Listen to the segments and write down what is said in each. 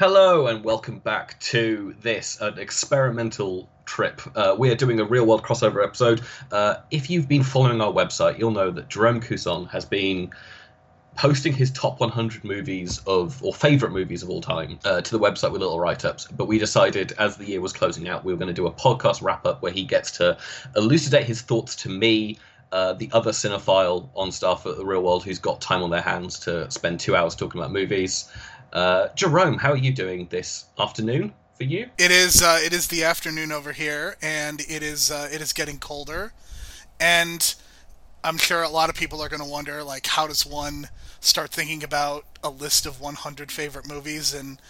Hello and welcome back to this, an experimental trip. We are doing a Real World crossover episode. If you've been following our website, you'll know that Jerome Cusson has been posting his top 100 movies or favourite movies of all time to the website with little write-ups. But we decided as the year was closing out, we were going to do a podcast wrap-up where he gets to elucidate his thoughts to me, the other cinephile on staff at the Real World who's got time on their hands to spend 2 hours talking about movies. Jerome, how are you doing this afternoon for you? It is the afternoon over here, and it is getting colder, and I'm sure a lot of people are going to wonder, like, how does one start thinking about a list of 100 favorite movies? And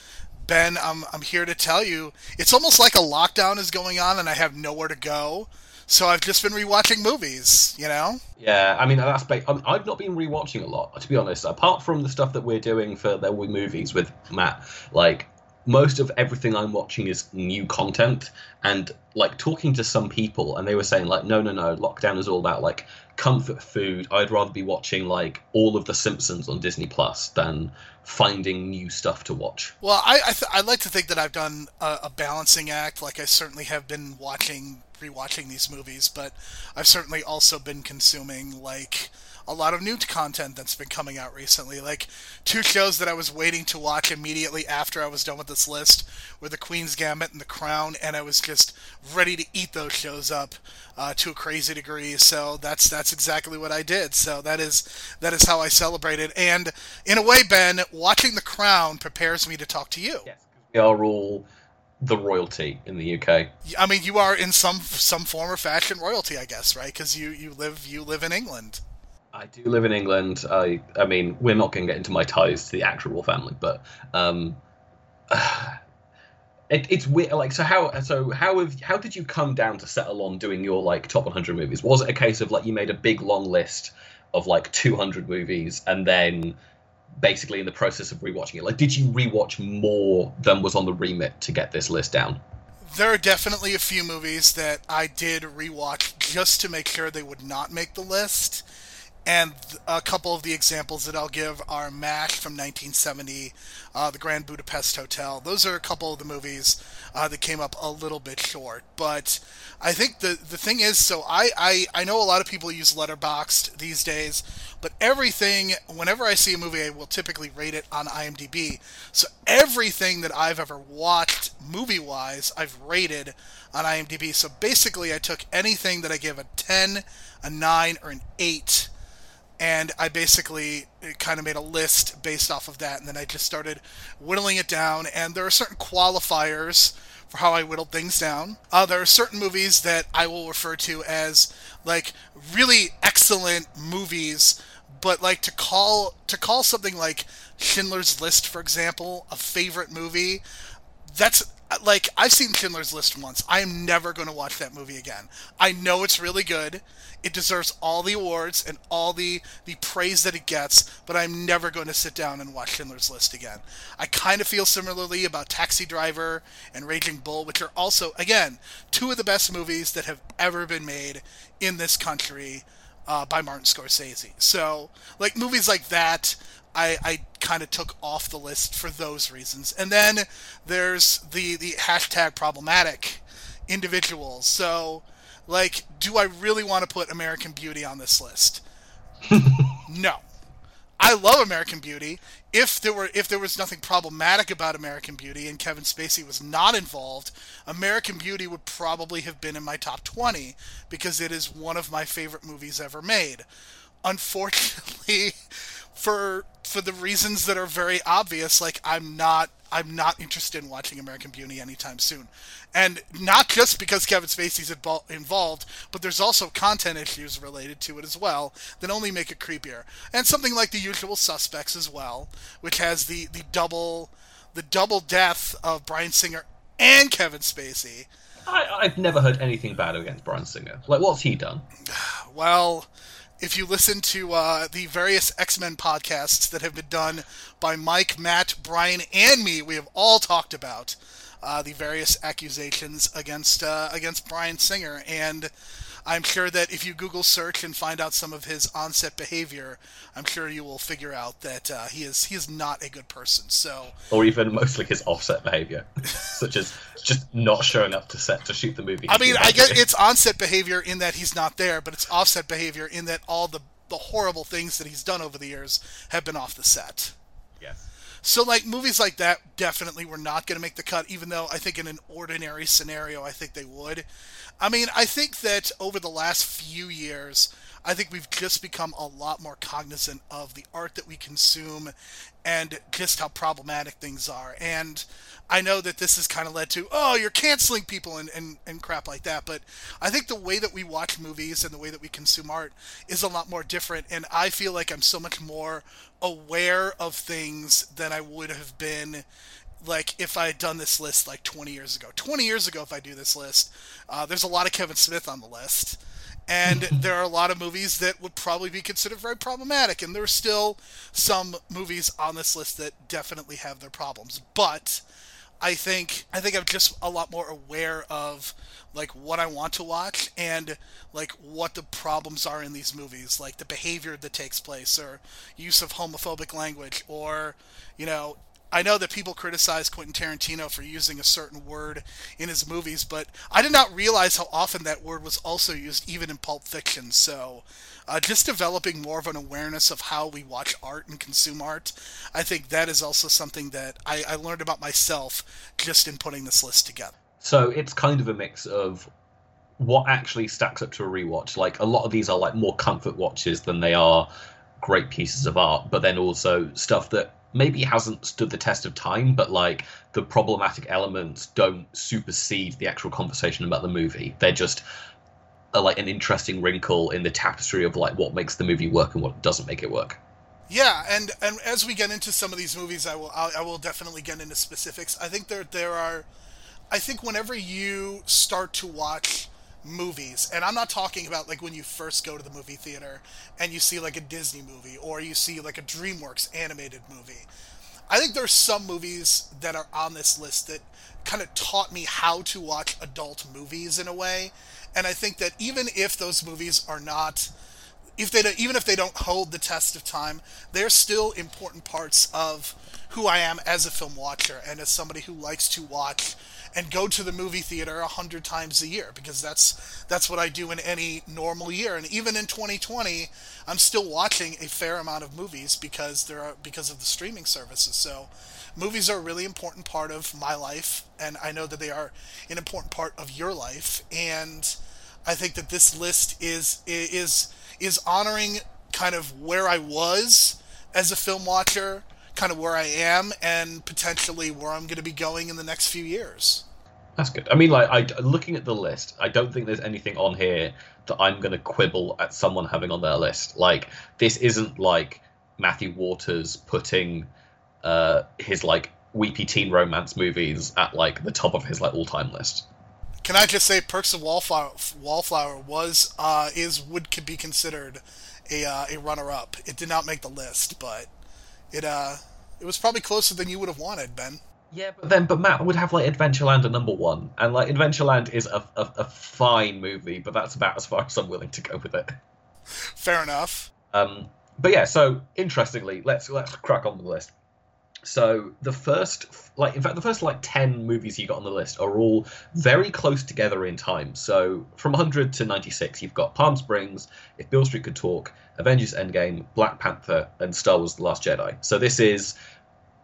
Ben, I'm here to tell you, it's almost like a lockdown is going on, and I have nowhere to go. So I've just been rewatching movies, you know? Yeah, I mean, that's I've not been rewatching a lot, to be honest. Apart from the stuff that we're doing for There Will Be Movies with Matt, like, most of everything I'm watching is new content. And, like, talking to some people, and they were saying, like, no, lockdown is all about, like, comfort food. I'd rather be watching, like, all of The Simpsons on Disney Plus than finding new stuff to watch. Well, I'd like to think that I've done a balancing act. Like, I certainly have been rewatching these movies, but I've certainly also been consuming, like, a lot of new content that's been coming out recently. Like, two shows that I was waiting to watch immediately after I was done with this list were The Queen's Gambit and The Crown, and I was just ready to eat those shows up to a crazy degree. So that's exactly what I did. So that is how I celebrated. And in a way, Ben, watching The Crown prepares me to talk to you. Yes, we are all the royalty in the UK. I mean, you are in some form or fashion royalty, I guess, right? Because you live in England. I do live in England. I mean, we're not going to get into my ties to the actual family, but it's weird. Like, how did you come down to settle on doing your, like, top 100 movies? Was it a case of, like, you made a big long list of, like, 200 movies and then basically in the process of rewatching it? Like, did you rewatch more than was on the remit to get this list down? There are definitely a few movies that I did rewatch just to make sure they would not make the list. And a couple of the examples that I'll give are MASH from 1970, The Grand Budapest Hotel. Those are a couple of the movies that came up a little bit short. But I think the thing is, so I know a lot of people use Letterboxd these days, but everything, whenever I see a movie, I will typically rate it on IMDb. So everything that I've ever watched movie-wise, I've rated on IMDb. So basically, I took anything that I gave a 10, a 9, or an 8, and I basically kind of made a list based off of that, and then I just started whittling it down. And there are certain qualifiers for how I whittled things down. There are certain movies that I will refer to as, like, really excellent movies, but, like, to call something like Schindler's List, for example, a favorite movie, that's, like, I've seen Schindler's List once. I am never going to watch that movie again. I know it's really good. It deserves all the awards and all the praise that it gets, but I'm never going to sit down and watch Schindler's List again. I kind of feel similarly about Taxi Driver and Raging Bull, which are also, again, two of the best movies that have ever been made in this country by Martin Scorsese. So, like, movies like that, I kind of took off the list for those reasons. And then there's the hashtag problematic individuals. So, like, do I really want to put American Beauty on this list? No. I love American Beauty. If there was nothing problematic about American Beauty and Kevin Spacey was not involved, American Beauty would probably have been in my top 20 because it is one of my favorite movies ever made. Unfortunately, for the reasons that are very obvious, like, I'm not interested in watching American Beauty anytime soon. And not just because Kevin Spacey's involved, but there's also content issues related to it as well that only make it creepier. And something like The Usual Suspects as well, which has the double death of Bryan Singer and Kevin Spacey. I've never heard anything bad against Bryan Singer. Like, what's he done? Well, if you listen to the various X-Men podcasts that have been done by Mike, Matt, Brian, and me, we have all talked about the various accusations against Bryan Singer. And I'm sure that if you Google search and find out some of his on-set behavior, I'm sure you will figure out that he is not a good person. So, or even mostly his offset behavior, such as just not showing up to set to shoot the movie. I mean, I guess it's on-set behavior in that he's not there, but it's offset behavior in that all the horrible things that he's done over the years have been off the set. Yes. So, like, movies like that definitely were not going to make the cut, even though I think in an ordinary scenario, I think they would. I mean, I think that over the last few years, I think we've just become a lot more cognizant of the art that we consume and just how problematic things are. And I know that this has kind of led to, oh, you're canceling people and crap like that. But I think the way that we watch movies and the way that we consume art is a lot more different. And I feel like I'm so much more aware of things than I would have been, like, if I had done this list, like, 20 years ago. 20 years ago, if I do this list, there's a lot of Kevin Smith on the list. And there are a lot of movies that would probably be considered very problematic. And there are still some movies on this list that definitely have their problems. But I think I'm just a lot more aware of, like, what I want to watch and, like, what the problems are in these movies. Like, the behavior that takes place or use of homophobic language or, you know, I know that people criticize Quentin Tarantino for using a certain word in his movies, but I did not realize how often that word was also used even in Pulp Fiction. So just developing more of an awareness of how we watch art and consume art, I think that is also something that I learned about myself just in putting this list together. So it's kind of a mix of what actually stacks up to a rewatch. Like, a lot of these are like more comfort watches than they are great pieces of art, but then also stuff that maybe hasn't stood the test of time, but, like, the problematic elements don't supersede the actual conversation about the movie. They're just like an interesting wrinkle in the tapestry of, like, what makes the movie work and what doesn't make it work. Yeah, and as we get into some of these movies, I will definitely get into specifics. I think there are whenever you start to watch movies, and I'm not talking about, like, when you first go to the movie theater and you see, like, a Disney movie or you see, like, a DreamWorks animated movie. I think there's some movies that are on this list that kind of taught me how to watch adult movies in a way, and I think that even if those movies are not, even if they don't hold the test of time, they're still important parts of who I am as a film watcher and as somebody who likes to watch and go to the movie theater 100 times a year, because that's what I do in any normal year. And even in 2020, I'm still watching a fair amount of movies because of the streaming services. So movies are a really important part of my life, and I know that they are an important part of your life. And I think that this list is honoring kind of where I was as a film watcher, kind of where I am, and potentially where I'm going to be going in the next few years. That's good. I mean, like, looking at the list, I don't think there's anything on here that I'm going to quibble at someone having on their list. Like, this isn't like Matthew Waters putting his, like, weepy teen romance movies at, like, the top of his, like, all-time list. Can I just say Perks of Wallflower would be considered a runner-up. It did not make the list, but it was probably closer than you would have wanted, Ben. Yeah, but Matt would have, like, Adventureland at number one, and, like, Adventureland is a fine movie, but that's about as far as I'm willing to go with it. Fair enough. But yeah, so interestingly, let's crack on with the list. So the first like 10 movies you got on the list are all very close together in time. So from 100 to 96, you've got Palm Springs, If Beale Street Could Talk, Avengers Endgame, Black Panther, and Star Wars The Last Jedi. So this is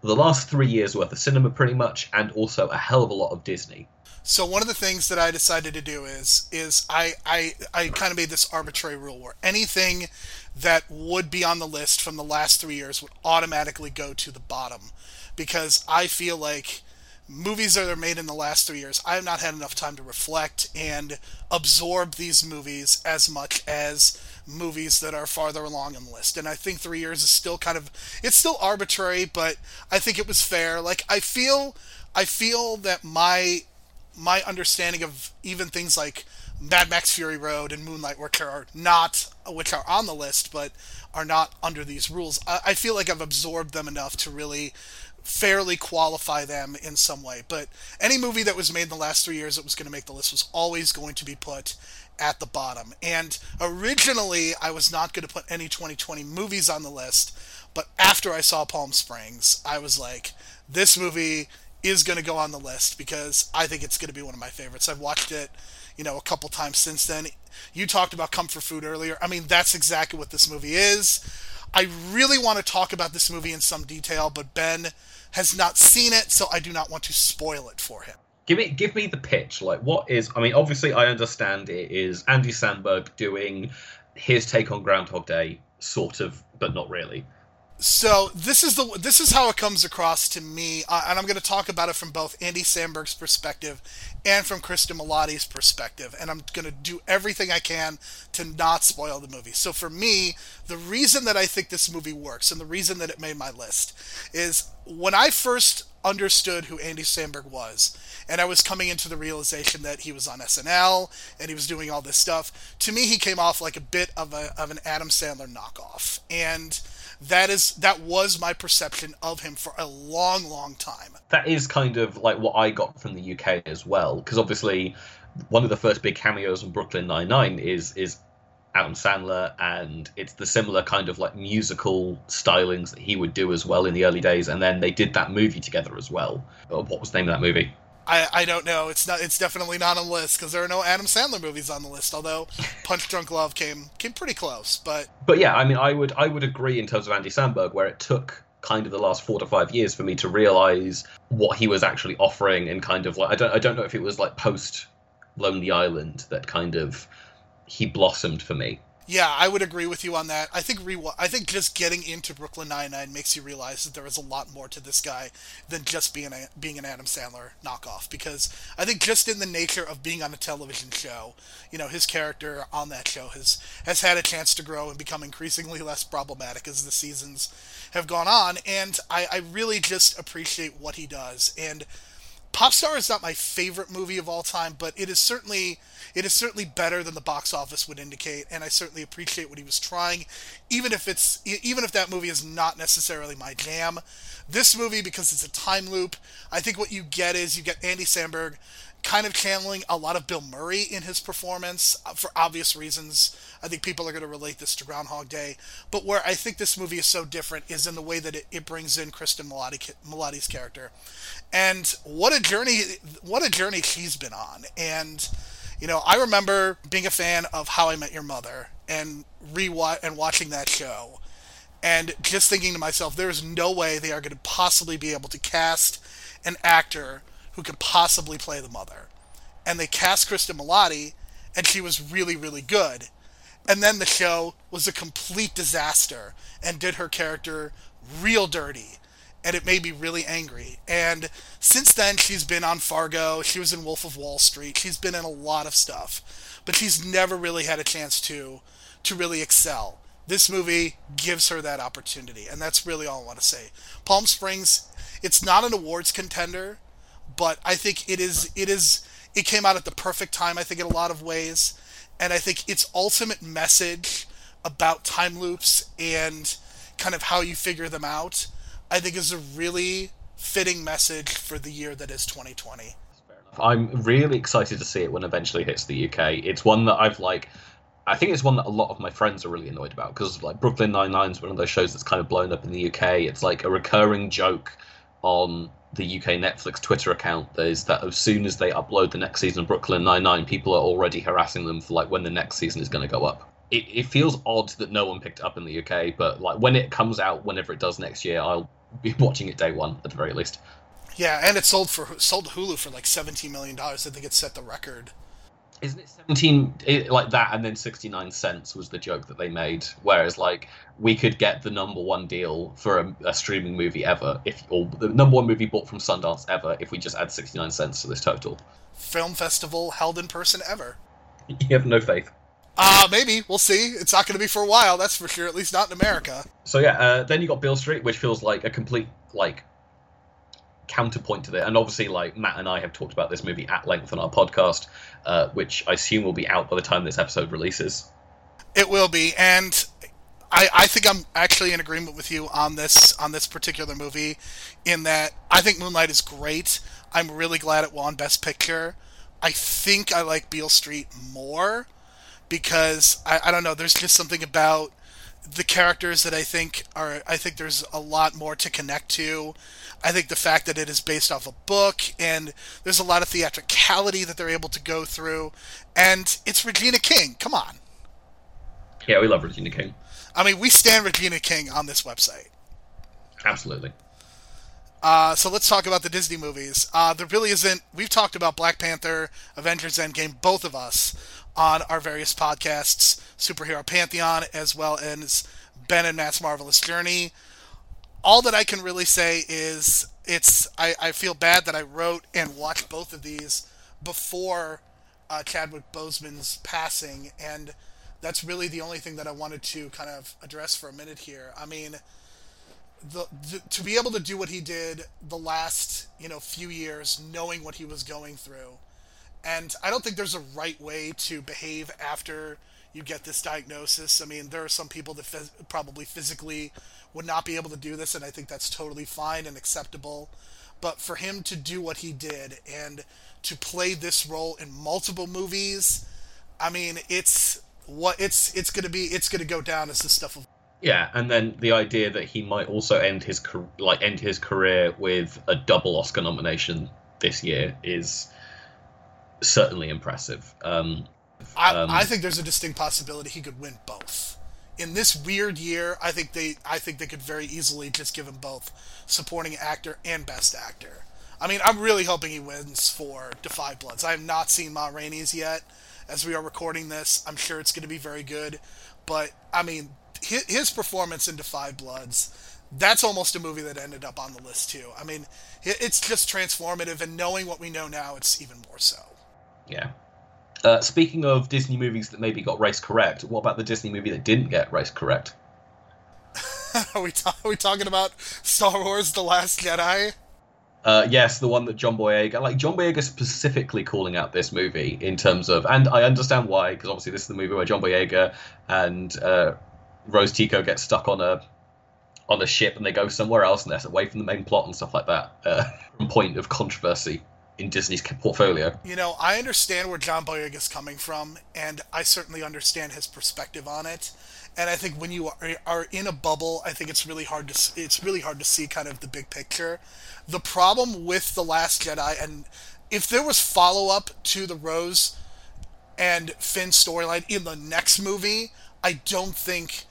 the last 3 years worth of cinema pretty much, and also a hell of a lot of Disney. So one of the things that I decided to do is I kind of made this arbitrary rule where anything that would be on the list from the last 3 years would automatically go to the bottom, because I feel like movies that are made in the last 3 years, I have not had enough time to reflect and absorb these movies as much as movies that are farther along on the list. And I think 3 years is still kind of, it's still arbitrary, but I think it was fair. Like, I feel that my understanding of even things like Mad Max Fury Road and Moonlight, which are on the list, but are not under these rules, I feel like I've absorbed them enough to really fairly qualify them in some way. But any movie that was made in the last 3 years that was going to make the list was always going to be put at the bottom. And originally, I was not going to put any 2020 movies on the list, but after I saw Palm Springs, I was like, this movie is going to go on the list because I think it's going to be one of my favorites. I've watched it, you know, a couple times since then. You talked about comfort food earlier. I mean, that's exactly what this movie is. I really want to talk about this movie in some detail, but Ben has not seen it, so I do not want to spoil it for him. Give me the pitch. Like, what is... I mean, obviously, I understand it is Andy Samberg doing his take on Groundhog Day, sort of, but not really. So this is how it comes across to me, and I'm going to talk about it from both Andy Samberg's perspective and from Kristen Milioti's perspective, and I'm going to do everything I can to not spoil the movie. So for me, the reason that I think this movie works and the reason that it made my list is when I first understood who Andy Samberg was, and I was coming into the realization that he was on SNL and he was doing all this stuff. To me, he came off like a bit of an Adam Sandler knockoff, and that was my perception of him for a long, long time. That is kind of like what I got from the UK as well, because obviously one of the first big cameos in Brooklyn Nine-Nine is Adam Sandler, and it's the similar kind of like musical stylings that he would do as well in the early days, and then they did that movie together as well. What was the name of that movie? I don't know. It's definitely not on the list because there are no Adam Sandler movies on the list, although Punch Drunk Love came pretty close. But yeah, I mean, I would agree in terms of Andy Samberg, where it took kind of the last 4 to 5 years for me to realize what he was actually offering, and kind of like I don't know if it was like post Lonely Island that kind of he blossomed for me. Yeah, I would agree with you on that. I think just getting into Brooklyn Nine-Nine makes you realize that there is a lot more to this guy than just being an Adam Sandler knockoff, because I think just in the nature of being on a television show, you know, his character on that show has had a chance to grow and become increasingly less problematic as the seasons have gone on, and I really just appreciate what he does. And Popstar is not my favorite movie of all time, but it is certainly better than the box office would indicate, and I certainly appreciate what he was trying, even if that movie is not necessarily my jam. This movie, because it's a time loop, I think what you get is you get Andy Samberg kind of channeling a lot of Bill Murray in his performance for obvious reasons. I think people are going to relate this to Groundhog Day, but where I think this movie is so different is in the way that it brings in Kristen Milioti's character, and what a journey she's been on. And you know, I remember being a fan of How I Met Your Mother and watching that show, and just thinking to myself, there is no way they are going to possibly be able to cast an actor who could possibly play the mother. And they cast Kristen Milioti, and she was really, really good. And then the show was a complete disaster and did her character real dirty. And it made me really angry. And since then, she's been on Fargo. She was in Wolf of Wall Street. She's been in a lot of stuff. But she's never really had a chance to really excel. This movie gives her that opportunity. And that's really all I want to say. Palm Springs, it's not an awards contender, but I think it came out at the perfect time, I think, in a lot of ways. And I think its ultimate message about time loops and kind of how you figure them out, I think, is a really fitting message for the year that is 2020. I'm really excited to see it when it eventually hits the UK. It's one that I think it's one that a lot of my friends are really annoyed about, because like Brooklyn Nine-Nine is one of those shows that's kind of blown up in the UK. It's like a recurring joke on the UK Netflix Twitter account is that as soon as they upload the next season of Brooklyn Nine-Nine, people are already harassing them for like when the next season is going to go up. It feels odd that no one picked it up in the UK, but like when it comes out, whenever it does next year, I'll be watching it day one at the very least. Yeah, and it sold to Hulu for like $17 million. I think it set the record. Isn't it 17 like that, and then 69 cents was the joke that they made, whereas like we could get the number one deal for a streaming movie ever, or the number one movie bought from Sundance ever, if we just add 69 cents to this total. Film festival held in person ever. You have no faith. Maybe. We'll see. It's not going to be for a while, that's for sure, at least not in America. So yeah, then you got Beale Street, which feels like a complete like counterpoint to that, and obviously like Matt and I have talked about this movie at length on our podcast, which I assume will be out by the time this episode releases. It will be, and I think I'm actually in agreement with you on this particular movie, in that I think Moonlight is great. I'm really glad it won Best Picture. I think I like Beale Street more because I don't know. There's just something about the characters that I think there's a lot more to connect to. I think the fact that it is based off a book, and there's a lot of theatricality that they're able to go through, and it's Regina King. Come on. Yeah, we love Regina King. I mean, we stan Regina King on this website. Absolutely. So let's talk about the Disney movies. There really isn't... We've talked about Black Panther, Avengers Endgame, both of us, on our various podcasts, Superhero Pantheon, as well as Ben and Matt's Marvelous Journey. All that I can really say is I feel bad that I wrote and watched both of these before Chadwick Boseman's passing, and that's really the only thing that I wanted to kind of address for a minute here. I mean, to be able to do what he did the last, few years, knowing what he was going through. And I don't think there's a right way to behave after you get this diagnosis. I mean, there are some people that probably physically would not be able to do this, and I think that's totally fine and acceptable. But for him to do what he did and to play this role in multiple movies, I mean, it's going to go down as the stuff of. Yeah, and then the idea that he might also end his career with a double Oscar nomination this year is certainly impressive. I think there's a distinct possibility he could win both. In this weird year, I think they could very easily just give him both supporting actor and best actor. I mean, I'm really hoping he wins for Defy Bloods. I have not seen Ma Rainey's yet. As we are recording this, I'm sure it's going to be very good. But, I mean, his performance in Defy Bloods, that's almost a movie that ended up on the list, too. I mean, it's just transformative, and knowing what we know now, it's even more so. Yeah. Speaking of Disney movies that maybe got race correct, what about the Disney movie that didn't get race correct? Are we talking about Star Wars The Last Jedi? Yes, the one that John Boyega specifically calling out this movie in terms of, and I understand why, because obviously this is the movie where John Boyega and Rose Tico get stuck on a ship and they go somewhere else and they're away from the main plot and stuff like that. Point of controversy in Disney's portfolio. I understand where John Boyega's coming from, and I certainly understand his perspective on it. And I think when you are in a bubble, I think it's really hard to see kind of the big picture. The problem with The Last Jedi, and if there was follow-up to the Rose and Finn storyline in the next movie, I don't think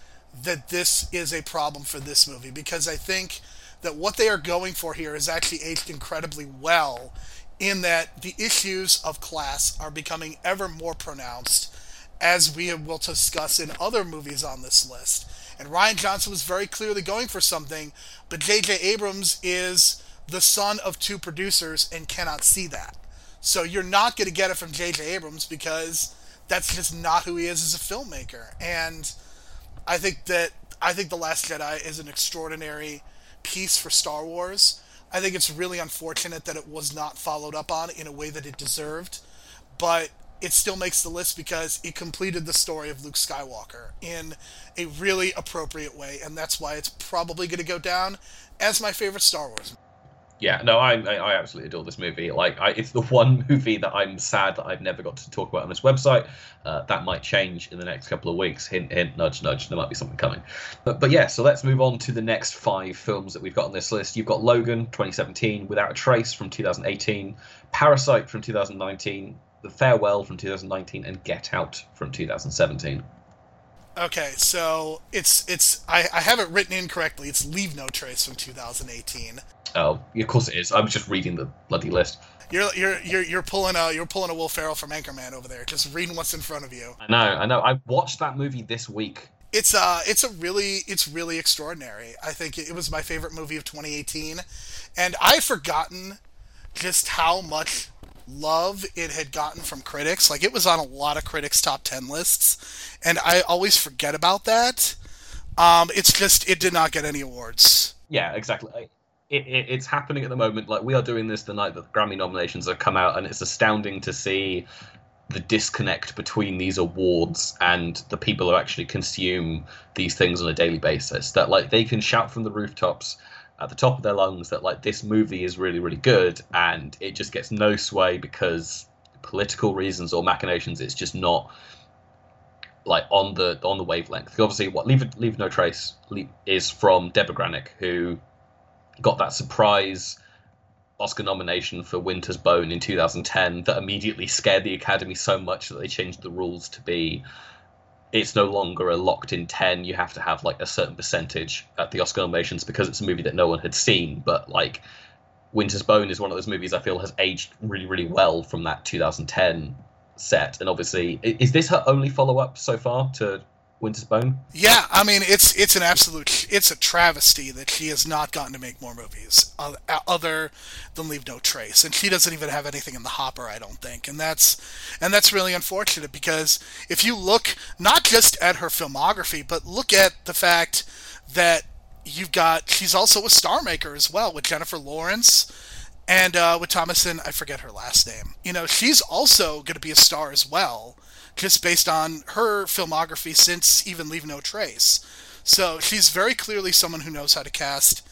that this is a problem for this movie, because I think that what they are going for here is actually aged incredibly well, in that the issues of class are becoming ever more pronounced, as we will discuss in other movies on this list. And Rian Johnson was very clearly going for something, but J.J. Abrams is the son of two producers and cannot see that. So you're not going to get it from J.J. Abrams, because that's just not who he is as a filmmaker. And I think The Last Jedi is an extraordinary piece for Star Wars. I think it's really unfortunate that it was not followed up on in a way that it deserved, but it still makes the list because it completed the story of Luke Skywalker in a really appropriate way, and that's why it's probably going to go down as my favorite Star Wars movie. Yeah, no, I absolutely adore this movie. Like, it's the one movie that I'm sad that I've never got to talk about on this website. That might change in the next couple of weeks. Hint, hint, nudge, nudge. There might be something coming. But yeah, so let's move on to the next five films that we've got on this list. You've got Logan, 2017, Without a Trace from 2018, Parasite from 2019, The Farewell from 2019, and Get Out from 2017. Okay, so I have it written incorrectly. It's Leave No Trace from 2018. Oh, of course it is. I was just reading the bloody list. You're pulling a Will Ferrell from Anchorman over there, just reading what's in front of you. I know. I watched that movie this week. It's really extraordinary. I think it was my favorite movie of 2018, and I've forgotten just how much love it had gotten from critics. Like, it was on a lot of critics' top 10 lists, and I always forget about that. It's just, it did not get any awards. Yeah, exactly. It's happening at the moment. Like, we are doing this the night that the Grammy nominations have come out, and it's astounding to see the disconnect between these awards and the people who actually consume these things on a daily basis. That, like, they can shout from the rooftops at the top of their lungs that, like, this movie is really, really good, and it just gets no sway because political reasons or machinations. It's just not, like, on the wavelength. Obviously, what Leave No Trace is from Deborah Granick, who got that surprise Oscar nomination for Winter's Bone in 2010 that immediately scared the Academy so much that they changed the rules to be, it's no longer a locked-in 10. You have to have, like, a certain percentage at the Oscar nominations because it's a movie that no one had seen. But, like, Winter's Bone is one of those movies I feel has aged really, really well from that 2010 set. And obviously, is this her only follow-up so far to Winter's Bone? Yeah, I mean, it's an absolute, it's a travesty that she has not gotten to make more movies other than Leave No Trace, and she doesn't even have anything in the hopper, I don't think, and that's really unfortunate, because if you look not just at her filmography, but look at the fact that she's also a star maker as well, with Jennifer Lawrence and with Thomasin, I forget her last name. You know, she's also going to be a star as well, just based on her filmography since even Leave No Trace. So she's very clearly someone who knows how to cast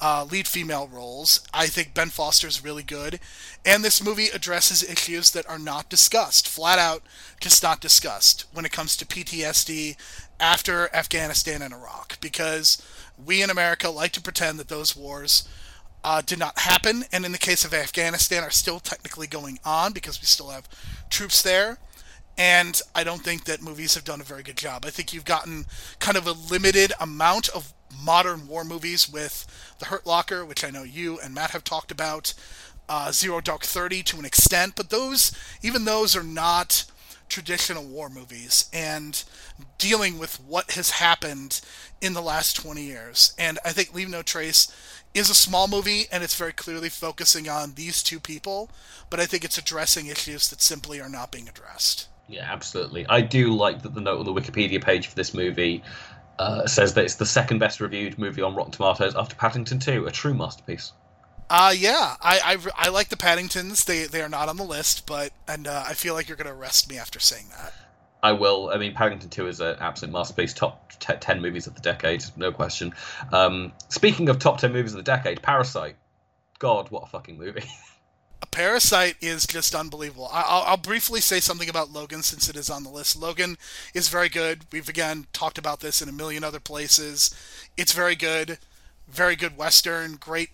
lead female roles. I think Ben Foster's really good. And this movie addresses issues that are not discussed, flat out just not discussed, when it comes to PTSD after Afghanistan and Iraq, because we in America like to pretend that those wars did not happen, and in the case of Afghanistan are still technically going on because we still have troops there. And I don't think that movies have done a very good job. I think you've gotten kind of a limited amount of modern war movies with The Hurt Locker, which I know you and Matt have talked about, Zero Dark 30 to an extent, but even those are not traditional war movies and dealing with what has happened in the last 20 years. And I think Leave No Trace is a small movie, and it's very clearly focusing on these two people, but I think it's addressing issues that simply are not being addressed. Yeah, absolutely. I do like that the note on the Wikipedia page for this movie says that it's the second best reviewed movie on Rotten Tomatoes after Paddington 2, a true masterpiece. Yeah, I like the Paddingtons. They are not on the list, but I feel like you're going to arrest me after saying that. I will. I mean, Paddington 2 is an absolute masterpiece, top 10 movies of the decade, no question. Speaking of top 10 movies of the decade, Parasite. God, what a fucking movie. A Parasite is just unbelievable. I'll briefly say something about Logan since it is on the list. Logan is very good. We've, again, talked about this in a million other places. It's very good Western, great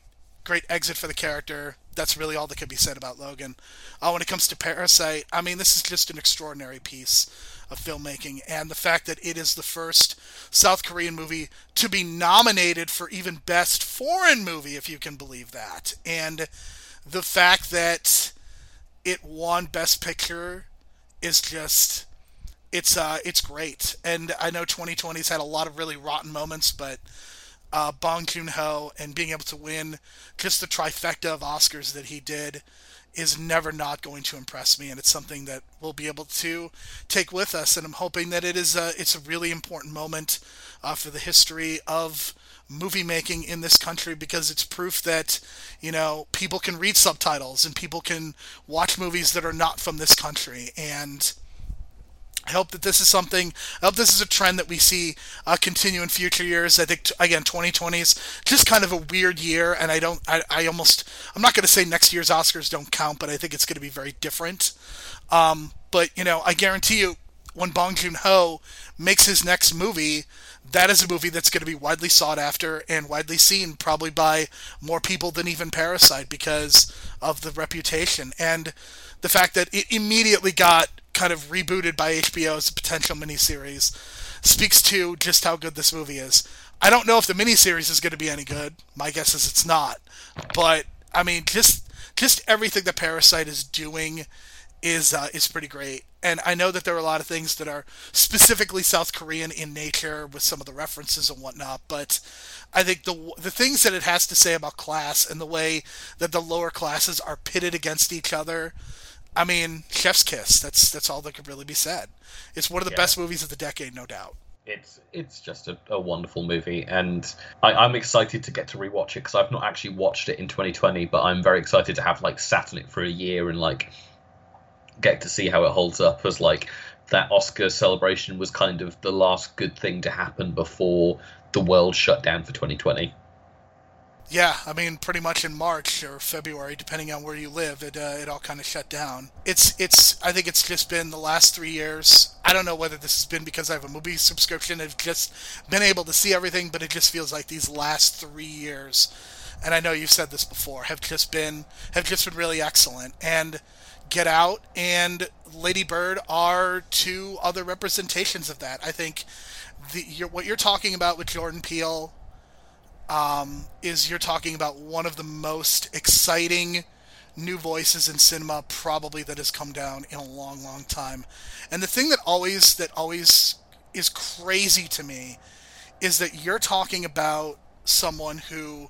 exit for the character. That's really all that can be said about Logan. When it comes to Parasite, I mean, this is just an extraordinary piece of filmmaking, and the fact that it is the first South Korean movie to be nominated for even Best Foreign Movie, if you can believe that, and the fact that it won Best Picture is just, it's great. And I know 2020's had a lot of really rotten moments, but Bong Joon-ho and being able to win just the trifecta of Oscars that he did is never not going to impress me, and it's something that we'll be able to take with us, and I'm hoping that it's a really important moment for the history of movie making in this country, because it's proof that, you know, people can read subtitles and people can watch movies that are not from this country. And I hope this is a trend that we see continue in future years. I think, again, 2020 is just kind of a weird year, and I'm not going to say next year's Oscars don't count, but I think it's going to be very different. But, you know, I guarantee you, when Bong Joon-ho makes his next movie, that is a movie that's going to be widely sought after and widely seen, probably by more people than even Parasite, because of the reputation. And the fact that it immediately got kind of rebooted by HBO as a potential miniseries speaks to just how good this movie is. I don't know if the miniseries is going to be any good. My guess is it's not. But, I mean, just everything that Parasite is doing is pretty great. And I know that there are a lot of things that are specifically South Korean in nature with some of the references and whatnot, but I think the things that it has to say about class and the way that the lower classes are pitted against each other, I mean, chef's kiss. That's all that could really be said. It's one of the best movies of the decade, no doubt. It's just a wonderful movie, and I'm excited to get to rewatch it, because I've not actually watched it in 2020, but I'm very excited to have, like, sat in it for a year and, like, get to see how it holds up, as like that Oscar celebration was kind of the last good thing to happen before the world shut down for 2020. Yeah, I mean, pretty much in March or February, depending on where you live, it all kind of shut down. I think it's just been the last 3 years. I don't know whether this has been because I have a movie subscription. I've just been able to see everything, but it just feels like these last 3 years, and I know you've said this before, have just been really excellent. And Get Out and Lady Bird are two other representations of that. I think what you're talking about with Jordan Peele is you're talking about one of the most exciting new voices in cinema probably that has come down in a long, long time. And the thing that always is crazy to me is that you're talking about someone who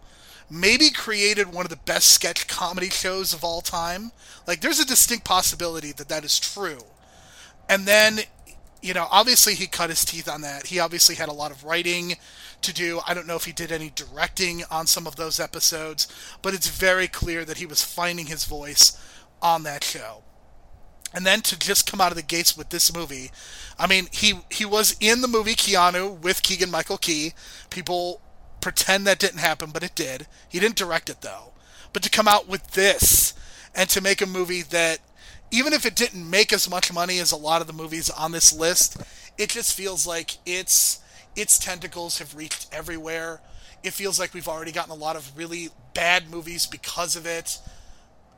maybe created one of the best sketch comedy shows of all time. Like, there's a distinct possibility that is true. And then, you know, obviously he cut his teeth on that. He obviously had a lot of writing to do. I don't know if he did any directing on some of those episodes, but it's very clear that he was finding his voice on that show. And then to just come out of the gates with this movie, I mean, he was in the movie Keanu with Keegan-Michael Key. People pretend that didn't happen, but it did. He didn't direct it, though. But to come out with this and to make a movie that, even if it didn't make as much money as a lot of the movies on this list, it just feels like its tentacles have reached everywhere. It feels like we've already gotten a lot of really bad movies because of it.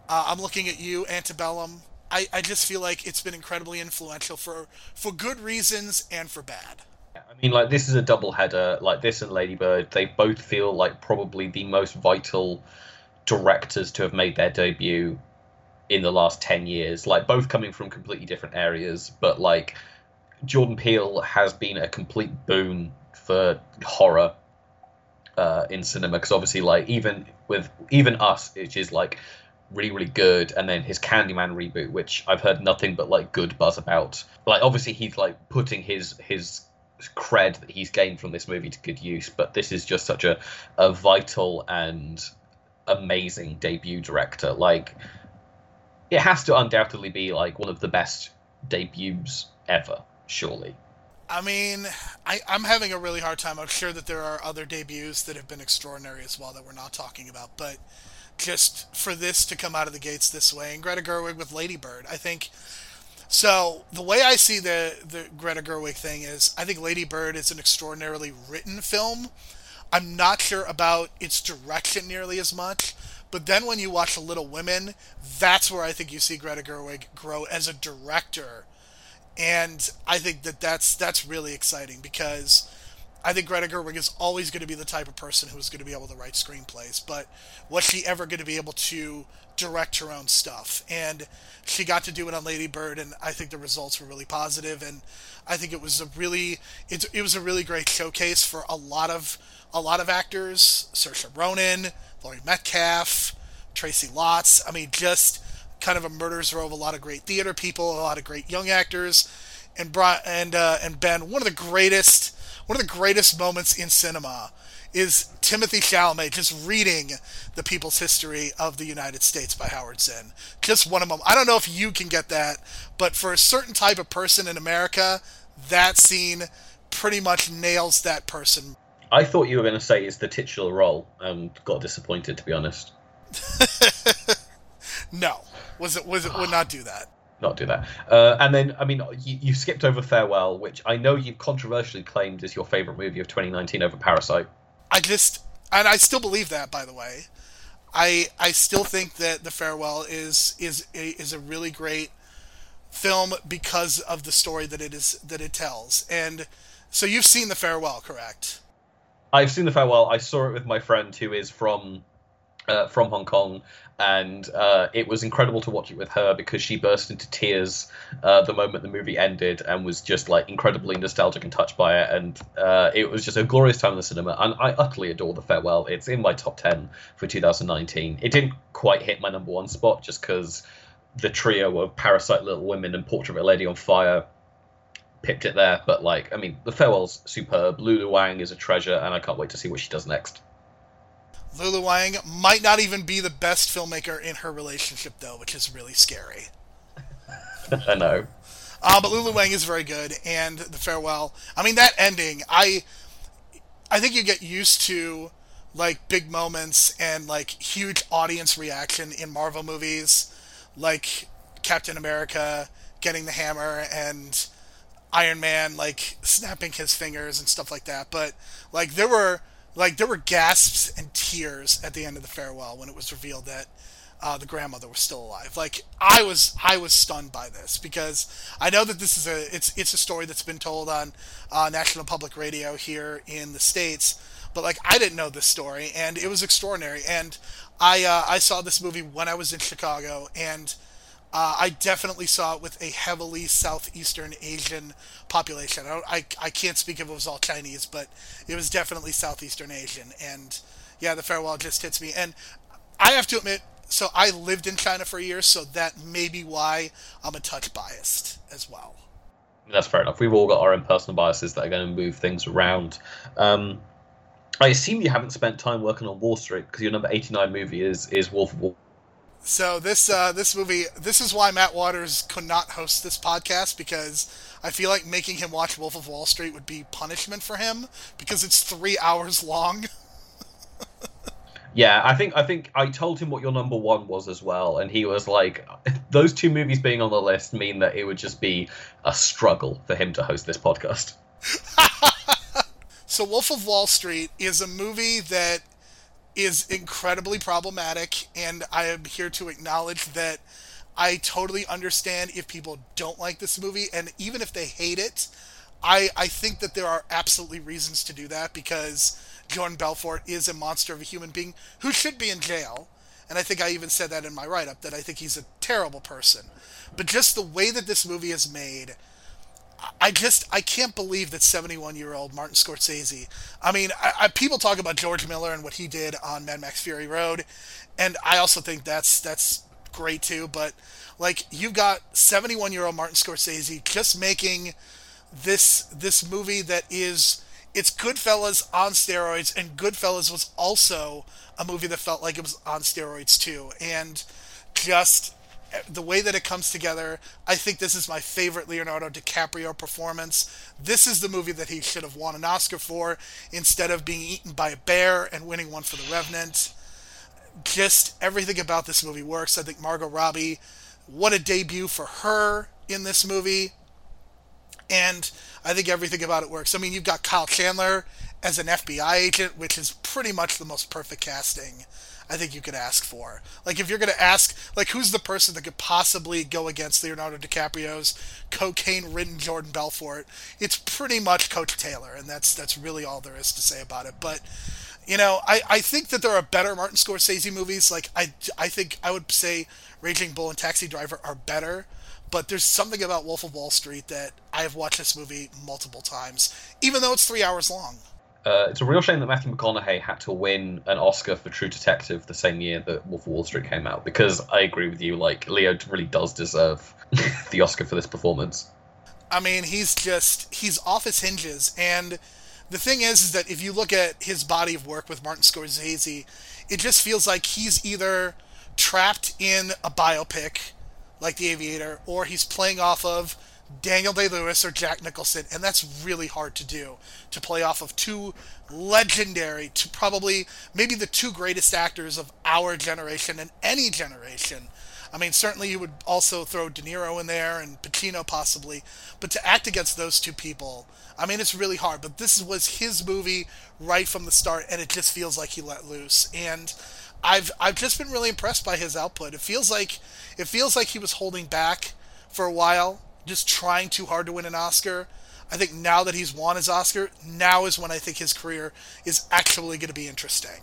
I'm looking at you, Antebellum. I just feel like it's been incredibly influential for good reasons and for bad. I mean, like, this is a doubleheader. Like, this and Lady Bird, they both feel like probably the most vital directors to have made their debut in the last 10 years. Like, both coming from completely different areas, but, like, Jordan Peele has been a complete boon for horror in cinema, because obviously, like, even Us, which is, like, really, really good, and then his Candyman reboot, which I've heard nothing but, like, good buzz about. Like, obviously, he's, like, putting his cred that he's gained from this movie to good use, but this is just such a vital and amazing debut director. Like, it has to undoubtedly be, like, one of the best debuts ever, surely. I mean, I'm having a really hard time. I'm sure that there are other debuts that have been extraordinary as well that we're not talking about, but just for this to come out of the gates this way, and Greta Gerwig with Lady Bird, I think. So the way I see the Greta Gerwig thing is, I think Lady Bird is an extraordinarily written film. I'm not sure about its direction nearly as much, but then when you watch Little Women, that's where I think you see Greta Gerwig grow as a director. And I think that's really exciting, because I think Greta Gerwig is always going to be the type of person who is going to be able to write screenplays, but was she ever going to be able to direct her own stuff? And she got to do it on Lady Bird, and I think the results were really positive, and I think it was a really great showcase for a lot of actors: Saoirse Ronan, Laurie Metcalf, Tracy Letts. I mean, just kind of a murderer's row of a lot of great theater people, a lot of great young actors, and Ben. One of the greatest moments in cinema is Timothée Chalamet just reading The People's History of the United States by Howard Zinn. Just one of them. I don't know if you can get that, but for a certain type of person in America, that scene pretty much nails that person. I thought you were going to say it's the titular role, and got disappointed, to be honest. No. Was it would not do that. Not do that. And then, I mean, you skipped over Farewell, which I know you've controversially claimed is your favourite movie of 2019 over Parasite. And I still believe that, by the way. I still think that The Farewell is a really great film because of the story that it tells. And so you've seen The Farewell, correct? I've seen The Farewell. I saw it with my friend who is from Hong Kong, and it was incredible to watch it with her, because she burst into tears the moment the movie ended, and was just, like, incredibly nostalgic and touched by it, and it was just a glorious time in the cinema, and I utterly adore The Farewell. It's in my top 10 for 2019. It didn't quite hit my number one spot, just because the trio of Parasite, Little Women, and Portrait of a Lady on Fire pipped it there, but, like, I mean, The Farewell's superb. Lulu Wang is a treasure, and I can't wait to see what she does next. Lulu Wang might not even be the best filmmaker in her relationship, though, which is really scary. I know. But Lulu Wang is very good, and The Farewell. I mean, that ending, I think you get used to, like, big moments and, like, huge audience reaction in Marvel movies, like Captain America getting the hammer and Iron Man, like, snapping his fingers and stuff like that. But, like, there were gasps and tears at the end of The Farewell when it was revealed that the grandmother was still alive. Like, I was stunned by this, because I know that this is a story that's been told on National Public Radio here in the States, but, like, I didn't know this story, and it was extraordinary. And I saw this movie when I was in Chicago, and I definitely saw it with a heavily Southeastern Asian population. I can't speak if it was all Chinese, but it was definitely Southeastern Asian. And yeah, The Farewell just hits me. And I have to admit, so I lived in China for a year, so that may be why I'm a touch biased as well. That's fair enough. We've all got our own personal biases that are going to move things around. I assume you haven't spent time working on Wall Street, because your number 89 movie is Wolf of Wall Street. So this movie, this is why Matt Waters could not host this podcast, because I feel like making him watch Wolf of Wall Street would be punishment for him, because it's 3 hours long. Yeah, I think I told him what your number one was as well, and he was like, those two movies being on the list mean that it would just be a struggle for him to host this podcast. So Wolf of Wall Street is a movie that is incredibly problematic, and I am here to acknowledge that I totally understand if people don't like this movie, and even if they hate it, I think that there are absolutely reasons to do that, because Jordan Belfort is a monster of a human being who should be in jail, and I think I even said that in my write-up, that I think he's a terrible person. But just the way that this movie is made, I can't believe that 71-year-old Martin Scorsese, I mean, people talk about George Miller and what he did on Mad Max Fury Road, and I also think that's great too, but, like, you've got 71-year-old Martin Scorsese just making this movie that is, it's Goodfellas on steroids, and Goodfellas was also a movie that felt like it was on steroids too, and just the way that it comes together, I think this is my favorite Leonardo DiCaprio performance. This is the movie that he should have won an Oscar for, instead of being eaten by a bear and winning one for The Revenant. Just everything about this movie works. I think Margot Robbie, what a debut for her in this movie. And I think everything about it works. I mean, you've got Kyle Chandler as an FBI agent, which is pretty much the most perfect casting I think you could ask for. Like, if you're going to ask, like, who's the person that could possibly go against Leonardo DiCaprio's cocaine-ridden Jordan Belfort? It's pretty much Coach Taylor, and that's really all there is to say about it. But, you know, I think that there are better Martin Scorsese movies. Like, I think I would say Raging Bull and Taxi Driver are better, but there's something about Wolf of Wall Street that I have watched this movie multiple times, even though it's 3 hours long. It's a real shame that Matthew McConaughey had to win an Oscar for True Detective the same year that Wolf of Wall Street came out, because I agree with you, like, Leo really does deserve the Oscar for this performance. I mean, he's off his hinges, and the thing is that if you look at his body of work with Martin Scorsese, it just feels like he's either trapped in a biopic, like The Aviator, or he's playing off of Daniel Day-Lewis or Jack Nicholson, and that's really hard to do, to play off of two legendary, to probably maybe the two greatest actors of our generation and any generation. I mean, certainly you would also throw De Niro in there and Pacino possibly, but to act against those two people, I mean, it's really hard. But this was his movie right from the start, and it just feels like he let loose. And I've just been really impressed by his output. It feels like he was holding back for a while, just trying too hard to win an Oscar. I think now that he's won his Oscar, now is when I think his career is actually going to be interesting.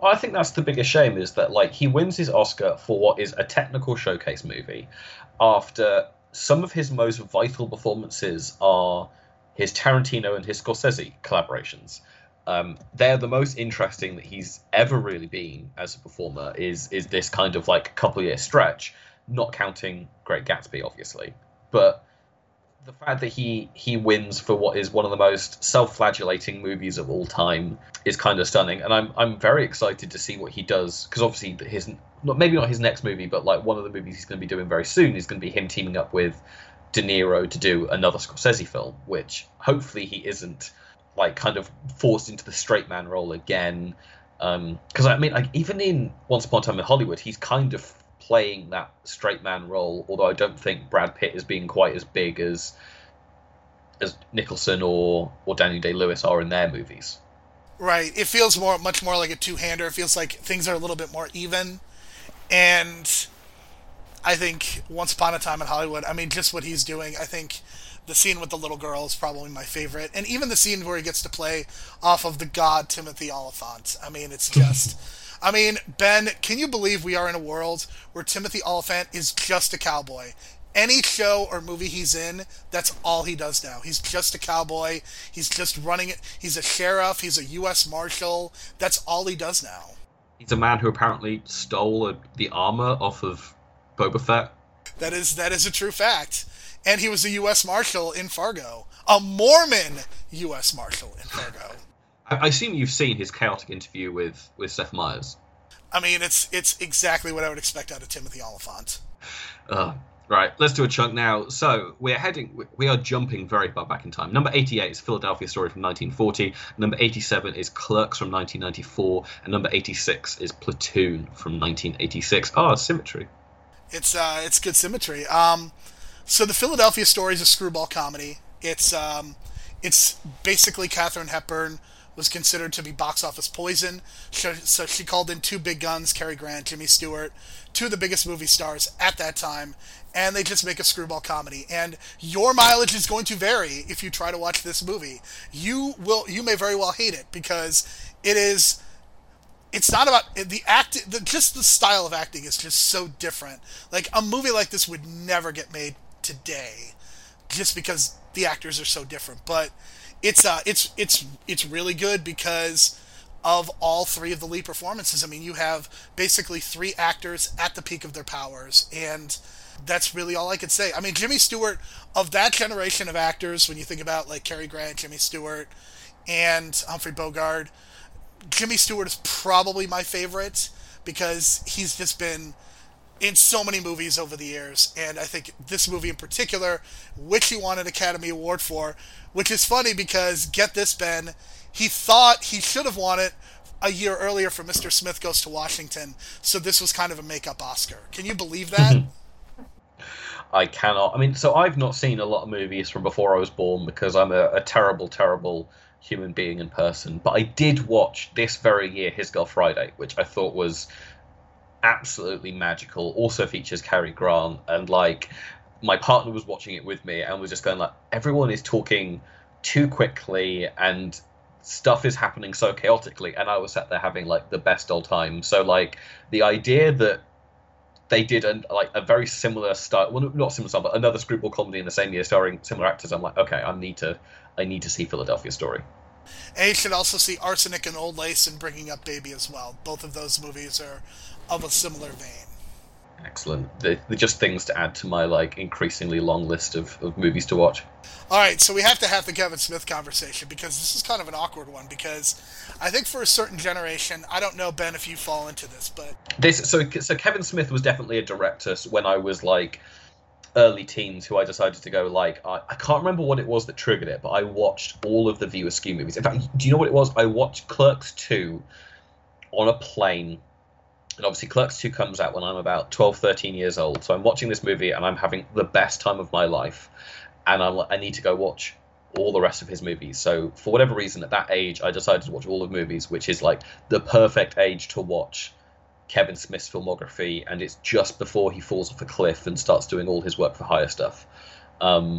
Well, I think that's the biggest shame, is that, like, he wins his Oscar for what is a technical showcase movie after some of his most vital performances are his Tarantino and his Scorsese collaborations. They're the most interesting that he's ever really been as a performer, is this kind of, like, couple year stretch, not counting Great Gatsby, obviously. But the fact that he wins for what is one of the most self-flagellating movies of all time is kind of stunning, and I'm very excited to see what he does, because obviously his maybe not his next movie, but like one of the movies he's going to be doing very soon is going to be him teaming up with De Niro to do another Scorsese film, which hopefully he isn't like kind of forced into the straight man role again. Because I mean, like, even in Once Upon a Time in Hollywood, he's kind of playing that straight man role, although I don't think Brad Pitt is being quite as big as Nicholson or Daniel Day-Lewis are in their movies. Right. It feels much more like a two-hander. It feels like things are a little bit more even. And I think Once Upon a Time in Hollywood, I mean, just what he's doing, I think the scene with the little girl is probably my favorite. And even the scene where he gets to play off of the god Timothy Olyphant. I mean, it's just... I mean, Ben, can you believe we are in a world where Timothy Olyphant is just a cowboy? Any show or movie he's in, that's all he does now. He's just a cowboy. He's just running it. He's a sheriff. He's a U.S. Marshal. That's all he does now. He's a man who apparently stole the armor off of Boba Fett. That is a true fact. And he was a U.S. Marshal in Fargo. A Mormon U.S. Marshal in Fargo. I assume you've seen his chaotic interview with Seth Meyers. I mean, it's exactly what I would expect out of Timothy Olyphant. Right, let's do a chunk now. So we are jumping very far back in time. Number 88 is Philadelphia Story from 1940. Number 87 is Clerks from 1994, and number 86 is Platoon from 1986. Ah, symmetry. It's good symmetry. So the Philadelphia Story is a screwball comedy. It's basically Katharine Hepburn was considered to be box office poison, so she called in two big guns, Cary Grant, Jimmy Stewart, two of the biggest movie stars at that time, and they just make a screwball comedy. And your mileage is going to vary if you try to watch this movie. You may very well hate it, because it's not about the act. Just the style of acting is just so different. Like, a movie like this would never get made today, just because the actors are so different. But it's really good because of all three of the lead performances. I mean, you have basically three actors at the peak of their powers, and that's really all I could say. I mean, Jimmy Stewart, of that generation of actors, when you think about like Cary Grant, Jimmy Stewart, and Humphrey Bogart, Jimmy Stewart is probably my favorite because he's just been in so many movies over the years, and I think this movie in particular, which he won an Academy Award for, which is funny because, get this, Ben, he thought he should have won it a year earlier for Mr. Smith Goes to Washington, so this was kind of a make-up Oscar. Can you believe that? I cannot. I mean, so I've not seen a lot of movies from before I was born because I'm a terrible, terrible human being in person, but I did watch this very year His Girl Friday, which I thought was absolutely magical. Also features Cary Grant, and like my partner was watching it with me and was just going like, everyone is talking too quickly and stuff is happening so chaotically, and I was sat there having like the best old time. So like the idea that they did a very similar style, well, not similar style, but another screwball comedy in the same year starring similar actors, I'm like, okay, I need to see Philadelphia Story. And you should also see Arsenic and Old Lace and Bringing Up Baby as well. Both of those movies are of a similar vein. Excellent. They're just things to add to my like increasingly long list of movies to watch. All right, so we have to have the Kevin Smith conversation, because this is kind of an awkward one, because I think for a certain generation, I don't know, Ben, if you fall into this, but... So Kevin Smith was definitely a director when I was like early teens who I decided to go like, I can't remember what it was that triggered it, but I watched all of the View Askew movies. In fact, do you know what it was? I watched Clerks 2 on a plane, and obviously Clerks 2 comes out when I'm about 12, 13 years old, so I'm watching this movie and I'm having the best time of my life, and I need to go watch all the rest of his movies. So for whatever reason, at that age, I decided to watch all of movies, which is like the perfect age to watch Kevin Smith's filmography, and it's just before he falls off a cliff and starts doing all his work for hire stuff. But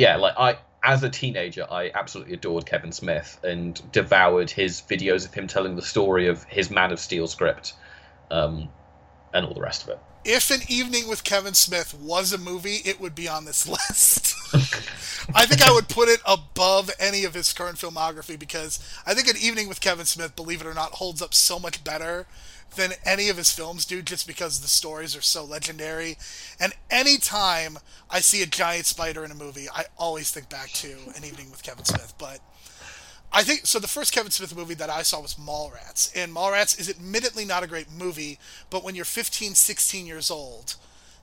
yeah, like as a teenager, I absolutely adored Kevin Smith and devoured his videos of him telling the story of his Man of Steel script, and all the rest of it. If An Evening with Kevin Smith was a movie, it would be on this list. I think I would put it above any of his current filmography, because I think An Evening with Kevin Smith, believe it or not, holds up so much better than any of his films do, just because the stories are so legendary. And any time I see a giant spider in a movie, I always think back to An Evening with Kevin Smith. But I think, so the first Kevin Smith movie that I saw was Mallrats. And Mallrats is admittedly not a great movie, but when you're 15, 16 years old,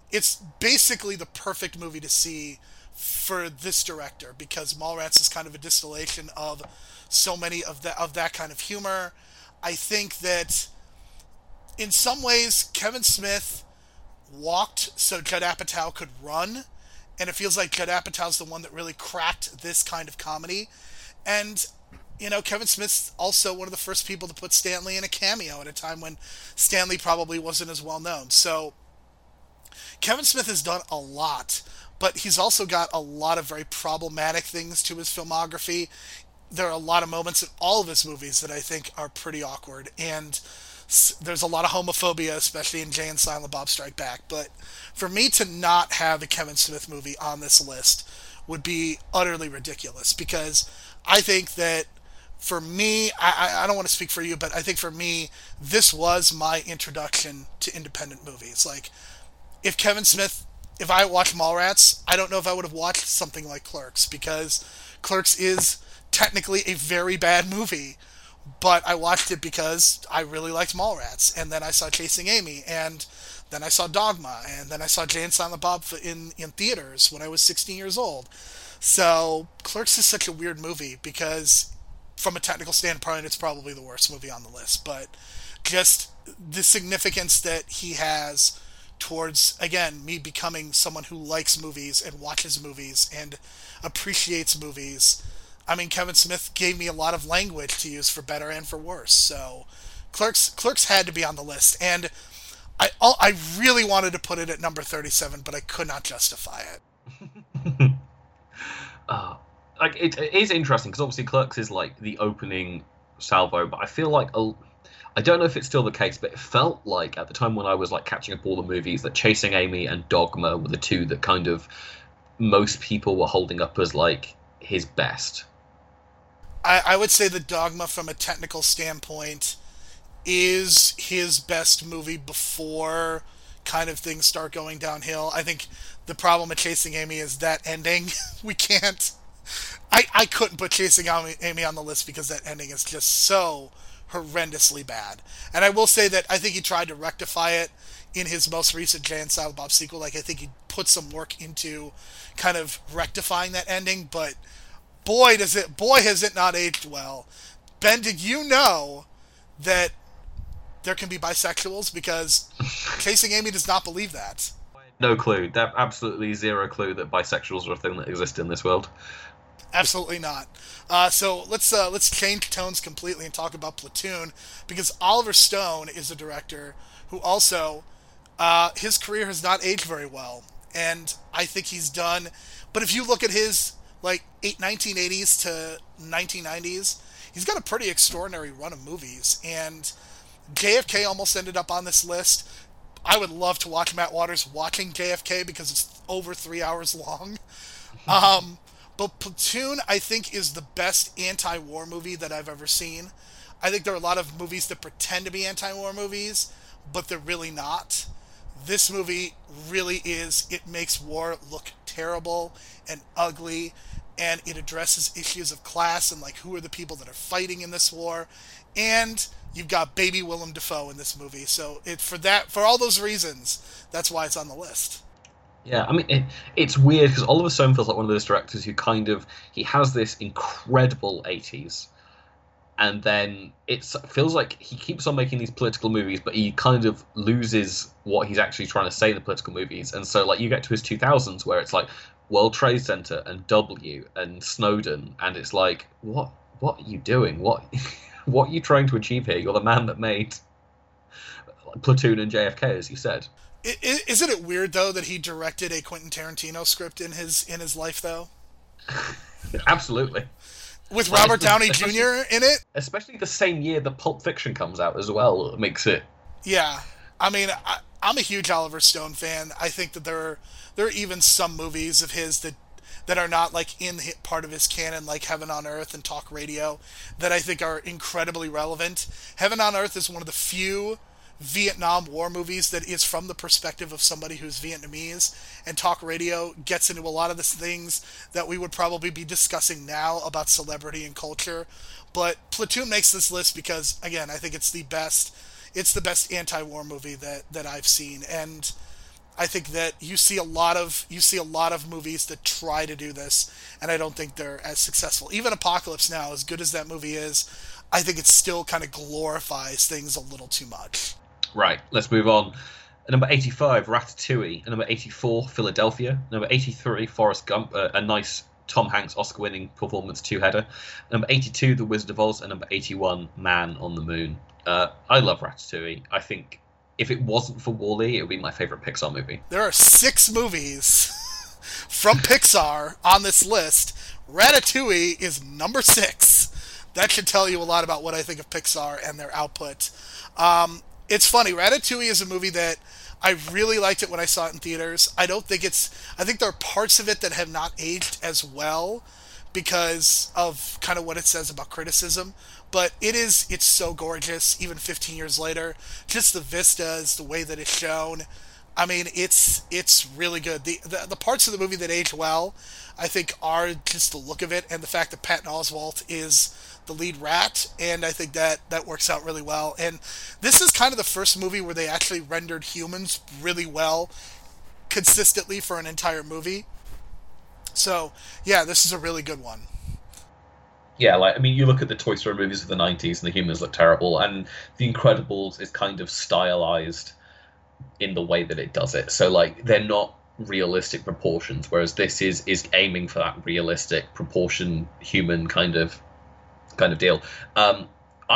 it's basically the perfect movie to see for this director, because Mallrats is kind of a distillation of so many of that kind of humor. I think that in some ways, Kevin Smith walked so Judd Apatow could run, and it feels like Judd Apatow's the one that really cracked this kind of comedy. And, you know, Kevin Smith's also one of the first people to put Stan Lee in a cameo at a time when Stan Lee probably wasn't as well known. So Kevin Smith has done a lot, but he's also got a lot of very problematic things to his filmography. There are a lot of moments in all of his movies that I think are pretty awkward, and there's a lot of homophobia, especially in Jay and Silent Bob Strike Back. But for me to not have a Kevin Smith movie on this list would be utterly ridiculous, because I think that for me, I don't want to speak for you, but I think for me, this was my introduction to independent movies. Like, if Kevin Smith, if I watched Mallrats, I don't know if I would have watched something like Clerks, because Clerks is technically a very bad movie, but I watched it because I really liked Mallrats, and then I saw Chasing Amy, and then I saw Dogma, and then I saw Jay and Silent Bob in theaters when I was 16 years old. So Clerks is such a weird movie, because from a technical standpoint, it's probably the worst movie on the list, but just the significance that he has towards, again, me becoming someone who likes movies and watches movies and appreciates movies. I mean, Kevin Smith gave me a lot of language to use for better and for worse. So Clerks had to be on the list. And I really wanted to put it at number 37, but I could not justify it. It is interesting, because obviously Clerks is like the opening salvo, but I feel like, I don't know if it's still the case, but it felt like at the time when I was like catching up all the movies, that Chasing Amy and Dogma were the two that kind of most people were holding up as like his best. I would say that Dogma, from a technical standpoint, is his best movie before kind of things start going downhill. I think the problem with Chasing Amy is that ending. We can't... I couldn't put Chasing Amy on the list because that ending is just so horrendously bad. And I will say that I think he tried to rectify it in his most recent Jay and Silent Bob sequel. Like, I think he put some work into kind of rectifying that ending, but boy has it not aged well. Ben, did you know that there can be bisexuals? Because Chasing Amy does not believe that. No clue. They have absolutely zero clue that bisexuals are a thing that exists in this world. Absolutely not. So let's change tones completely and talk about Platoon, because Oliver Stone is a director who also, his career has not aged very well, and I think he's done. But if you look at his like 1980s to 1990s, he's got a pretty extraordinary run of movies, and JFK almost ended up on this list. I would love to watch Matt Waters watching JFK, because it's over 3 hours long. But Platoon, I think, is the best anti-war movie that I've ever seen. I think there are a lot of movies that pretend to be anti-war movies, but they're really not. This movie really is. It makes war look terrible and ugly, and it addresses issues of class and, like, who are the people that are fighting in this war. And you've got baby Willem Dafoe in this movie. So for all those reasons, that's why it's on the list. Yeah, I mean, it's weird, because Oliver Stone feels like one of those directors who kind of, he has this incredible 80s, and then it feels like he keeps on making these political movies, but he kind of loses what he's actually trying to say in the political movies. And so, like, you get to his 2000s where it's like World Trade Center and W and Snowden, and it's like, what are you doing? What are you trying to achieve here? You're the man that made Platoon and JFK, as you said. Isn't it weird, though, that he directed a Quentin Tarantino script in his life, though? Absolutely. With Robert Downey Jr. in it? Especially the same year that Pulp Fiction comes out as well, makes it... Yeah. I mean, I'm a huge Oliver Stone fan. I think that there are even some movies of his that are not, like, in part of his canon, like Heaven on Earth and Talk Radio, that I think are incredibly relevant. Heaven on Earth is one of the few Vietnam War movies that is from the perspective of somebody who's Vietnamese, and talk radio gets into a lot of the things that we would probably be discussing now about celebrity and culture. But Platoon makes this list because, again, I think it's the best anti-war movie that I've seen, and I think that you see a lot of movies that try to do this, and I don't think they're as successful. Even Apocalypse Now, as good as that movie is, I think it still kind of glorifies things a little too much. Right, let's move on. At number 85, Ratatouille. At number 84, Philadelphia. At number 83, Forrest Gump, a nice Tom Hanks Oscar-winning performance two-header. At number 82, The Wizard of Oz. At number 81, Man on the Moon. I love Ratatouille. I think if it wasn't for Wall-E, it would be my favorite Pixar movie. There are 6 movies from Pixar on this list. Ratatouille is number 6. That should tell you a lot about what I think of Pixar and their output. It's funny. Ratatouille is a movie that I really liked it when I saw it in theaters. I think there are parts of it that have not aged as well because of kind of what it says about criticism. But it's so gorgeous, even 15 years later. Just the vistas, the way that it's shown. I mean, it's really good. The parts of the movie that age well, I think, are just the look of it and the fact that Patton Oswalt is the lead rat, and I think that works out really well. And this is kind of the first movie where they actually rendered humans really well, consistently for an entire movie. So, yeah, this is a really good one. Yeah, you look at the Toy Story movies of the 90s, and the humans look terrible, and The Incredibles is kind of stylized in the way that it does it. So, they're not realistic proportions, whereas this is aiming for that realistic proportion, human kind of deal. I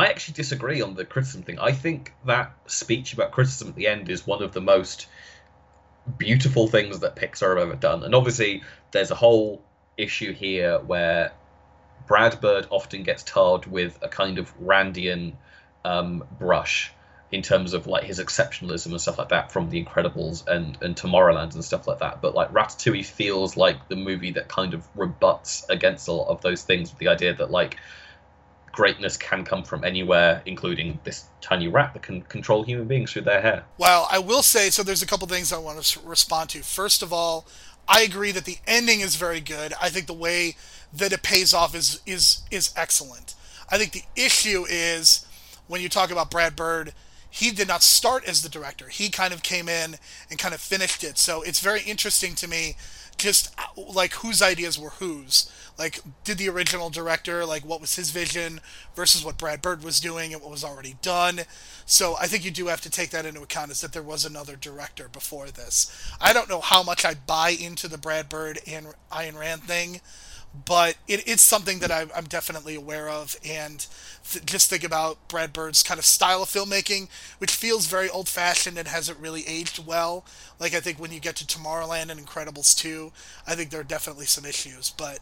actually disagree on the criticism thing. I think that speech about criticism at the end is one of the most beautiful things that Pixar have ever done. And obviously, there's a whole issue here where Brad Bird often gets tarred with a kind of Randian brush in terms of his exceptionalism and stuff like that from The Incredibles and Tomorrowland and stuff like that. But Ratatouille feels like the movie that kind of rebuts against a lot of those things, with the idea that greatness can come from anywhere, including this tiny rat that can control human beings through their hair. Well, I will say, so there's a couple things I want to respond to. First of all, I agree that the ending is very good. I think the way that it pays off is excellent. I think the issue is, when you talk about Brad Bird, he did not start as the director. He kind of came in and kind of finished it. So it's very interesting to me just whose ideas were whose. Did the original director, what was his vision versus what Brad Bird was doing and what was already done. So I think you do have to take that into account, is that there was another director before this. I don't know how much I buy into the Brad Bird and Ayn Rand thing, but it's something that I'm definitely aware of. And just think about Brad Bird's kind of style of filmmaking, which feels very old-fashioned and hasn't really aged well. I think when you get to Tomorrowland and Incredibles 2, I think there are definitely some issues. But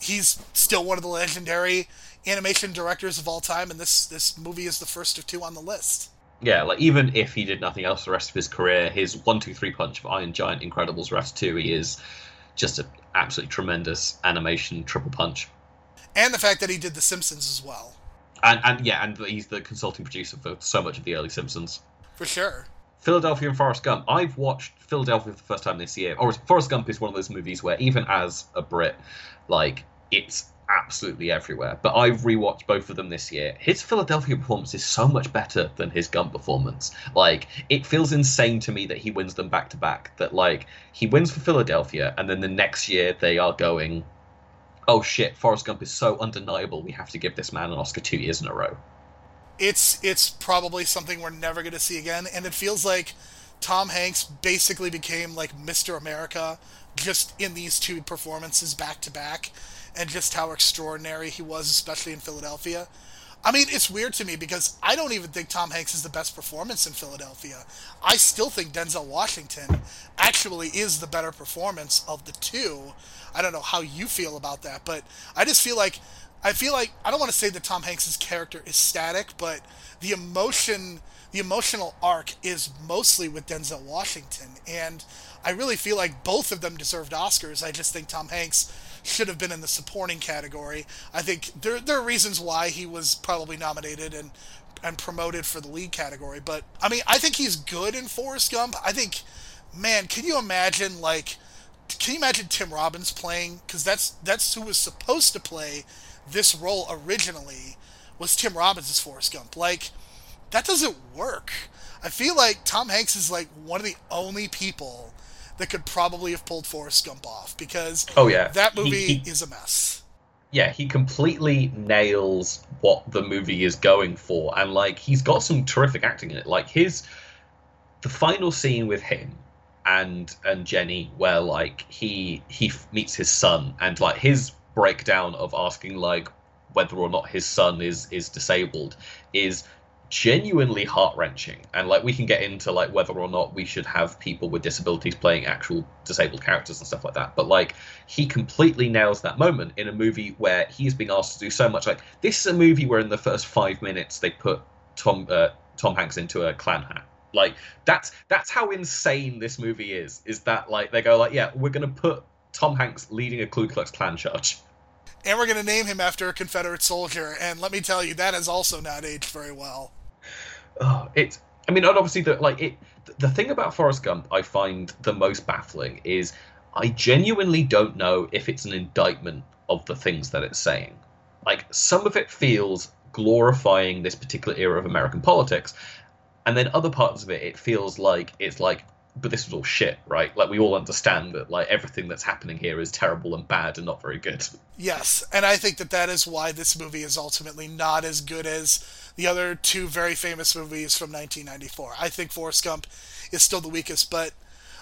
he's still one of the legendary animation directors of all time, and this movie is the first of 2 on the list. Yeah, even if he did nothing else the rest of his career, his 1-2-3 punch of Iron Giant, Incredibles, Ratatouille is just an absolutely tremendous animation triple punch. And the fact that he did The Simpsons as well. And he's the consulting producer for so much of the early Simpsons. For sure. Philadelphia and Forrest Gump. I've watched Philadelphia for the first time this year. Or Forrest Gump is one of those movies where, even as a Brit, it's absolutely everywhere. But I've rewatched both of them this year. His Philadelphia performance is so much better than his Gump performance. It feels insane to me that he wins them back to back. That he wins for Philadelphia, and then the next year they are going, oh shit, Forrest Gump is so undeniable, we have to give this man an Oscar 2 years in a row. It's probably something we're never going to see again, and it feels like Tom Hanks basically became Mr. America just in these 2 performances back to back, and just how extraordinary he was, especially in Philadelphia. I mean, it's weird to me because I don't even think Tom Hanks is the best performance in Philadelphia. I still think Denzel Washington actually is the better performance of the 2. I don't know how you feel about that, but I just feel I don't want to say that Tom Hanks' character is static, but the emotional arc is mostly with Denzel Washington, and I really feel like both of them deserved Oscars. I just think Tom Hanks should have been in the supporting category. I think there are reasons why he was probably nominated and and promoted for the lead category. But, I mean, I think he's good in Forrest Gump. I think, man, can you imagine Tim Robbins playing? Because that's who was supposed to play this role originally, was Tim Robbins as Forrest Gump. Like, that doesn't work. I feel like Tom Hanks is, like, one of the only people that could probably have pulled Forrest Gump off, because that movie is a mess. Yeah, he completely nails what the movie is going for, and, like, he's got some terrific acting in it. Like, the final scene with him and Jenny, where, like, he meets his son, and, like, his breakdown of asking, like, whether or not his son is disabled is genuinely heart-wrenching. And, like, we can get into, like, whether or not we should have people with disabilities playing actual disabled characters and stuff like that, but, like, he completely nails that moment in a movie where he's being asked to do so much. Like, this is a movie where in the first 5 minutes they put Tom Hanks into a clan hat. Like, that's how insane this movie is that, like, they go, like, yeah, we're gonna put Tom Hanks leading a Ku Klux Klan charge. And we're going to name him after a Confederate soldier. And let me tell you, that has also not aged very well. Oh, obviously, the thing about Forrest Gump I find the most baffling is I genuinely don't know if it's an indictment of the things that it's saying. Like, some of it feels glorifying this particular era of American politics. And then other parts of it feels like it's like, but this was all shit, right? Like, we all understand that, like, everything that's happening here is terrible and bad and not very good. Yes, and I think that is why this movie is ultimately not as good as the other two very famous movies from 1994. I think Forrest Gump is still the weakest, but,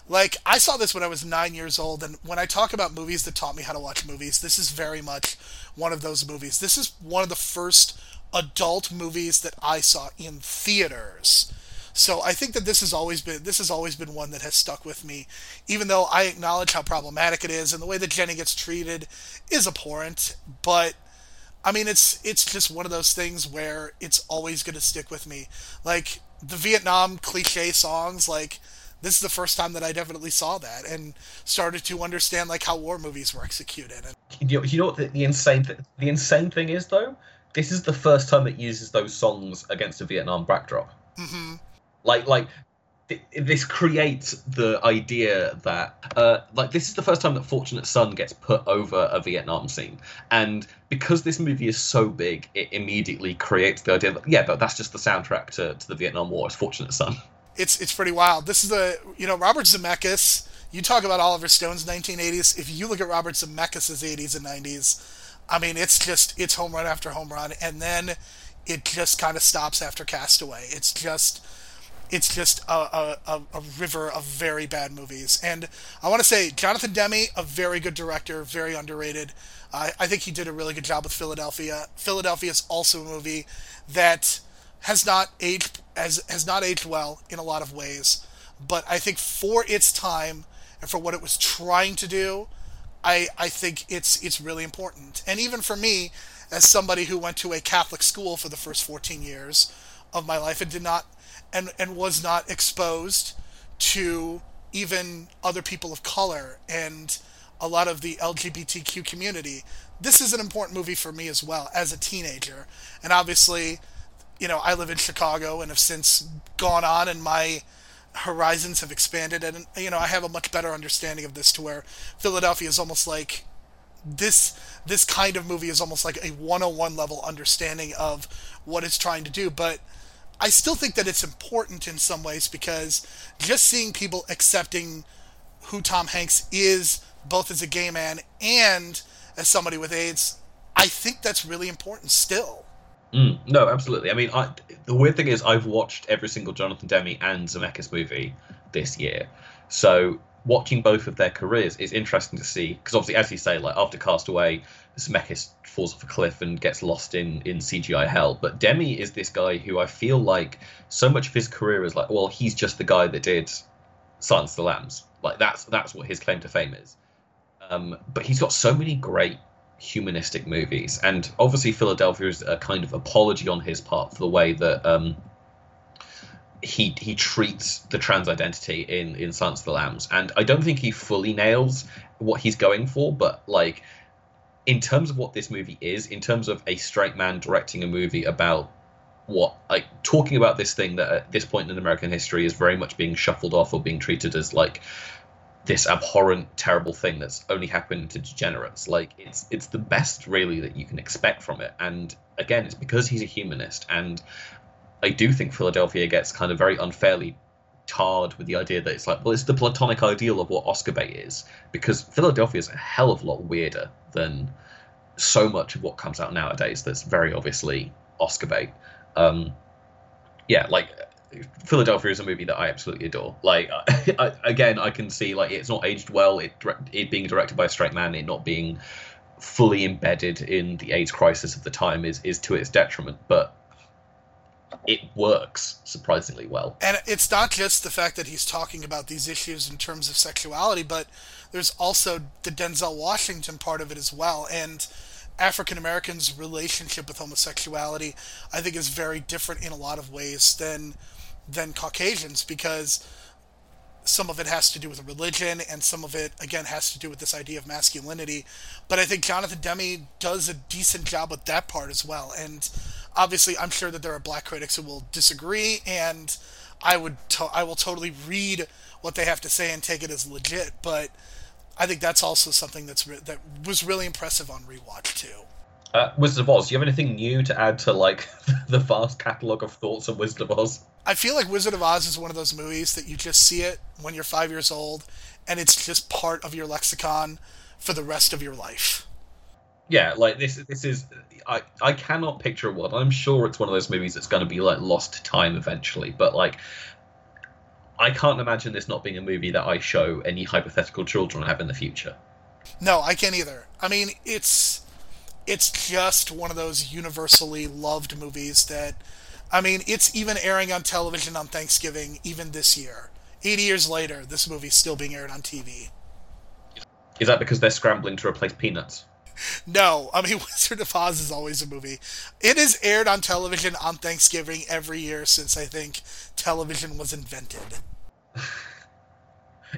like, I saw this when I was 9 years old, and when I talk about movies that taught me how to watch movies, this is very much one of those movies. This is one of the first adult movies that I saw in theaters. So I think that this has always been one that has stuck with me, even though I acknowledge how problematic it is, and the way that Jenny gets treated is abhorrent. But I mean, it's just one of those things where it's always going to stick with me. Like the Vietnam cliche songs, like this is the first time that I definitely saw that and started to understand like how war movies were executed. You know what the insane thing is though? This is the first time it uses those songs against a Vietnam backdrop. Mm-hmm. This creates the idea that, this is the first time that Fortunate Son gets put over a Vietnam scene. And because this movie is so big, it immediately creates the idea that, yeah, but that's just the soundtrack to the Vietnam War, it's Fortunate Son. It's pretty wild. This is Robert Zemeckis, you talk about Oliver Stone's 1980s, if you look at Robert Zemeckis' 80s and 90s, I mean, it's home run after home run, and then it just kind of stops after Castaway. It's just a river of very bad movies. And I want to say Jonathan Demme, a very good director, very underrated. I think he did a really good job with Philadelphia. Philadelphia is also a movie that has not aged well in a lot of ways, but I think for its time and for what it was trying to do, I think it's really important. And even for me, as somebody who went to a Catholic school for the first 14 years of my life and did not and was not exposed to even other people of color and a lot of the LGBTQ community, this is an important movie for me as well as a teenager. And obviously, you know, I live in Chicago and have since gone on, and my horizons have expanded, and, you know, I have a much better understanding of this, to where Philadelphia is almost like this kind of movie is almost like a 101 level understanding of what it's trying to do. But I still think that it's important in some ways, because just seeing people accepting who Tom Hanks is, both as a gay man and as somebody with AIDS, I think that's really important still. No, absolutely. I mean, the weird thing is I've watched every single Jonathan Demme and Zemeckis movie this year, so watching both of their careers is interesting to see, because obviously, as you say, like after Castaway, Zemeckis falls off a cliff and gets lost in CGI hell. But Demme is this guy who I feel like so much of his career is like, well, he's just the guy that did Silence of the Lambs. Like that's what his claim to fame is. But he's got so many great humanistic movies, and obviously Philadelphia is a kind of apology on his part for the way that he treats the trans identity in Silence of the Lambs. And I don't think he fully nails what he's going for, but like in terms of what this movie is, in terms of a straight man directing a movie about talking about this thing that at this point in American history is very much being shuffled off or being treated as like this abhorrent, terrible thing that's only happened to degenerates. Like it's the best really that you can expect from it. And again, it's because he's a humanist. And I do think Philadelphia gets kind of very unfairly tarred with the idea that it's like, well, it's the platonic ideal of what Oscar bait is, because Philadelphia is a hell of a lot weirder than so much of what comes out nowadays that's very obviously Oscar bait. Philadelphia is a movie that I absolutely adore. Like, again, I can see like it's not aged well. It being directed by a straight man, it not being fully embedded in the AIDS crisis of the time is to its detriment, but it works surprisingly well. And it's not just the fact that he's talking about these issues in terms of sexuality, but there's also the Denzel Washington part of it as well. And African Americans' relationship with homosexuality, I think, is very different in a lot of ways than Caucasians, because some of it has to do with religion and some of it, again, has to do with this idea of masculinity. But I think Jonathan Demme does a decent job with that part as well. And obviously, I'm sure that there are black critics who will disagree, and I will totally read what they have to say and take it as legit, but I think that's also something that was really impressive on rewatch too. Wizard of Oz, do you have anything new to add to like the vast catalogue of thoughts on Wizard of Oz? I feel like Wizard of Oz is one of those movies that you just see it when you're 5 years old, and it's just part of your lexicon for the rest of your life. Yeah, like this is I cannot picture one. I'm sure it's one of those movies that's going to be like lost to time eventually, but like I can't imagine this not being a movie that I show any hypothetical children I have in the future. No, I can't either. I mean, it's just one of those universally loved movies that, I mean, it's even airing on television on Thanksgiving even this year. 80 years later, this movie's still being aired on TV. Is that because they're scrambling to replace Peanuts? No, I mean, Wizard of Oz is always a movie. It is aired on television on Thanksgiving every year since, I think, television was invented.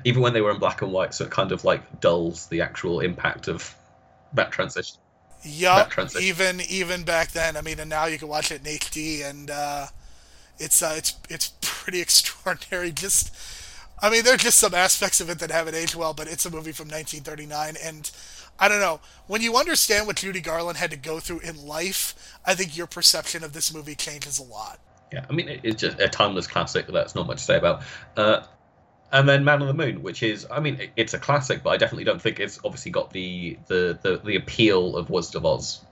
Even when they were in black and white, so it kind of, like, dulls the actual impact of that transition. Yup, even back then. I mean, and now you can watch it in HD, and it's pretty extraordinary. Just, I mean, there are just some aspects of it that haven't aged well, but it's a movie from 1939, and I don't know. When you understand what Judy Garland had to go through in life, I think your perception of this movie changes a lot. Yeah, I mean, it's just a timeless classic. That's not much to say about. And then Man on the Moon, which is, I mean, it's a classic, but I definitely don't think it's obviously got the appeal of Wizard of Oz.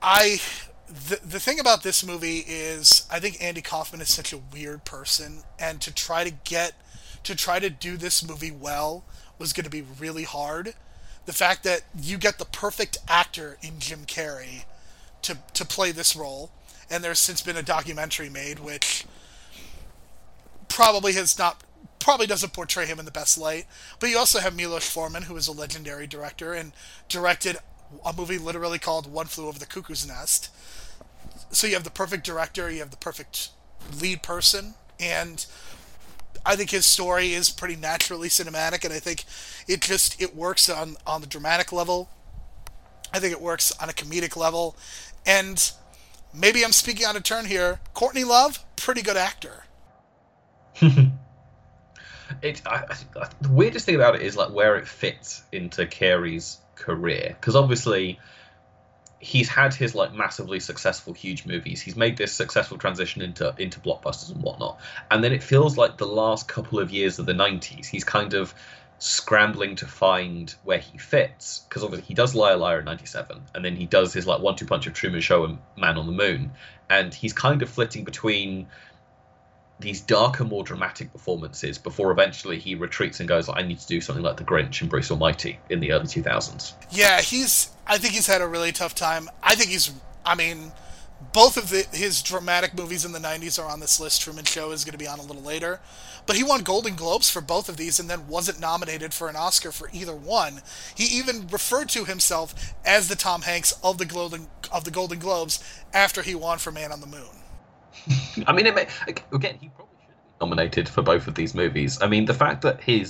The thing about this movie is I think Andy Kaufman is such a weird person, and to try to do this movie well was going to be really hard. The fact that you get the perfect actor in Jim Carrey to play this role, and there's since been a documentary made which probably doesn't portray him in the best light. But you also have Milos Forman, who is a legendary director and directed a movie literally called One Flew Over the Cuckoo's Nest. So you have the perfect director, you have the perfect lead person, and I think his story is pretty naturally cinematic, and I think it works on the dramatic level. I think it works on a comedic level. And maybe I'm speaking out of turn here. Courtney Love, pretty good actor. The weirdest thing about it is like where it fits into Carey's career, because obviously he's had his like massively successful huge movies. He's made this successful transition into blockbusters and whatnot. And then it feels like the last couple of years of the 90s, he's kind of scrambling to find where he fits. Because obviously he does Liar Liar in 97, and then he does his like 1-2 punch of Truman Show and Man on the Moon. And he's kind of flitting between these darker, more dramatic performances before eventually he retreats and goes, I need to do something like The Grinch and Bruce Almighty in the early 2000s. Yeah, I think he's had a really tough time. Both of his dramatic movies in the 90s are on this list. Truman Show is going to be on a little later. But he won Golden Globes for both of these and then wasn't nominated for an Oscar for either one. He even referred to himself as the Tom Hanks of the Golden Globes after he won for Man on the Moon. I mean, again, he probably should have been nominated for both of these movies. I mean, the fact that he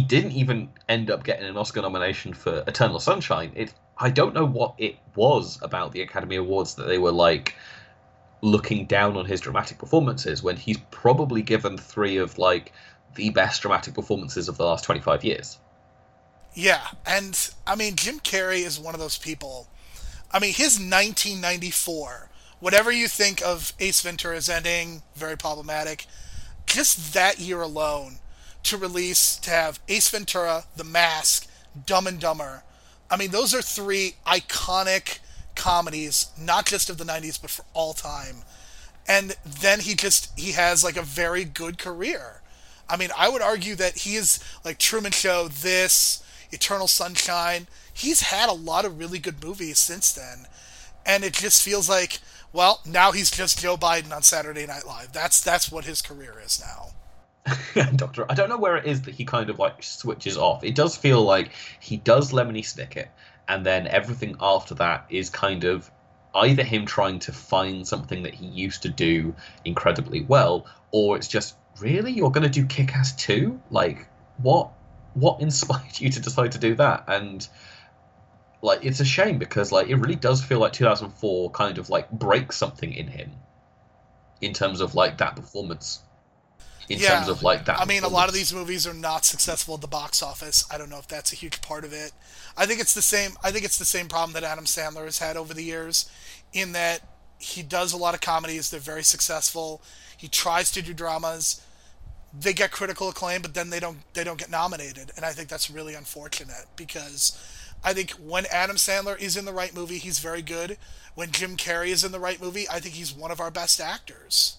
didn't even end up getting an Oscar nomination for Eternal Sunshine, I don't know what it was about the Academy Awards that they were like, looking down on his dramatic performances when he's probably given three of like the best dramatic performances of the last 25 years. Yeah, and I mean, Jim Carrey is one of those people. I mean, his 1994, whatever you think of Ace Ventura's ending, very problematic, just that year alone to have Ace Ventura, The Mask, Dumb and Dumber. I mean, those are three iconic comedies, not just of the 90s, but for all time. And then he has like a very good career. I mean, I would argue that he is like Truman Show, this, Eternal Sunshine. He's had a lot of really good movies since then. And it just feels like, well, now he's just Joe Biden on Saturday Night Live. That's what his career is now. Doctor, I don't know where it is that he kind of like switches off. It does feel like he does Lemony Snicket, and then everything after that is kind of either him trying to find something that he used to do incredibly well, or it's just, really, you're going to do Kick-Ass 2? Like, what inspired you to decide to do that? And like, it's a shame because like it really does feel like 2004 kind of like breaks something in him in terms of like that performance. Terms of like that. I mean, a lot of these movies are not successful at the box office. I don't know if that's a huge part of it. I think it's the same problem that Adam Sandler has had over the years, in that he does a lot of comedies. They're very successful. He tries to do dramas. They get critical acclaim, but then they don't get nominated. And I think that's really unfortunate, because I think when Adam Sandler is in the right movie, he's very good. When Jim Carrey is in the right movie, I think he's one of our best actors.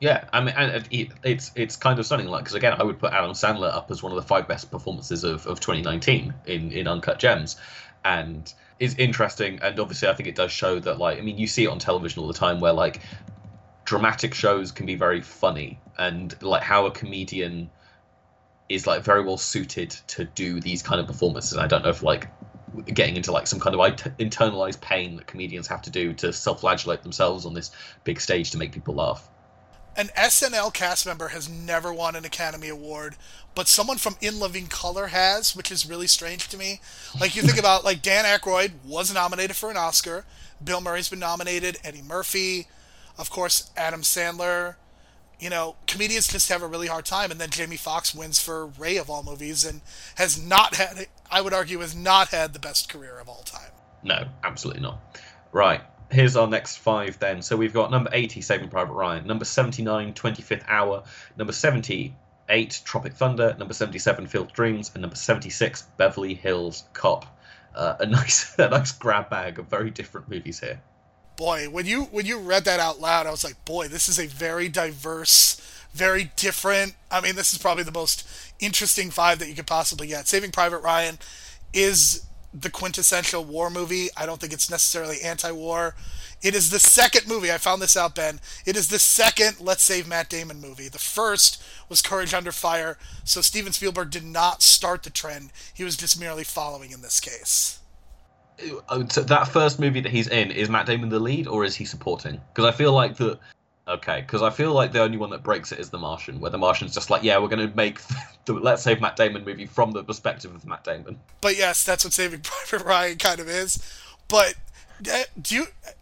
Yeah, I mean, and it's kind of stunning, like, because again, I would put Adam Sandler up as one of the 5 best performances of 2019 in Uncut Gems, and it's interesting, and obviously I think it does show that, like, I mean, you see it on television all the time where, like, dramatic shows can be very funny, and, like, how a comedian is, like, very well suited to do these kind of performances. I don't know if, like, getting into, like, some kind of internalized pain that comedians have to do to self-flagellate themselves on this big stage to make people laugh. An SNL cast member has never won an Academy Award, but someone from In Living Color has, which is really strange to me. Like, you think about, like, Dan Aykroyd was nominated for an Oscar. Bill Murray's been nominated. Eddie Murphy. Of course, Adam Sandler. You know, comedians just have a really hard time. And then Jamie Foxx wins for Ray of all movies and has not had, I would argue, has not had the best career of all time. No, absolutely not. Right. Here's our next 5 then. So we've got number 80, Saving Private Ryan. Number 79, 25th Hour. Number 78, Tropic Thunder. Number 77, Field Dreams. And number 76, Beverly Hills Cop. A nice grab bag of very different movies here. Boy, when you read that out loud, I was like, boy, this is a very diverse, very different. I mean, this is probably the most interesting 5 that you could possibly get. Saving Private Ryan is the quintessential war movie. I don't think it's necessarily anti-war. It is the second movie. I found this out, Ben. It is the second Let's Save Matt Damon movie. The first was Courage Under Fire, so Steven Spielberg did not start the trend. He was just merely following in this case. So that first movie that he's in, is Matt Damon the lead or is he supporting? Because I feel like the... Okay, because I feel like the only one that breaks it is The Martian, where The Martian's just like, yeah, we're going to make the Let's Save Matt Damon movie from the perspective of Matt Damon. But yes, that's what Saving Private Ryan kind of is. But when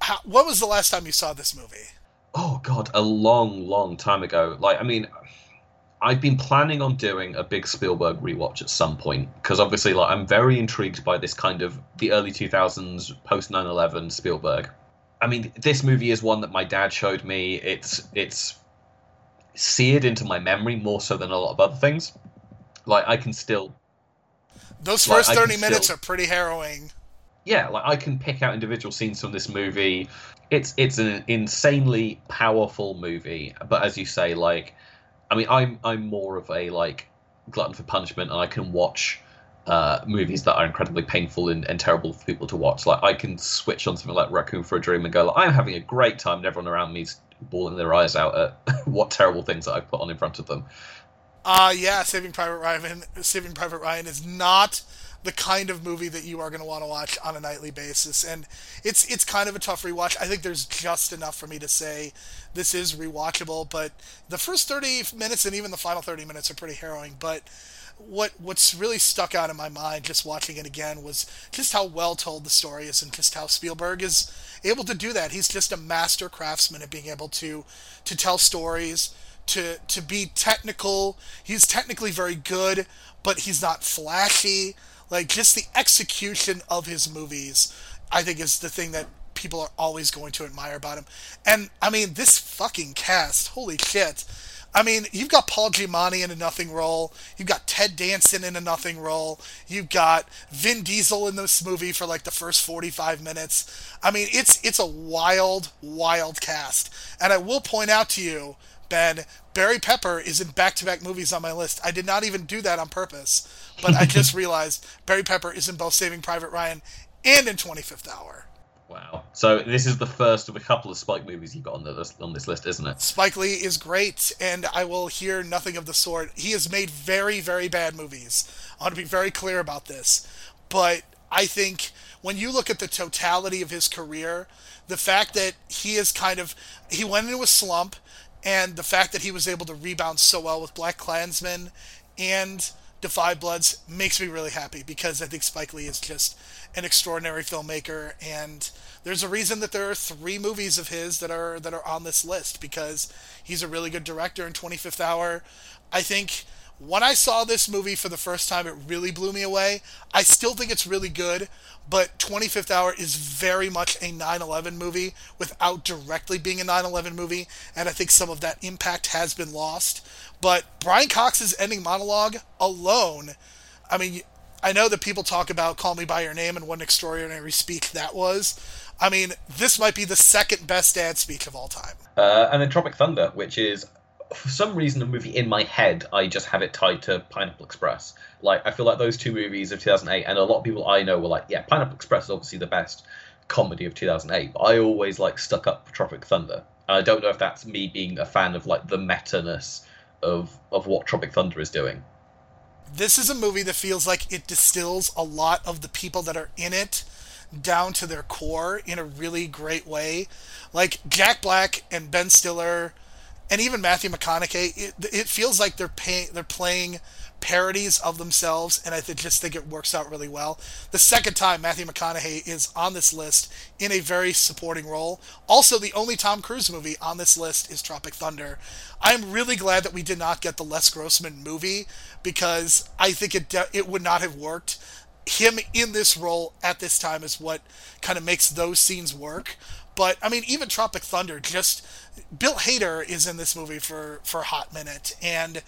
was the last time you saw this movie? Oh, God, a long, long time ago. Like, I mean, I've been planning on doing a big Spielberg rewatch at some point, because obviously, like, I'm very intrigued by this kind of the early 2000s, post-9/11 Spielberg. I mean, this movie is one that my dad showed me. It's seared into my memory more so than a lot of other things. Like, I can still... Those first 30 minutes are pretty harrowing. Yeah, like, I can pick out individual scenes from this movie. It's an insanely powerful movie. But as you say, like... I mean, I'm more of a, like, glutton for punishment, and I can watch... movies that are incredibly painful and terrible for people to watch. Like, I can switch on something like Raccoon for a Dream and go, like, I'm having a great time, and everyone around me's bawling their eyes out at what terrible things that I've put on in front of them. Yeah, Saving Private Ryan is not the kind of movie that you are going to want to watch on a nightly basis, and it's kind of a tough rewatch. I think there's just enough for me to say this is rewatchable, but the first 30 minutes and even the final 30 minutes are pretty harrowing, but what's really stuck out in my mind just watching it again was just how well told the story is and just how Spielberg is able to do that. He's just a master craftsman at being able to tell stories, to be technical. He's technically very good, but he's not flashy. Like, just the execution of his movies, I think, is the thing that people are always going to admire about him. And, I mean, this fucking cast, holy shit. I mean, you've got Paul Giamatti in a nothing role. You've got Ted Danson in a nothing role. You've got Vin Diesel in this movie for like the first 45 minutes. I mean, it's a wild, wild cast. And I will point out to you, Ben, Barry Pepper is in back-to-back movies on my list. I did not even do that on purpose, but I just realized Barry Pepper is in both Saving Private Ryan and in 25th Hour. Wow. So this is the first of a couple of Spike movies you've got on this list, isn't it? Spike Lee is great, and I will hear nothing of the sort. He has made very, very bad movies. I want to be very clear about this. But I think when you look at the totality of his career, the fact that he is kind of... He went into a slump, and the fact that he was able to rebound so well with Black Klansman and... Defy Bloods makes me really happy, because I think Spike Lee is just an extraordinary filmmaker, and there's a reason that there are three movies of his that are on this list, because he's a really good director. In 25th Hour, I think when I saw this movie for the first time, it really blew me away. I still think it's really good, but 25th Hour is very much a 9/11 movie without directly being a 9/11 movie, and I think some of that impact has been lost. But Brian Cox's ending monologue alone, I mean, I know that people talk about Call Me By Your Name and what an extraordinary speech that was. I mean, this might be the second best ad speech of all time. And then Tropic Thunder, which is, for some reason, a movie in my head, I just have it tied to Pineapple Express. Like, I feel like those two movies of 2008, and a lot of people I know were like, yeah, Pineapple Express is obviously the best comedy of 2008, but I always, like, stuck up for Tropic Thunder. And I don't know if that's me being a fan of, like, the meta-ness of what Tropic Thunder is doing. This is a movie that feels like it distills a lot of the people that are in it down to their core in a really great way. Like, Jack Black and Ben Stiller and even Matthew McConaughey, it feels like they're playing parodies of themselves, and I just think it works out really well. The second time Matthew McConaughey is on this list in a very supporting role. Also, the only Tom Cruise movie on this list is Tropic Thunder. I'm really glad that we did not get the Les Grossman movie, because I think it would not have worked. Him in this role at this time is what kind of makes those scenes work. But, I mean, even Tropic Thunder, just... Bill Hader is in this movie for a hot minute. And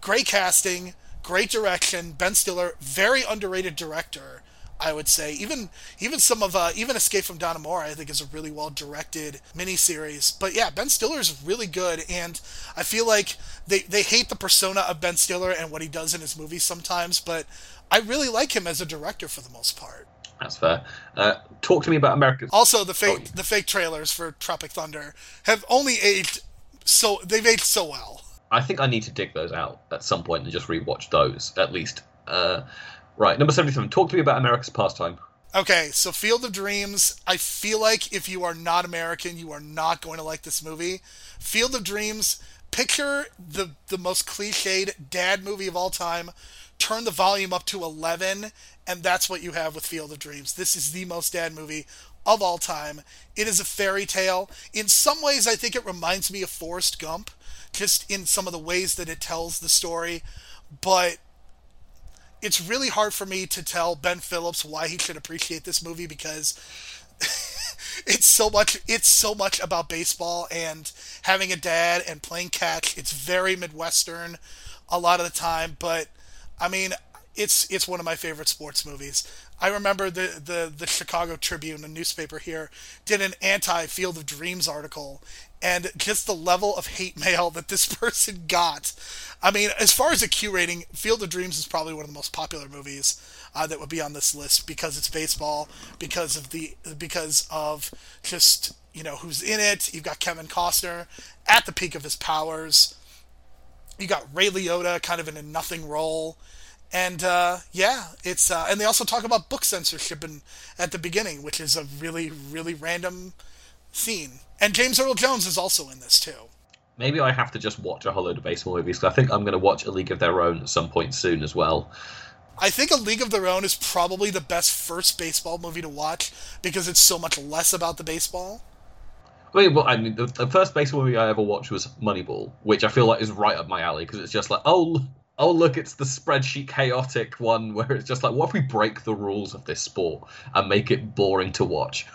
great casting, great direction. Ben Stiller, very underrated director, I would say. Even Escape from Don Amore, I think, is a really well-directed miniseries. But, yeah, Ben Stiller's really good. And I feel like they hate the persona of Ben Stiller and what he does in his movies sometimes. But I really like him as a director for the most part. That's fair. Talk to me about American... Also, the fake trailers for Tropic Thunder have only aged so... They've aged so well. I think I need to dig those out at some point and just rewatch those, at least. Right, number 77. Talk to me about America's Pastime. Okay, so Field of Dreams. I feel like if you are not American, you are not going to like this movie. Field of Dreams, picture the most cliched dad movie of all time. Turn the volume up to 11, and that's what you have with Field of Dreams. This is the most dad movie of all time. It is a fairy tale. In some ways, I think it reminds me of Forrest Gump, just in some of the ways that it tells the story. But it's really hard for me to tell Ben Phillips why he should appreciate this movie, because... It's so much about baseball and having a dad and playing catch. It's very Midwestern a lot of the time, but... I mean, it's one of my favorite sports movies. I remember the Chicago Tribune, a newspaper here, did an anti-Field of Dreams article, and just the level of hate mail that this person got. I mean, as far as a Q rating, Field of Dreams is probably one of the most popular movies that would be on this list, because it's baseball, because of just, you know, who's in it. You've got Kevin Costner at the peak of his powers. You got Ray Liotta kind of in a nothing role. And, and they also talk about book censorship at the beginning, which is a really, really random scene. And James Earl Jones is also in this, too. Maybe I have to just watch a whole load of baseball movies, because I think I'm going to watch A League of Their Own at some point soon as well. I think A League of Their Own is probably the best first baseball movie to watch, because it's so much less about the baseball. I mean, the first baseball movie I ever watched was Moneyball, which I feel like is right up my alley, because it's just like, oh look, it's the spreadsheet chaotic one where it's just like, what if we break the rules of this sport and make it boring to watch?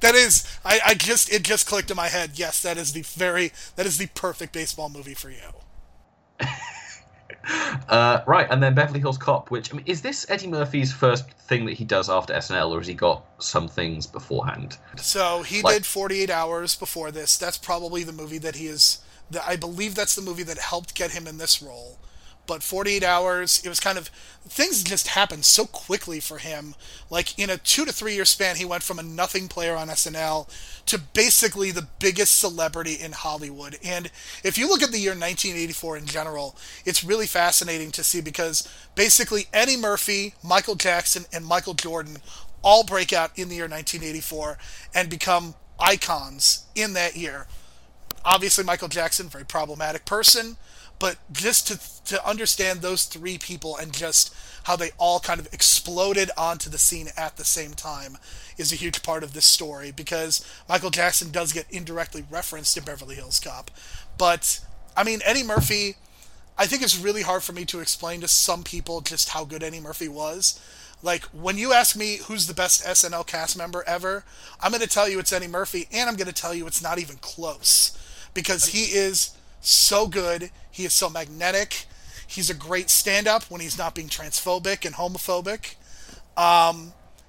That is, it just clicked in my head. Yes, that is the perfect baseball movie for you. Right, and then Beverly Hills Cop, which, I mean, is this Eddie Murphy's first thing that he does after SNL, or has he got some things beforehand? So he did 48 Hours before this. That's probably the movie that he is. I believe that's the movie that helped get him in this role. But 48 Hours, it was kind of... Things just happened so quickly for him. Like, in a 2 to 3 year span, he went from a nothing player on SNL to basically the biggest celebrity in Hollywood. And if you look at the year 1984 in general, it's really fascinating to see, because basically Eddie Murphy, Michael Jackson, and Michael Jordan all break out in the year 1984 and become icons in that year. Obviously, Michael Jackson, very problematic person, but just to understand those three people and just how they all kind of exploded onto the scene at the same time is a huge part of this story, because Michael Jackson does get indirectly referenced in Beverly Hills Cop. But, I mean, Eddie Murphy, I think it's really hard for me to explain to some people just how good Eddie Murphy was. Like, when you ask me who's the best SNL cast member ever, I'm going to tell you it's Eddie Murphy, and I'm going to tell you it's not even close, because he is... so good. He is so magnetic. He's a great stand-up when he's not being transphobic and homophobic.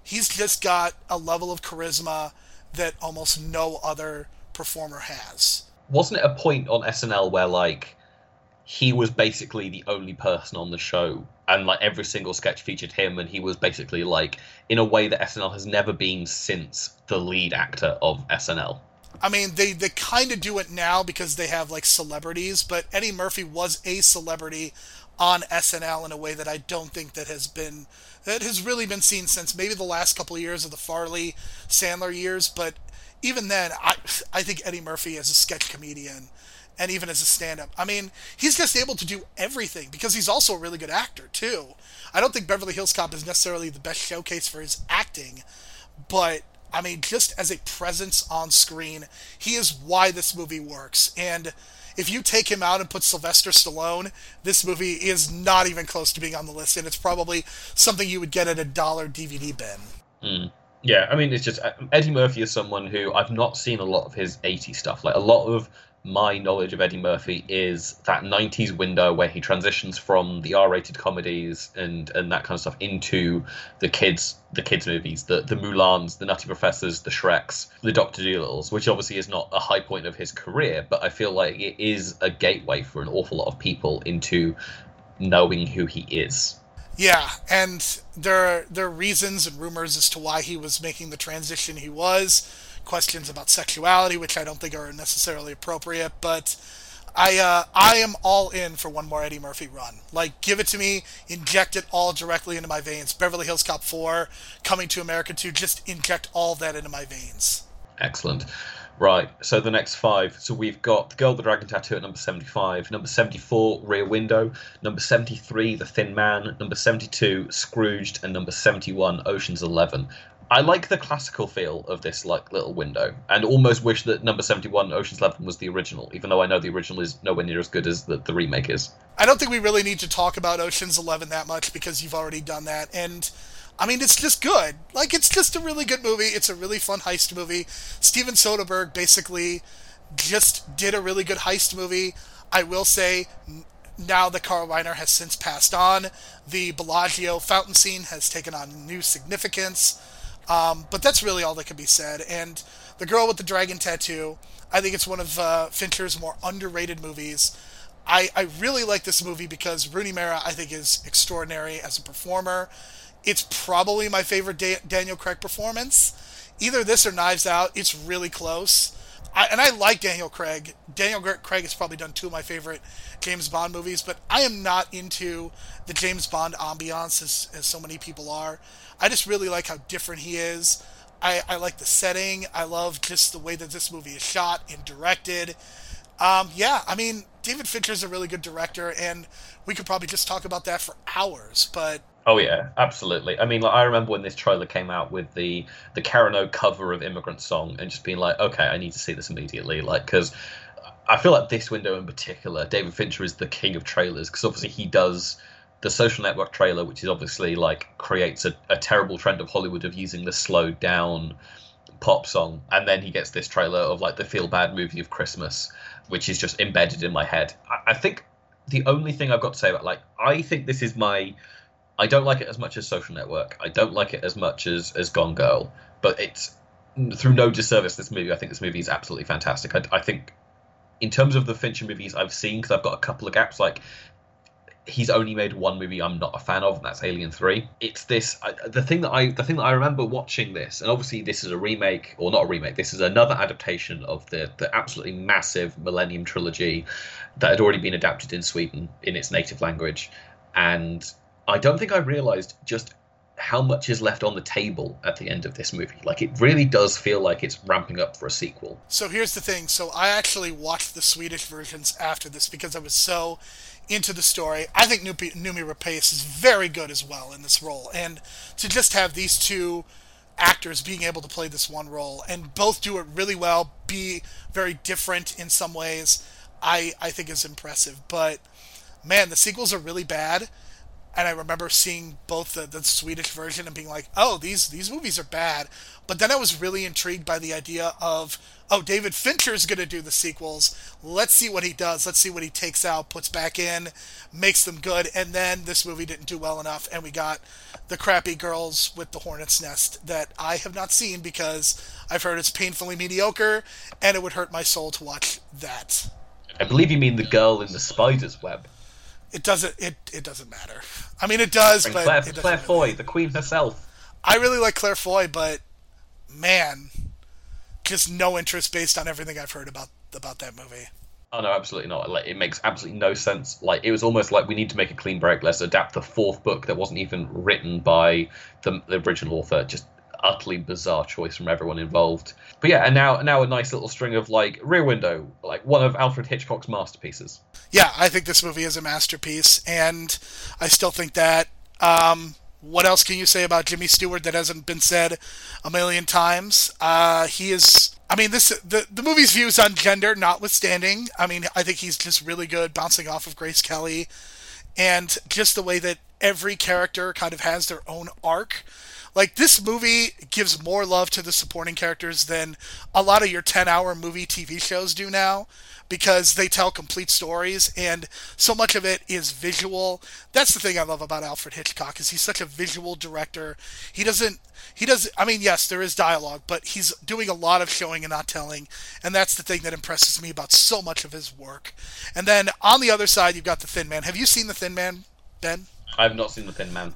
He's just got a level of charisma that almost no other performer has. Wasn't it a point on SNL where, like, he was basically the only person on the show, and, like, every single sketch featured him, and he was basically, like, in a way that SNL has never been since, the lead actor of SNL? I mean, they kind of do it now because they have, like, celebrities, but Eddie Murphy was a celebrity on SNL in a way that I don't think that has really been seen since maybe the last couple of years of the Farley Sandler years. But even then, I think Eddie Murphy as a sketch comedian and even as a stand-up, I mean, he's just able to do everything, because he's also a really good actor, too. I don't think Beverly Hills Cop is necessarily the best showcase for his acting, but... I mean, just as a presence on screen, he is why this movie works. And if you take him out and put Sylvester Stallone, this movie is not even close to being on the list, and it's probably something you would get at a dollar DVD bin. Mm. Yeah, I mean, it's just... Eddie Murphy is someone who... I've not seen a lot of his 80s stuff. Like, a lot of my knowledge of Eddie Murphy is that 90s window where he transitions from the R-rated comedies and that kind of stuff into the kids movies, the Mulans, the Nutty Professors, the Shreks, the Dr. Doolittles, which obviously is not a high point of his career, but I feel like it is a gateway for an awful lot of people into knowing who he is. Yeah, and there are reasons and rumors as to why he was making the transition he was. Questions about sexuality, which I don't think are necessarily appropriate, but I am all in for one more Eddie Murphy run. Like, give it to me, inject it all directly into my veins. Beverly Hills Cop 4, Coming to America 2, just inject all that into my veins. Excellent. Right, so the next five. So we've got The Girl with the Dragon Tattoo at number 75, number 74, Rear Window, number 73, The Thin Man, number 72, Scrooged, and number 71, Ocean's 11. I like the classical feel of this, like, little window, and almost wish that number 71, Ocean's 11, was the original, even though I know the original is nowhere near as good as the remake is. I don't think we really need to talk about Ocean's 11 that much, because you've already done that, and... I mean, it's just good. Like, it's just a really good movie. It's a really fun heist movie. Steven Soderbergh basically just did a really good heist movie. I will say, now that Carl Reiner has since passed on, the Bellagio fountain scene has taken on new significance. But that's really all that can be said. And The Girl with the Dragon Tattoo, I think it's one of Fincher's more underrated movies. I really like this movie because Rooney Mara, I think, is extraordinary as a performer. It's probably my favorite Daniel Craig performance. Either this or Knives Out. It's really close. I like Daniel Craig. Daniel Craig has probably done two of my favorite James Bond movies, but I am not into the James Bond ambiance as so many people are. I just really like how different he is. I like the setting. I love just the way that this movie is shot and directed. Yeah, I mean, David Fincher's a really good director, and we could probably just talk about that for hours, but... Oh, yeah, absolutely. I mean, like, I remember when this trailer came out with the Karen O cover of Immigrant Song and just being like, okay, I need to see this immediately, like, because I feel like this window in particular, David Fincher is the king of trailers, because obviously he does... The Social Network trailer, which is obviously like creates a terrible trend of Hollywood of using the slowed down pop song, and then he gets this trailer of like the feel bad movie of Christmas, which is just embedded in my head. I think the only thing I've got to say about like I think this is my I don't like it as much as Social Network. I don't like it as much as Gone Girl, but it's through no disservice this movie. I think this movie is absolutely fantastic. I think in terms of the Fincher movies I've seen, because I've got a couple of gaps, like he's only made one movie I'm not a fan of, and that's Alien 3. It's this the thing that I remember watching this, and obviously this is a remake, or not a remake, this is another adaptation of the absolutely massive Millennium trilogy that had already been adapted in Sweden in its native language. And I don't think I realized just how much is left on the table at the end of this movie. Like, it really does feel like it's ramping up for a sequel. So here's the thing. So I actually watched the Swedish versions after this because I was so into the story. I think Noomi Rapace is very good as well in this role. And to just have these two actors being able to play this one role and both do it really well, be very different in some ways, I think is impressive. But, man, the sequels are really bad. And I remember seeing both the Swedish version and being like, oh, these movies are bad. But then I was really intrigued by the idea of, oh, David Fincher's going to do the sequels. Let's see what he does. Let's see what he takes out, puts back in, makes them good. And then this movie didn't do well enough, and we got the crappy Girls with the Hornet's Nest that I have not seen because I've heard it's painfully mediocre, and it would hurt my soul to watch that. I believe you mean The Girl in the Spider's Web. It doesn't matter. I mean, it does, but Claire Foy, the queen herself. I really like Claire Foy, but man, just no interest based on everything I've heard about that movie. Oh no, absolutely not. Like, it makes absolutely no sense. Like, it was almost like we need to make a clean break. Let's adapt the fourth book that wasn't even written by the original author. Just utterly bizarre choice from everyone involved. But yeah, and now a nice little string of like Rear Window, like one of Alfred Hitchcock's masterpieces. Yeah, I think this movie is a masterpiece, and I still think that. What else can you say about Jimmy Stewart that hasn't been said a million times? He is, I mean, the movie's views on gender notwithstanding, I mean, I think he's just really good bouncing off of Grace Kelly, and just the way that every character kind of has their own arc. Like, this movie gives more love to the supporting characters than a lot of your 10-hour movie TV shows do now, because they tell complete stories, and so much of it is visual. That's the thing I love about Alfred Hitchcock, is he's such a visual director. I mean, yes, there is dialogue, but he's doing a lot of showing and not telling, and that's the thing that impresses me about so much of his work. And then on the other side, you've got The Thin Man. Have you seen The Thin Man, Ben? I have not seen The Thin Man.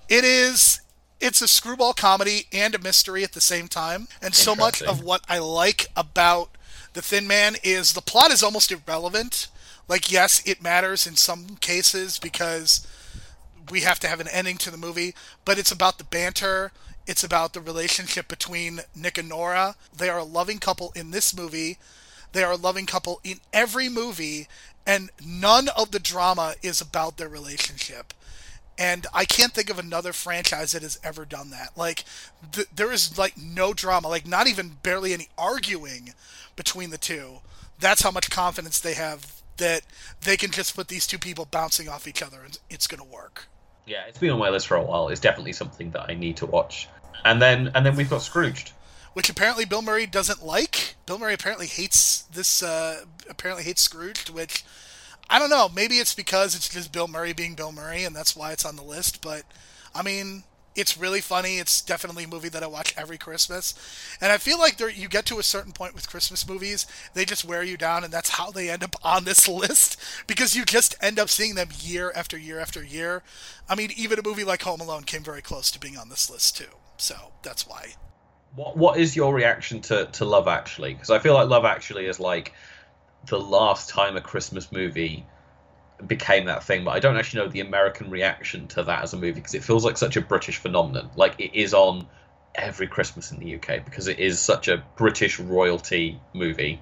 It's a screwball comedy and a mystery at the same time. And so much of what I like about The Thin Man is the plot is almost irrelevant. Like, yes, it matters in some cases because we have to have an ending to the movie, but it's about the banter. It's about the relationship between Nick and Nora. They are a loving couple in this movie. They are a loving couple in every movie, and none of the drama is about their relationship. And I can't think of another franchise that has ever done that. Like, there is, like, no drama. Like, not even barely any arguing between the two. That's how much confidence they have that they can just put these two people bouncing off each other and it's going to work. Yeah, it's been on my list for a while. It's definitely something that I need to watch. And then we've got Scrooged. Which apparently Bill Murray doesn't like. Bill Murray apparently hates this, hates Scrooged, which... I don't know, maybe it's because it's just Bill Murray being Bill Murray, and that's why it's on the list, but, I mean, it's really funny. It's definitely a movie that I watch every Christmas, and I feel like you get to a certain point with Christmas movies, they just wear you down, and that's how they end up on this list, because you just end up seeing them year after year after year. I mean, even a movie like Home Alone came very close to being on this list, too, so that's why. What is your reaction to Love Actually? Because I feel like Love Actually is like... the last time a Christmas movie became that thing, but I don't actually know the American reaction to that as a movie, because it feels like such a British phenomenon. Like, it is on every Christmas in the UK because it is such a British royalty movie.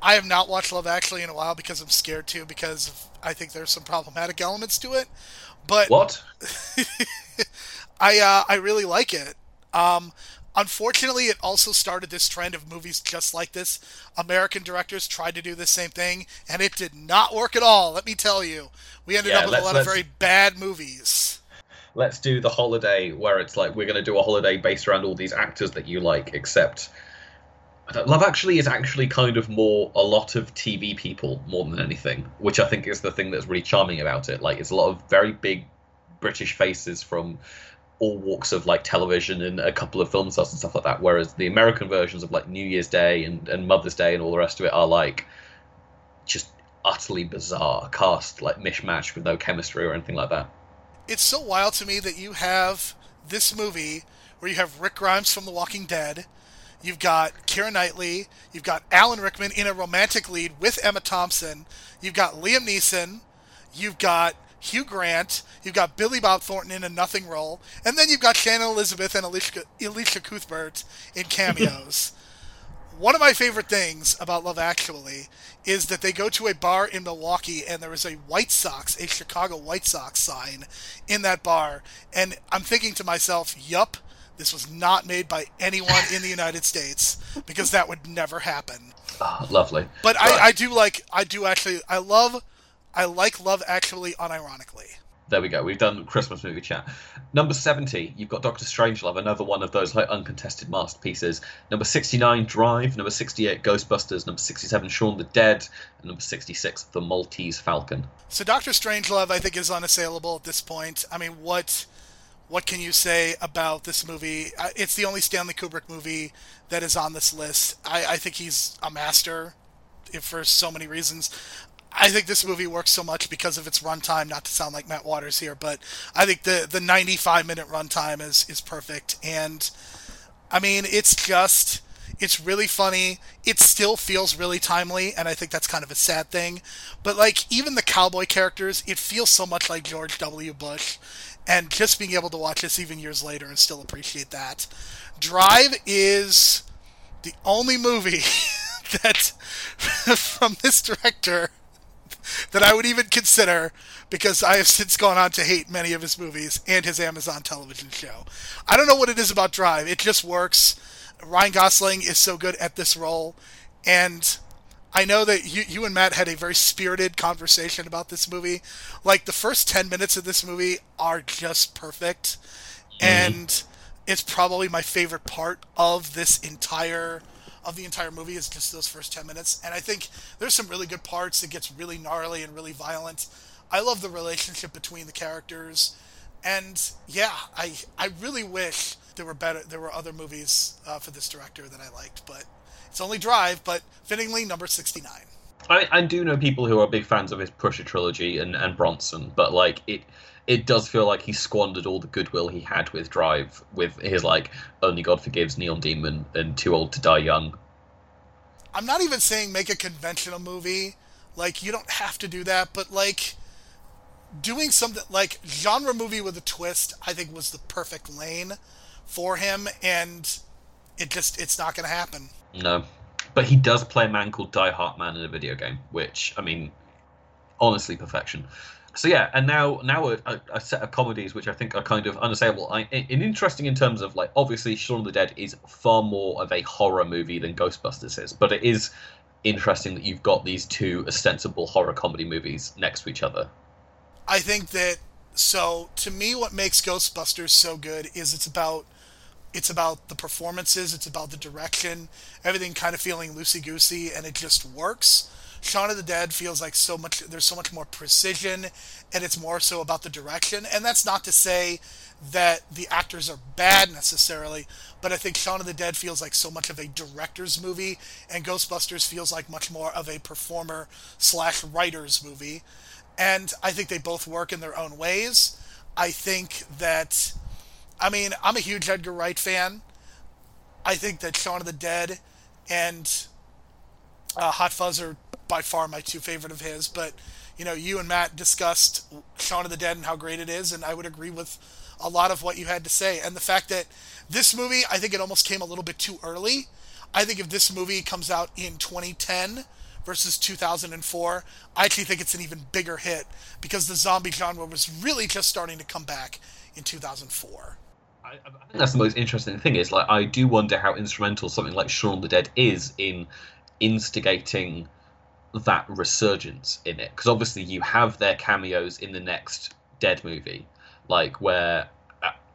I have not watched Love Actually in a while because I'm scared to, because I think there's some problematic elements to it. But what? I really like it. Unfortunately, it also started this trend of movies just like this. American directors tried to do the same thing, and it did not work at all, let me tell you. We ended up with a lot of very bad movies. Let's do The Holiday, where it's like, we're going to do a holiday based around all these actors that you like, except... Love Actually is actually kind of more a lot of TV people more than anything, which I think is the thing that's really charming about it. Like, it's a lot of very big British faces from all walks of like television and a couple of film stars and stuff like that, whereas the American versions of like New Year's Day and Mother's Day and all the rest of it are like just utterly bizarre cast, like mishmash with no chemistry or anything like that. It's so wild to me that you have this movie where you have Rick Grimes from The Walking Dead, you've got Keira Knightley, you've got Alan Rickman in a romantic lead with Emma Thompson, you've got Liam Neeson, you've got Hugh Grant, you've got Billy Bob Thornton in a nothing role, and then you've got Shannon Elizabeth and Alicia Cuthbert in cameos. One of my favorite things about Love Actually is that they go to a bar in Milwaukee and there is a White Sox, a Chicago White Sox sign in that bar, and I'm thinking to myself, yup, this was not made by anyone in the United States, because that would never happen. Oh, lovely. But right. I like Love Actually unironically. There we go. We've done Christmas movie chat. Number 70, you've got Dr. Strangelove, another one of those like uncontested masterpieces. Number 69, Drive. Number 68, Ghostbusters. Number 67, Shaun the Dead. And number 66, The Maltese Falcon. So Dr. Strangelove, I think, is unassailable at this point. I mean, what can you say about this movie? It's the only Stanley Kubrick movie that is on this list. I think he's a master for so many reasons. I think this movie works so much because of its runtime, not to sound like Matt Waters here, but I think the 95-minute runtime is perfect. And, I mean, it's really funny. It still feels really timely, and I think that's kind of a sad thing. But, like, even the cowboy characters, it feels so much like George W. Bush. And just being able to watch this even years later and still appreciate that. Drive is the only movie that from this director that I would even consider, because I have since gone on to hate many of his movies and his Amazon television show. I don't know what it is about Drive. It just works. Ryan Gosling is so good at this role. And I know that you and Matt had a very spirited conversation about this movie. Like, the first 10 minutes of this movie are just perfect. Mm-hmm. And it's probably my favorite part of this entire... of the entire movie is just those first 10 minutes. And I think there's some really good parts. It gets really gnarly and really violent. I love the relationship between the characters. And yeah, I really wish there were other movies for this director that I liked, but it's only Drive, but fittingly number 69. I do know people who are big fans of his Pusher trilogy and Bronson, but like it does feel like he squandered all the goodwill he had with Drive, with his like Only God Forgives, Neon Demon, and Too Old to Die Young. I'm not even saying make a conventional movie. Like, you don't have to do that, but like doing something like genre movie with a twist, I think was the perfect lane for him, and it's not going to happen. No. But he does play a man called Die Hard Man in a video game, which, I mean, honestly, perfection. So yeah, and now a set of comedies which I think are kind of unassailable. And interesting in terms of, like, obviously Shaun of the Dead is far more of a horror movie than Ghostbusters is, but it is interesting that you've got these two ostensible horror comedy movies next to each other. I think that, so, to me, what makes Ghostbusters so good is it's about the performances, it's about the direction, everything kind of feeling loosey-goosey, and it just works. Shaun of the Dead feels like there's so much more precision, and it's more so about the direction, and that's not to say that the actors are bad necessarily, but I think Shaun of the Dead feels like so much of a director's movie, and Ghostbusters feels like much more of a performer/writer's movie, and I think they both work in their own ways. I think that... I mean, I'm a huge Edgar Wright fan. I think that Shaun of the Dead and Hot Fuzz are by far my two favorite of his. But, you know, you and Matt discussed Shaun of the Dead and how great it is, and I would agree with a lot of what you had to say. And the fact that this movie, I think it almost came a little bit too early. I think if this movie comes out in 2010 versus 2004, I actually think it's an even bigger hit, because the zombie genre was really just starting to come back in 2004. I think that's the most interesting thing, is like, I do wonder how instrumental something like Shaun of the Dead is in instigating that resurgence in it, because obviously you have their cameos in the next Dead movie, like where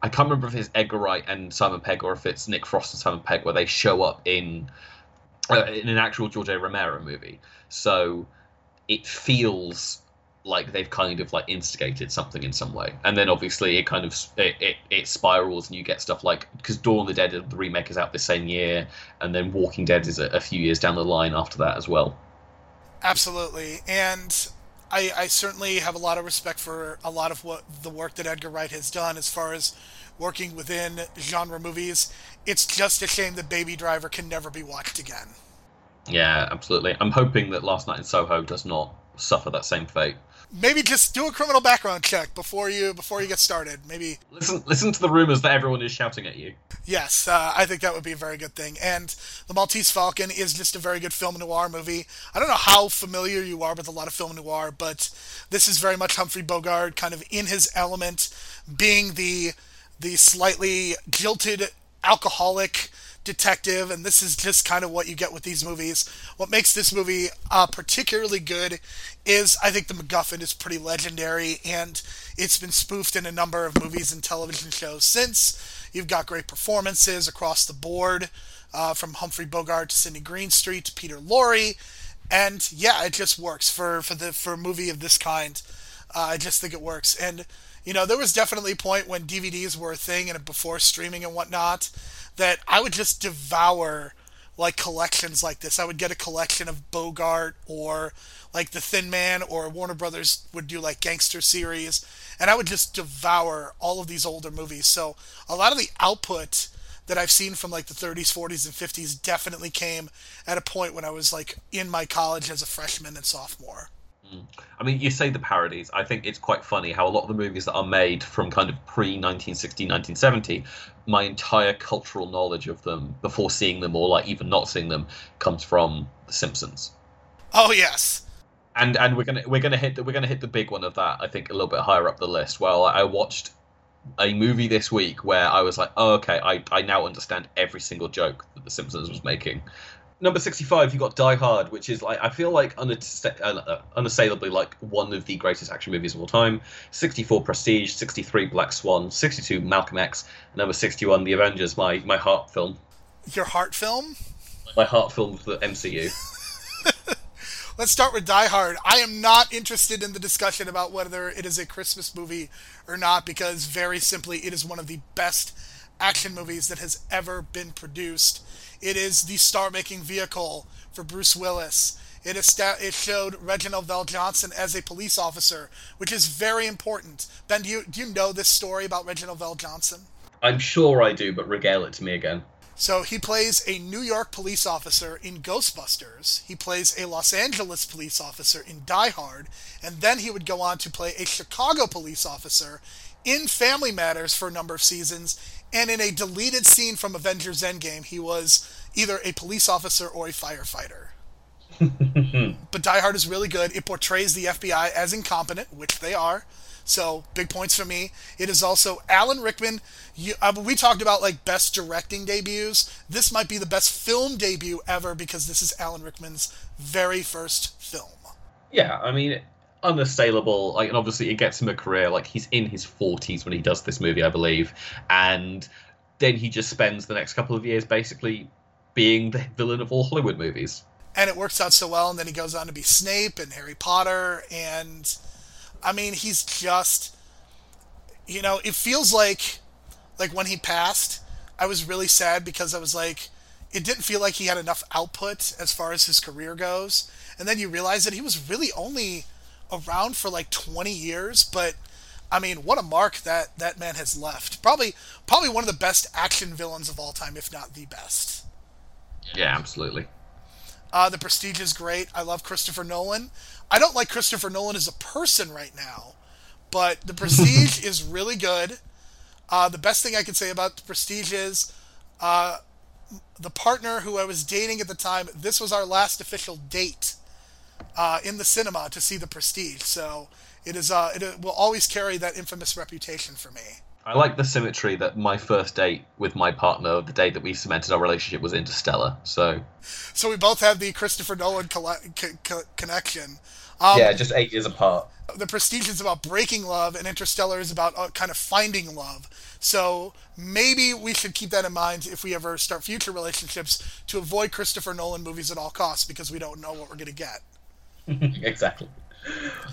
I can't remember if it's Edgar Wright and Simon Pegg or if it's Nick Frost and Simon Pegg, where they show up in an actual George A. Romero movie. So it feels like they've kind of like instigated something in some way, and then obviously it kind of it spirals, and you get stuff like, because Dawn of the Dead, the remake, is out this same year, and then Walking Dead is a few years down the line after that as well. Absolutely, and I certainly have a lot of respect for a lot of what the work that Edgar Wright has done as far as working within genre movies. It's just a shame that Baby Driver can never be watched again. Yeah, absolutely. I'm hoping that Last Night in Soho does not suffer that same fate. Maybe just do a criminal background check before you get started. Maybe listen to the rumors that everyone is shouting at you. Yes, I think that would be a very good thing. And The Maltese Falcon is just a very good film noir movie. I don't know how familiar you are with a lot of film noir, but this is very much Humphrey Bogart kind of in his element, being the slightly jilted alcoholic detective, and this is just kind of what you get with these movies. What makes this movie particularly good is I think the MacGuffin is pretty legendary, and it's been spoofed in a number of movies and television shows since. You've got great performances across the board, from Humphrey Bogart to Sidney Greenstreet to Peter Lorre, and yeah, it just works for a movie of this kind. I just think it works. And you know, there was definitely a point when DVDs were a thing and before streaming and whatnot that I would just devour, like, collections like this. I would get a collection of Bogart or, like, The Thin Man, or Warner Brothers would do, like, gangster series. And I would just devour all of these older movies. So a lot of the output that I've seen from, like, the 30s, 40s, and 50s definitely came at a point when I was, like, in my college as a freshman and sophomore. I mean, you say the parodies. I think it's quite funny how a lot of the movies that are made from kind of pre-1960, 1970, my entire cultural knowledge of them before seeing them, or like even not seeing them, comes from The Simpsons. Oh yes. And we're gonna hit the big one of that. I think a little bit higher up the list. Well, I watched a movie this week where I was like, oh, okay, I now understand every single joke that The Simpsons was making. Number 65, you got Die Hard, which is, like, I feel like unassailably, like, one of the greatest action movies of all time. 64, Prestige. 63, Black Swan. 62, Malcolm X. Number 61, The Avengers, my heart film. Your heart film? My heart film for the MCU. Let's start with Die Hard. I am not interested in the discussion about whether it is a Christmas movie or not, because, very simply, it is one of the best action movies that has ever been produced. It is the star-making vehicle for Bruce Willis. It showed Reginald Vell Johnson as a police officer, which is very important. Ben, do you know this story about Reginald Vell Johnson? I'm sure I do, but regale it to me again. So he plays a New York police officer in Ghostbusters. He plays a Los Angeles police officer in Die Hard. And then he would go on to play a Chicago police officer in Family Matters for a number of seasons, and in a deleted scene from Avengers Endgame, he was either a police officer or a firefighter. But Die Hard is really good. It portrays the FBI as incompetent, which they are, so big points for me. It is also Alan Rickman. We talked about, like, best directing debuts. This might be the best film debut ever, because this is Alan Rickman's very first film. Yeah, I mean, unassailable, like, and obviously it gets him a career. Like, he's in his 40s when he does this movie, I believe, and then he just spends the next couple of years basically being the villain of all Hollywood movies, and it works out so well. And then he goes on to be Snape and Harry Potter, and I mean, he's just, you know, it feels like when he passed, I was really sad, because I was like, it didn't feel like he had enough output as far as his career goes. And then you realize that he was really only around for like 20 years, but I mean, what a mark that man has left. Probably one of the best action villains of all time, if not the best. Yeah, absolutely. The Prestige is great. I love Christopher Nolan. I don't like Christopher Nolan as a person right now, but The Prestige is really good. The best thing I can say about The Prestige is the partner who I was dating at the time, this was our last official date in the cinema to see The Prestige. So it is. It will always carry that infamous reputation for me. I like the symmetry that my first date with my partner, the day that we cemented our relationship, was Interstellar. So we both have the Christopher Nolan connection. Yeah, just 8 years apart. The Prestige is about breaking love, and Interstellar is about kind of finding love. So maybe we should keep that in mind if we ever start future relationships, to avoid Christopher Nolan movies at all costs, because we don't know what we're going to get. Exactly.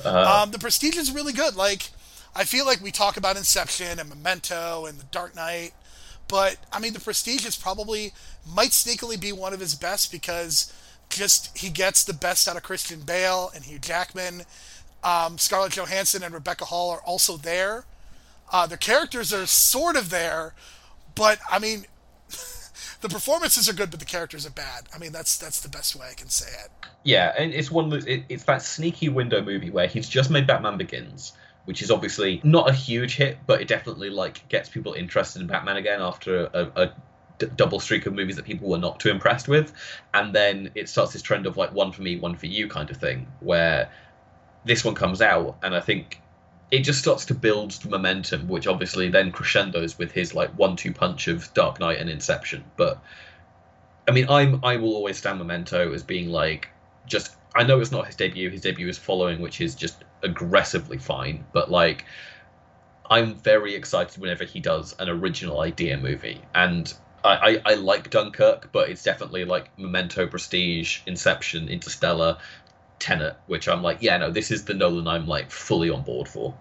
The Prestige is really good. Like, I feel like we talk about Inception and Memento and The Dark Knight, but I mean, The Prestige is probably, might sneakily be one of his best, because just he gets the best out of Christian Bale and Hugh Jackman. Scarlett Johansson and Rebecca Hall are also there. Their characters are sort of there, but I mean, the performances are good, but the characters are bad. I mean, that's the best way I can say it. Yeah, and it's one. It's that sneaky window movie where he's just made Batman Begins, which is obviously not a huge hit, but it definitely, like, gets people interested in Batman again after a double streak of movies that people were not too impressed with. And then it starts this trend of, like, one for me, one for you kind of thing, where this one comes out, and I think it just starts to build momentum, which obviously then crescendos with his, like, 1-2 punch of Dark Knight and Inception. But, I mean, I will always stand Memento as being, like, just... I know it's not his debut. His debut is Following, which is just aggressively fine. But, like, I'm very excited whenever he does an original idea movie. And I like Dunkirk, but it's definitely, like, Memento, Prestige, Inception, Interstellar, Tenet, which I'm like, yeah, no, this is the Nolan I'm, like, fully on board for.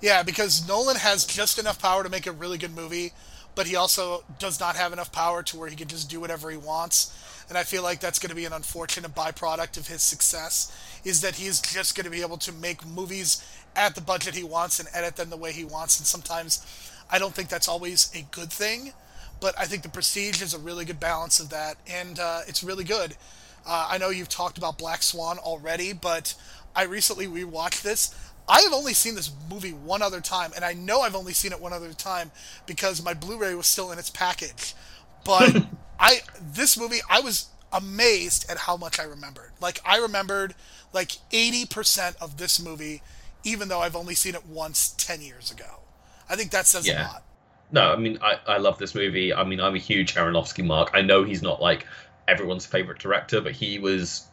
Yeah, because Nolan has just enough power to make a really good movie, but he also does not have enough power to where he can just do whatever he wants. And I feel like that's going to be an unfortunate byproduct of his success, is that he's just going to be able to make movies at the budget he wants and edit them the way he wants. And sometimes I don't think that's always a good thing, but I think The Prestige is a really good balance of that. And it's really good. I know you've talked about Black Swan already, but I recently rewatched this. I have only seen this movie one other time, and I know I've only seen it one other time because my Blu-ray was still in its package. But this movie, I was amazed at how much I remembered. Like, I remembered, like, 80% of this movie, even though I've only seen it once 10 years ago. I think that says a lot. No, I mean, I love this movie. I mean, I'm a huge Aronofsky mark. I know he's not, like, everyone's favorite director, but he was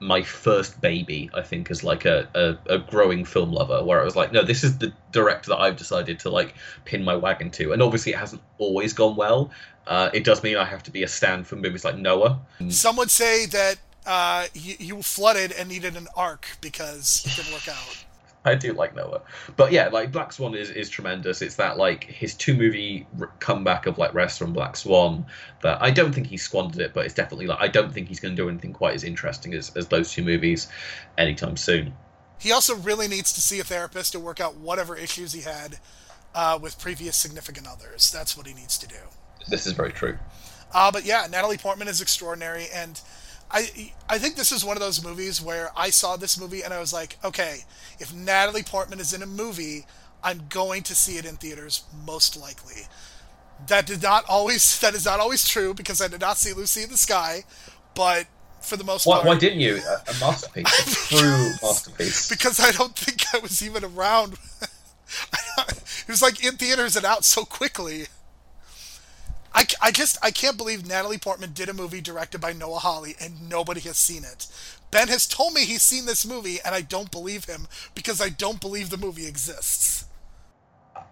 my first baby, I think, as, like, a growing film lover, where I was like, no, this is the director that I've decided to, like, pin my wagon to. And obviously it hasn't always gone well. It does mean I have to be a stan for movies like Noah. Some would say that you flooded and needed an arc because it didn't work out. I do like Noah. But yeah, like, Black Swan is tremendous. It's that, like, his two-movie comeback of, like, Restaurant Black Swan, that I don't think he squandered it, but it's definitely, like, I don't think he's going to do anything quite as interesting as those two movies anytime soon. He also really needs to see a therapist to work out whatever issues he had with previous significant others. That's what he needs to do. This is very true. But yeah, Natalie Portman is extraordinary, and I think this is one of those movies where I saw this movie and I was like, okay, if Natalie Portman is in a movie, I'm going to see it in theaters, most likely. That is not always true, because I did not see Lucy in the Sky, but for the most part... Why didn't you? A masterpiece. A true masterpiece. Because I don't think I was even around. It was like in theaters and out so quickly. I can't believe Natalie Portman did a movie directed by Noah Hawley and nobody has seen it. Ben has told me he's seen this movie and I don't believe him, because I don't believe the movie exists.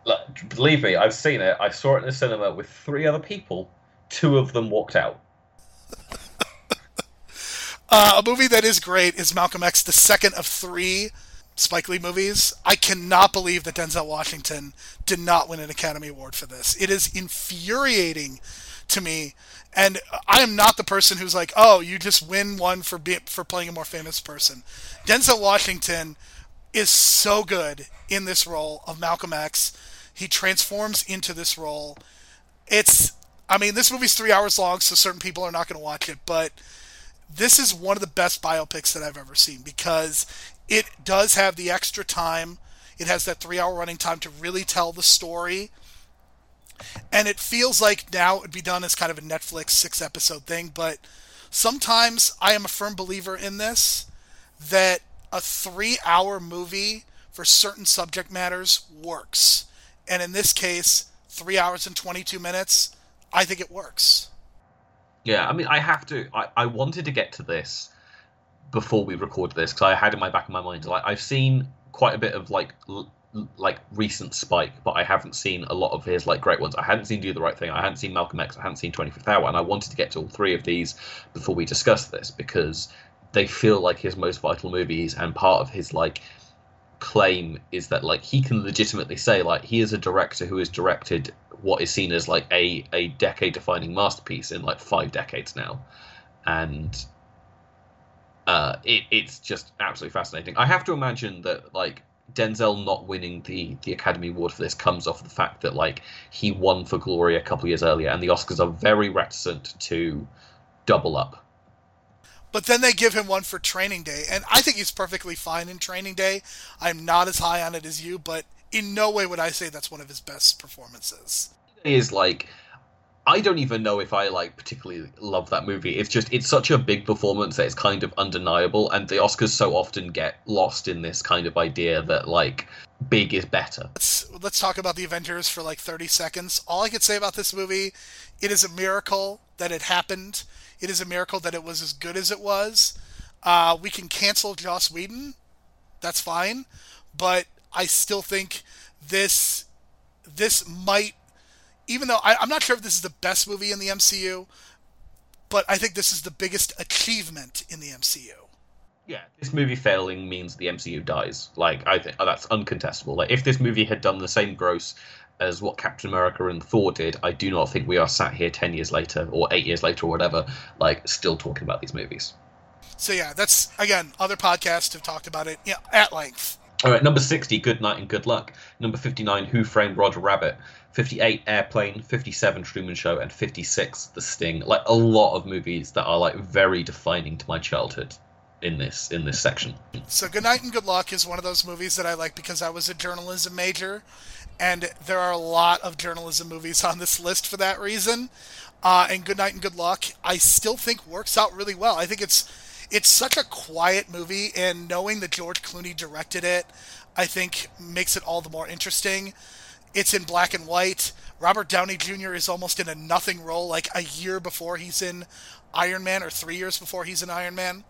Look, believe me, I've seen it. I saw it in the cinema with 3 other people. 2 of them walked out. A movie that is great is Malcolm X, the second of 3 Spike Lee movies. I cannot believe that Denzel Washington did not win an Academy Award for this. It is infuriating to me, and I am not the person who's like, oh, you just win one for playing a more famous person. Denzel Washington is so good in this role of Malcolm X. He transforms into this role. This movie's 3 hours long, so certain people are not going to watch it, but This is one of the best biopics that I've ever seen because it does have the extra time. It has that 3-hour running time to really tell the story. And it feels like now it'd be done as kind of a Netflix 6-episode thing. But sometimes I am a firm believer in this, that a 3-hour movie for certain subject matters works. And in this case, 3 hours and 22 minutes, I think it works. Yeah, I mean, I wanted to get to this before we recorded this because I had in my back of my mind, like, I've seen quite a bit of like recent Spike, but I haven't seen a lot of his like great ones. I hadn't seen Do the Right Thing, I hadn't seen Malcolm X, I hadn't seen 25th Hour, and I wanted to get to all three of these before we discuss this because they feel like his most vital movies, and part of his like claim is that like he can legitimately say like he is a director who has directed what is seen as like a decade-defining masterpiece in like 5 decades now, and it's just absolutely fascinating. I have to imagine that like Denzel not winning the Academy Award for this comes off the fact that like he won for Glory a couple of years earlier, and the Oscars are very reticent to double up. But then they give him one for Training Day, and I think he's perfectly fine in Training Day. I'm not as high on it as you, but in no way would I say that's one of his best performances. It is like, I don't even know if I like particularly love that movie. It's just, it's such a big performance that it's kind of undeniable, and the Oscars so often get lost in this kind of idea that like big is better. Let's talk about the Avengers for like 30 seconds. All I could say about this movie, it is a miracle that it happened. It is a miracle that it was as good as it was. We can cancel Joss Whedon. That's fine. But I still think this might, even though I'm not sure if this is the best movie in the MCU, but I think this is the biggest achievement in the MCU. Yeah, this movie failing means the MCU dies. Like, I think that's uncontestable. Like, if this movie had done the same gross as what Captain America and Thor did, I do not think we are sat here 10 years later or 8 years later or whatever, like, still talking about these movies. So yeah, that's, again, other podcasts have talked about it at length. All right, number 60, Good Night and Good Luck. Number 59, Who Framed Roger Rabbit. 58, Airplane. 57, Truman Show. And 56, The Sting. Like, a lot of movies that are, like, very defining to my childhood in this section. So Good Night and Good Luck is one of those movies that I like because I was a journalism major, and there are a lot of journalism movies on this list for that reason. And Good Night and Good Luck, I still think works out really well. I think it's such a quiet movie, and knowing that George Clooney directed it, I think makes it all the more interesting. It's in black and white. Robert Downey Jr. is almost in a nothing role, like a year before he's in Iron Man, or 3 years before he's in Iron Man.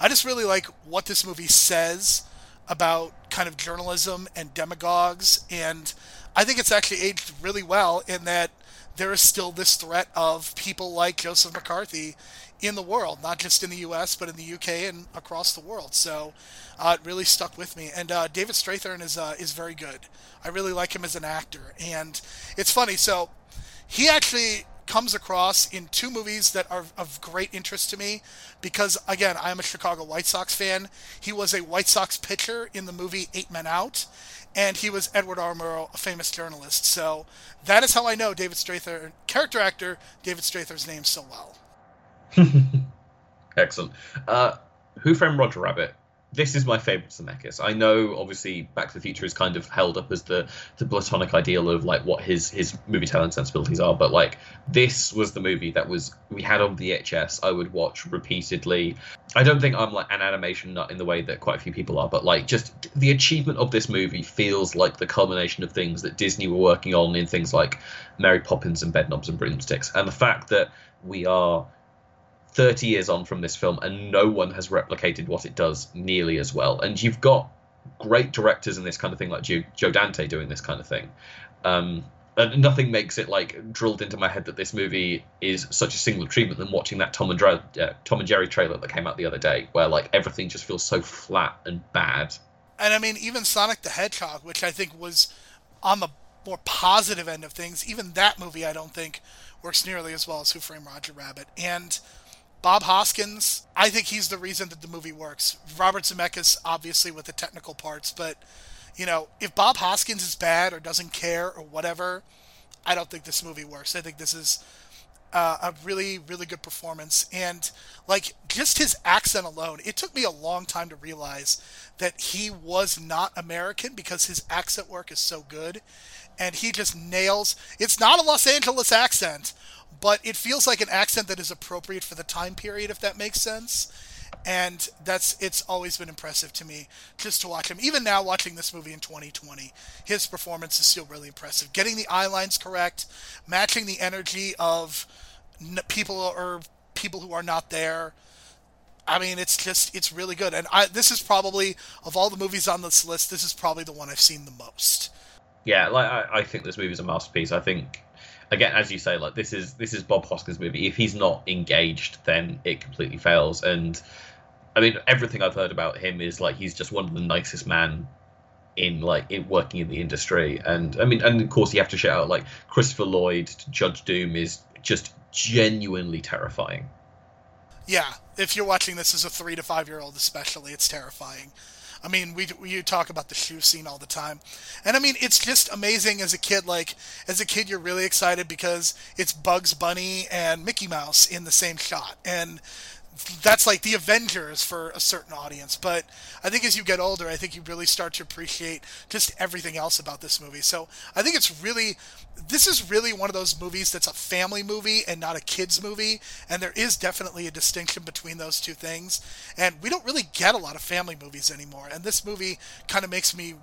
I just really like what this movie says about kind of journalism and demagogues, and I think it's actually aged really well in that there is still this threat of people like Joseph McCarthy in the world, not just in the U.S., but in the U.K. and across the world. So it really stuck with me. And David Strathairn is very good. I really like him as an actor. And it's funny, so he actually comes across in two movies that are of great interest to me because, again, I'm a Chicago White Sox fan. He was a White Sox pitcher in the movie 8 Men Out, and he was Edward R. Murrow, a famous journalist. So that is how I know David Strathairn, character actor David Strathairn's name so well. Excellent. Who Framed Roger Rabbit? This is my favourite Zemeckis. I know, obviously, Back to the Future is kind of held up as the platonic ideal of like what his movie talent sensibilities are, but like this was the movie that we had on VHS. I would watch repeatedly. I don't think I'm like an animation nut in the way that quite a few people are, but like just the achievement of this movie feels like the culmination of things that Disney were working on in things like Mary Poppins and Bedknobs and Broomsticks, and the fact that we are 30 years on from this film and no one has replicated what it does nearly as well. And you've got great directors in this kind of thing, like Joe Dante doing this kind of thing. And nothing makes it like drilled into my head that this movie is such a singular treatment than watching that Tom and Jerry trailer that came out the other day, where like everything just feels so flat and bad. And I mean, even Sonic the Hedgehog, which I think was on the more positive end of things, even that movie I don't think works nearly as well as Who Framed Roger Rabbit. And Bob Hoskins, I think he's the reason that the movie works. Robert Zemeckis, obviously, with the technical parts, but, you know, if Bob Hoskins is bad or doesn't care or whatever, I don't think this movie works. I think this is a really, really good performance. And like just his accent alone, it took me a long time to realize that he was not American because his accent work is so good. And he just nails, it's not a Los Angeles accent, but it feels like an accent that is appropriate for the time period, if that makes sense. And it's always been impressive to me just to watch him. Even now, watching this movie in 2020, his performance is still really impressive. Getting the eye lines correct, matching the energy of people who are not there. I mean, it's really good. And this is probably, of all the movies on this list, this is probably the one I've seen the most. Yeah, like I think this movie is a masterpiece. I think, again, as you say, like this is Bob Hoskin's movie. If he's not engaged, then it completely fails. And I mean, everything I've heard about him is like he's just one of the nicest man working in the industry. And I mean, and of course you have to shout out like Christopher Lloyd, Judge Doom is just genuinely terrifying. Yeah, if you're watching this as a 3 to 5 year old, especially, it's terrifying. I mean, you talk about the shoe scene all the time. And I mean, it's just amazing as a kid. Like, as a kid, you're really excited because it's Bugs Bunny and Mickey Mouse in the same shot. And that's like the Avengers for a certain audience. But I think as you get older, I think you really start to appreciate just everything else about this movie. So I think this is really one of those movies that's a family movie and not a kids movie. And there is definitely a distinction between those two things. And we don't really get a lot of family movies anymore. And this movie kind of makes me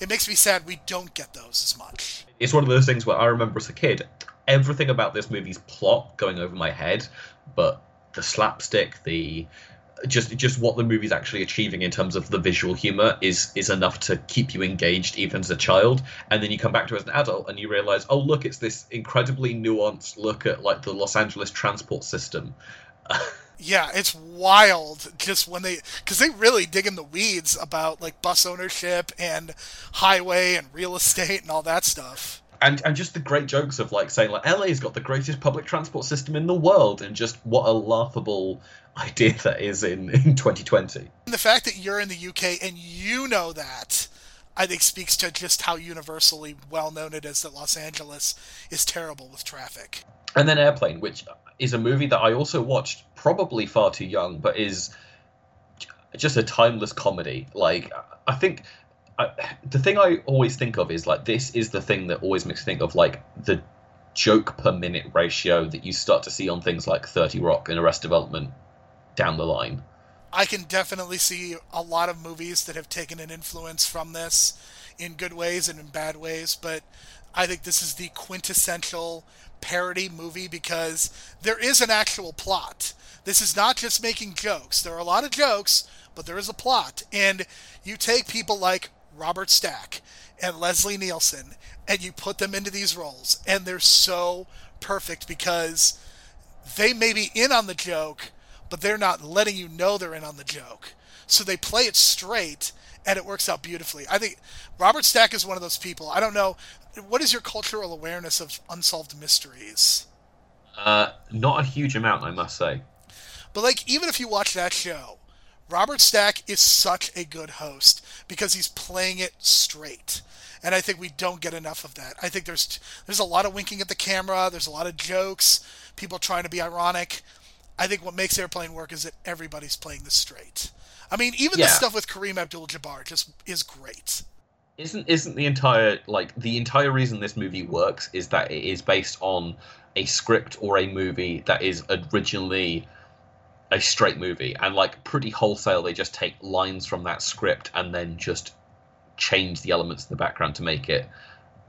sad we don't get those as much. It's one of those things where I remember as a kid, everything about this movie's plot going over my head, but the slapstick, the just what the movie's actually achieving in terms of the visual humor is enough to keep you engaged even as a child. And then you come back to it as an adult and you realize, oh look, it's this incredibly nuanced look at like the Los Angeles transport system. Yeah, it's wild just when because they really dig in the weeds about like bus ownership and highway and real estate and all that stuff. And just the great jokes of like saying like LA's got the greatest public transport system in the world, and just what a laughable idea that is in 2020. And the fact that you're in the UK and you know that, I think speaks to just how universally well known it is that Los Angeles is terrible with traffic. And then Airplane, which is a movie that I also watched probably far too young, but is just a timeless comedy. Like I think. The thing I always think of is like this is the thing that always makes me think of like the joke per minute ratio that you start to see on things like 30 Rock and Arrested Development down the line. I can definitely see a lot of movies that have taken an influence from this in good ways and in bad ways, but I think this is the quintessential parody movie because there is an actual plot. This is not just making jokes. There are a lot of jokes, but there is a plot. And you take people like Robert Stack and Leslie Nielsen, and you put them into these roles, and they're so perfect because they may be in on the joke, but they're not letting you know they're in on the joke. So they play it straight, and it works out beautifully. I think Robert Stack is one of those people. I don't know, what is your cultural awareness of unsolved mysteries? Not a huge amount, I must say. But like, even if you watch that show, Robert Stack is such a good host because he's playing it straight. And I think we don't get enough of that. I think there's a lot of winking at the camera. There's a lot of jokes, people trying to be ironic. I think what makes Airplane work is that everybody's playing this straight. I mean, even the stuff with Kareem Abdul-Jabbar just is great. Isn't the entire reason this movie works is that it is based on a script or a movie that is originally a straight movie, and like pretty wholesale they just take lines from that script and then just change the elements in the background to make it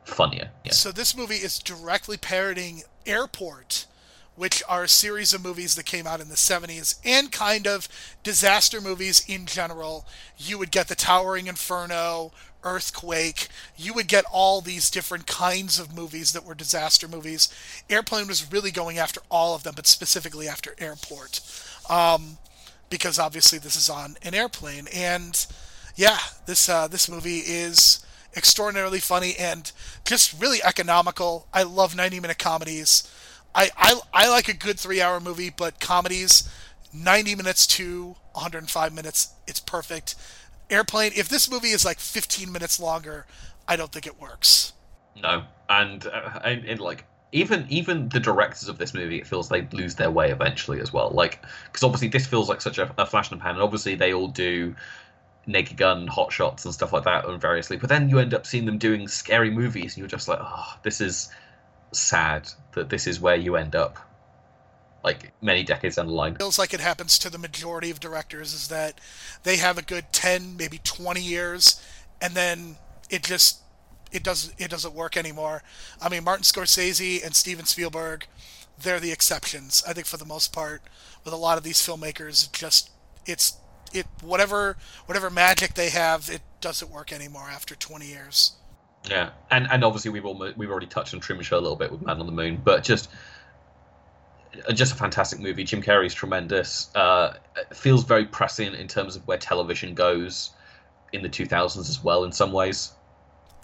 funnier. Yeah. So this movie is directly parodying Airport, which are a series of movies that came out in the 70s and kind of disaster movies in general. You would get the Towering Inferno, Earthquake. You would get all these different kinds of movies that were disaster movies. Airplane was really going after all of them, but specifically after Airport. Because obviously this is on an airplane, and yeah, this movie is extraordinarily funny and just really economical. I love 90-minute comedies. I like a good 3-hour movie, but comedies, 90 minutes to 105 minutes, it's perfect. Airplane, if this movie is like 15 minutes longer, I don't think it works. No, and Even the directors of this movie, it feels they lose their way eventually as well. Like, because obviously this feels like such a flash in the pan, and obviously they all do Naked Gun, Hot Shots, and stuff like that, and variously. But then you end up seeing them doing scary movies, and you're just like, oh, this is sad that this is where you end up. Like, many decades down the line. It feels like it happens to the majority of directors, is that they have a good 10, maybe 20 years, and then it just... It doesn't work anymore. I mean, Martin Scorsese and Steven Spielberg, they're the exceptions, I think, for the most part. With a lot of these filmmakers, just whatever magic they have, it doesn't work anymore after 20 years. Yeah, and obviously we've already touched on Truman Show a little bit with Man on the Moon, but just a fantastic movie. Jim Carrey's tremendous. It feels very prescient in terms of where television goes in the 2000s as well in some ways.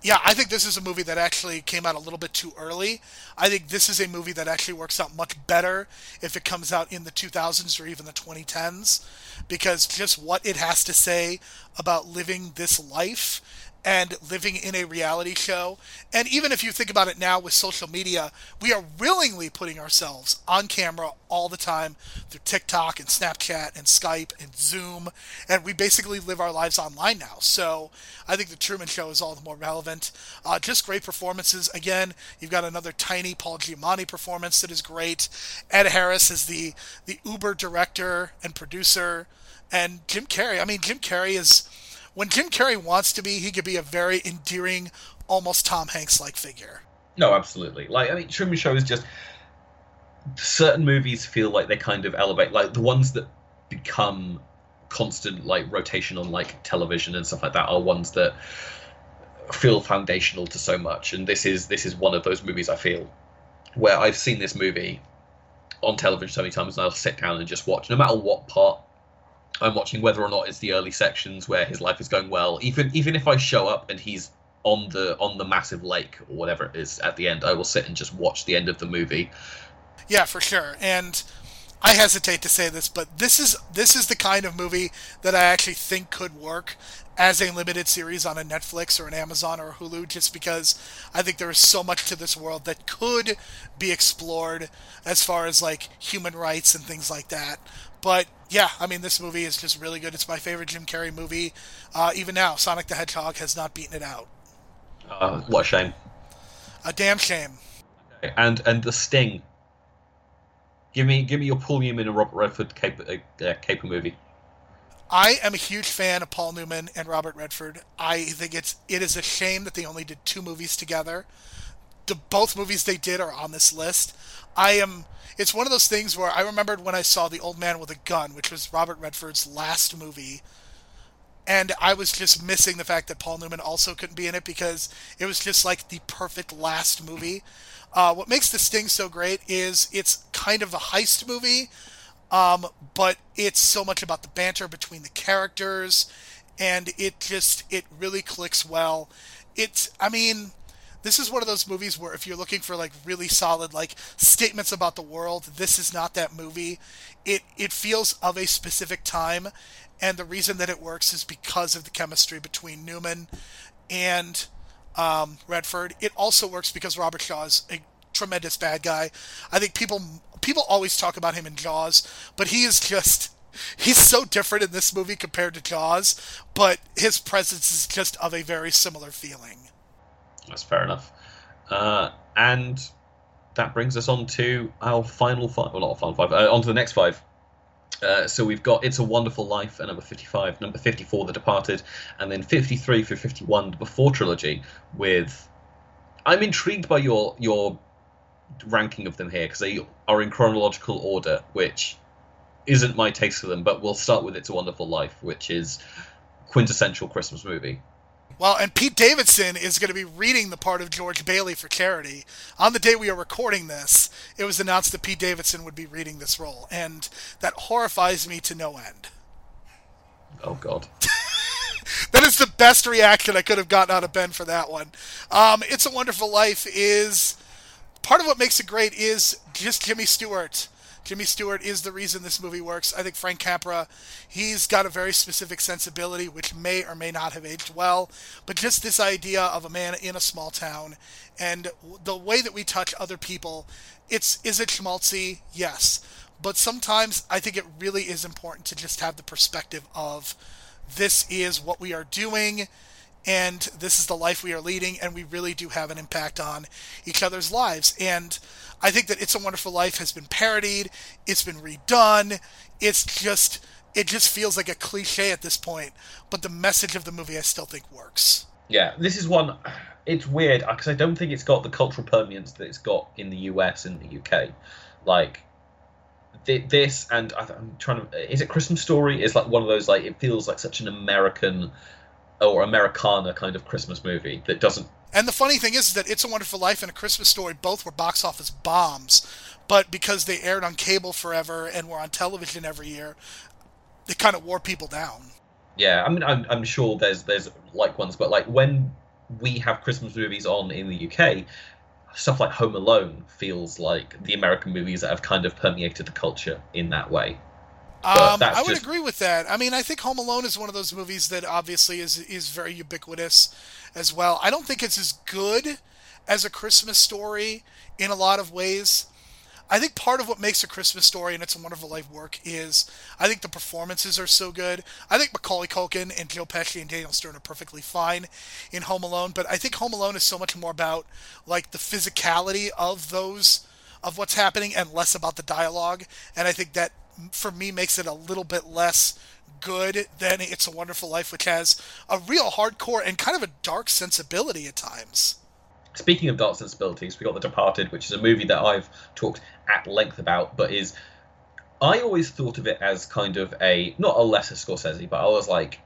Yeah, I think this is a movie that actually came out a little bit too early. I think this is a movie that actually works out much better if it comes out in the 2000s or even the 2010s, because just what it has to say about living this life and living in a reality show. And even if you think about it now with social media, we are willingly putting ourselves on camera all the time through TikTok and Snapchat and Skype and Zoom, and we basically live our lives online now. So I think The Truman Show is all the more relevant. Just great performances. Again, you've got another tiny Paul Giamatti performance that is great. Ed Harris is the uber director and producer. And Jim Carrey, I mean, Jim Carrey is... When Jim Carrey wants to be, he could be a very endearing, almost Tom Hanks-like figure. No, absolutely. Like, I mean, Truman Show is just... Certain movies feel like they kind of elevate... Like, the ones that become constant, like, rotation on, like, television and stuff like that are ones that feel foundational to so much. And this is one of those movies, I feel, where I've seen this movie on television so many times, and I'll sit down and just watch, no matter what part I'm watching, whether or not it's the early sections where his life is going well. Even if I show up and he's on the massive lake or whatever it is at the end, I will sit and just watch the end of the movie. Yeah, for sure. And I hesitate to say this, but this is the kind of movie that I actually think could work as a limited series on a Netflix or an Amazon or a Hulu, just because I think there is so much to this world that could be explored as far as, like, human rights and things like that. But, yeah, I mean, this movie is just really good. It's my favorite Jim Carrey movie. Even now, Sonic the Hedgehog has not beaten it out. What a shame. A damn shame. Okay. And The Sting. Give me your Paul Newman and Robert Redford caper movie. I am a huge fan of Paul Newman and Robert Redford. I think it is a shame that they only did two movies together. Both movies they did are on this list. It's one of those things where I remembered when I saw The Old Man with a Gun, which was Robert Redford's last movie, and I was just missing the fact that Paul Newman also couldn't be in it, because it was just like the perfect last movie. What makes The Sting so great is it's kind of a heist movie, but it's so much about the banter between the characters, and it really clicks well. This is one of those movies where if you're looking for, like, really solid, like, statements about the world, this is not that movie. It feels of a specific time, and the reason that it works is because of the chemistry between Newman and Redford. It also works because Robert Shaw is a tremendous bad guy. I think people always talk about him in Jaws, but he is just... He's so different in this movie compared to Jaws, but his presence is just of a very similar feeling. That's fair enough. And that brings us on to our final five. Well, not our final five. On to the next five. So we've got It's a Wonderful Life at number 55, number 54, The Departed, and then 53 through 51, The Before Trilogy. With, I'm intrigued by your ranking of them here, because they are in chronological order, which isn't my taste for them, but we'll start with It's a Wonderful Life, which is quintessential Christmas movie. Well, and Pete Davidson is going to be reading the part of George Bailey for charity. On the day we are recording this, it was announced that Pete Davidson would be reading this role, and that horrifies me to no end. Oh, God. That is the best reaction I could have gotten out of Ben for that one. It's a Wonderful Life is... Part of what makes it great is just Jimmy Stewart Jimmy Stewart is the reason this movie works. I think Frank Capra, he's got a very specific sensibility, which may or may not have aged well, but just this idea of a man in a small town and the way that we touch other people. Is it schmaltzy? Yes. But sometimes I think it really is important to just have the perspective of this is what we are doing and this is the life we are leading, and we really do have an impact on each other's lives. And I think that It's a Wonderful Life has been parodied. It's been redone. It just feels like a cliche at this point, but the message of the movie I still think works. Yeah, this is one, it's weird because I don't think it's got the cultural permanence that it's got in the US and the UK. Like, this, and I'm trying to, is it Christmas Story? It's like one of those, like, it feels like such an American or Americana kind of Christmas movie that doesn't. And the funny thing is that It's a Wonderful Life and A Christmas Story both were box office bombs, but because they aired on cable forever and were on television every year, it kind of wore people down. Yeah, I mean, I'm sure there's like ones, but like when we have Christmas movies on in the UK, stuff like Home Alone feels like the American movies that have kind of permeated the culture in that way. I would agree with that. I mean, I think Home Alone is one of those movies that obviously is very ubiquitous as well. I don't think it's as good as A Christmas Story in a lot of ways. I think part of what makes A Christmas Story and It's a Wonderful Life work is I think the performances are so good. I think Macaulay Culkin and Joe Pesci and Daniel Stern are perfectly fine in Home Alone, but I think Home Alone is so much more about like the physicality of what's happening and less about the dialogue. And I think that for me makes it a little bit less good than It's a Wonderful Life, which has a real hardcore and kind of a dark sensibility at times. Speaking of dark sensibilities, we got The Departed, which is a movie that I've talked at length about, but is, I always thought of it as kind of a, not a lesser Scorsese, but I was like,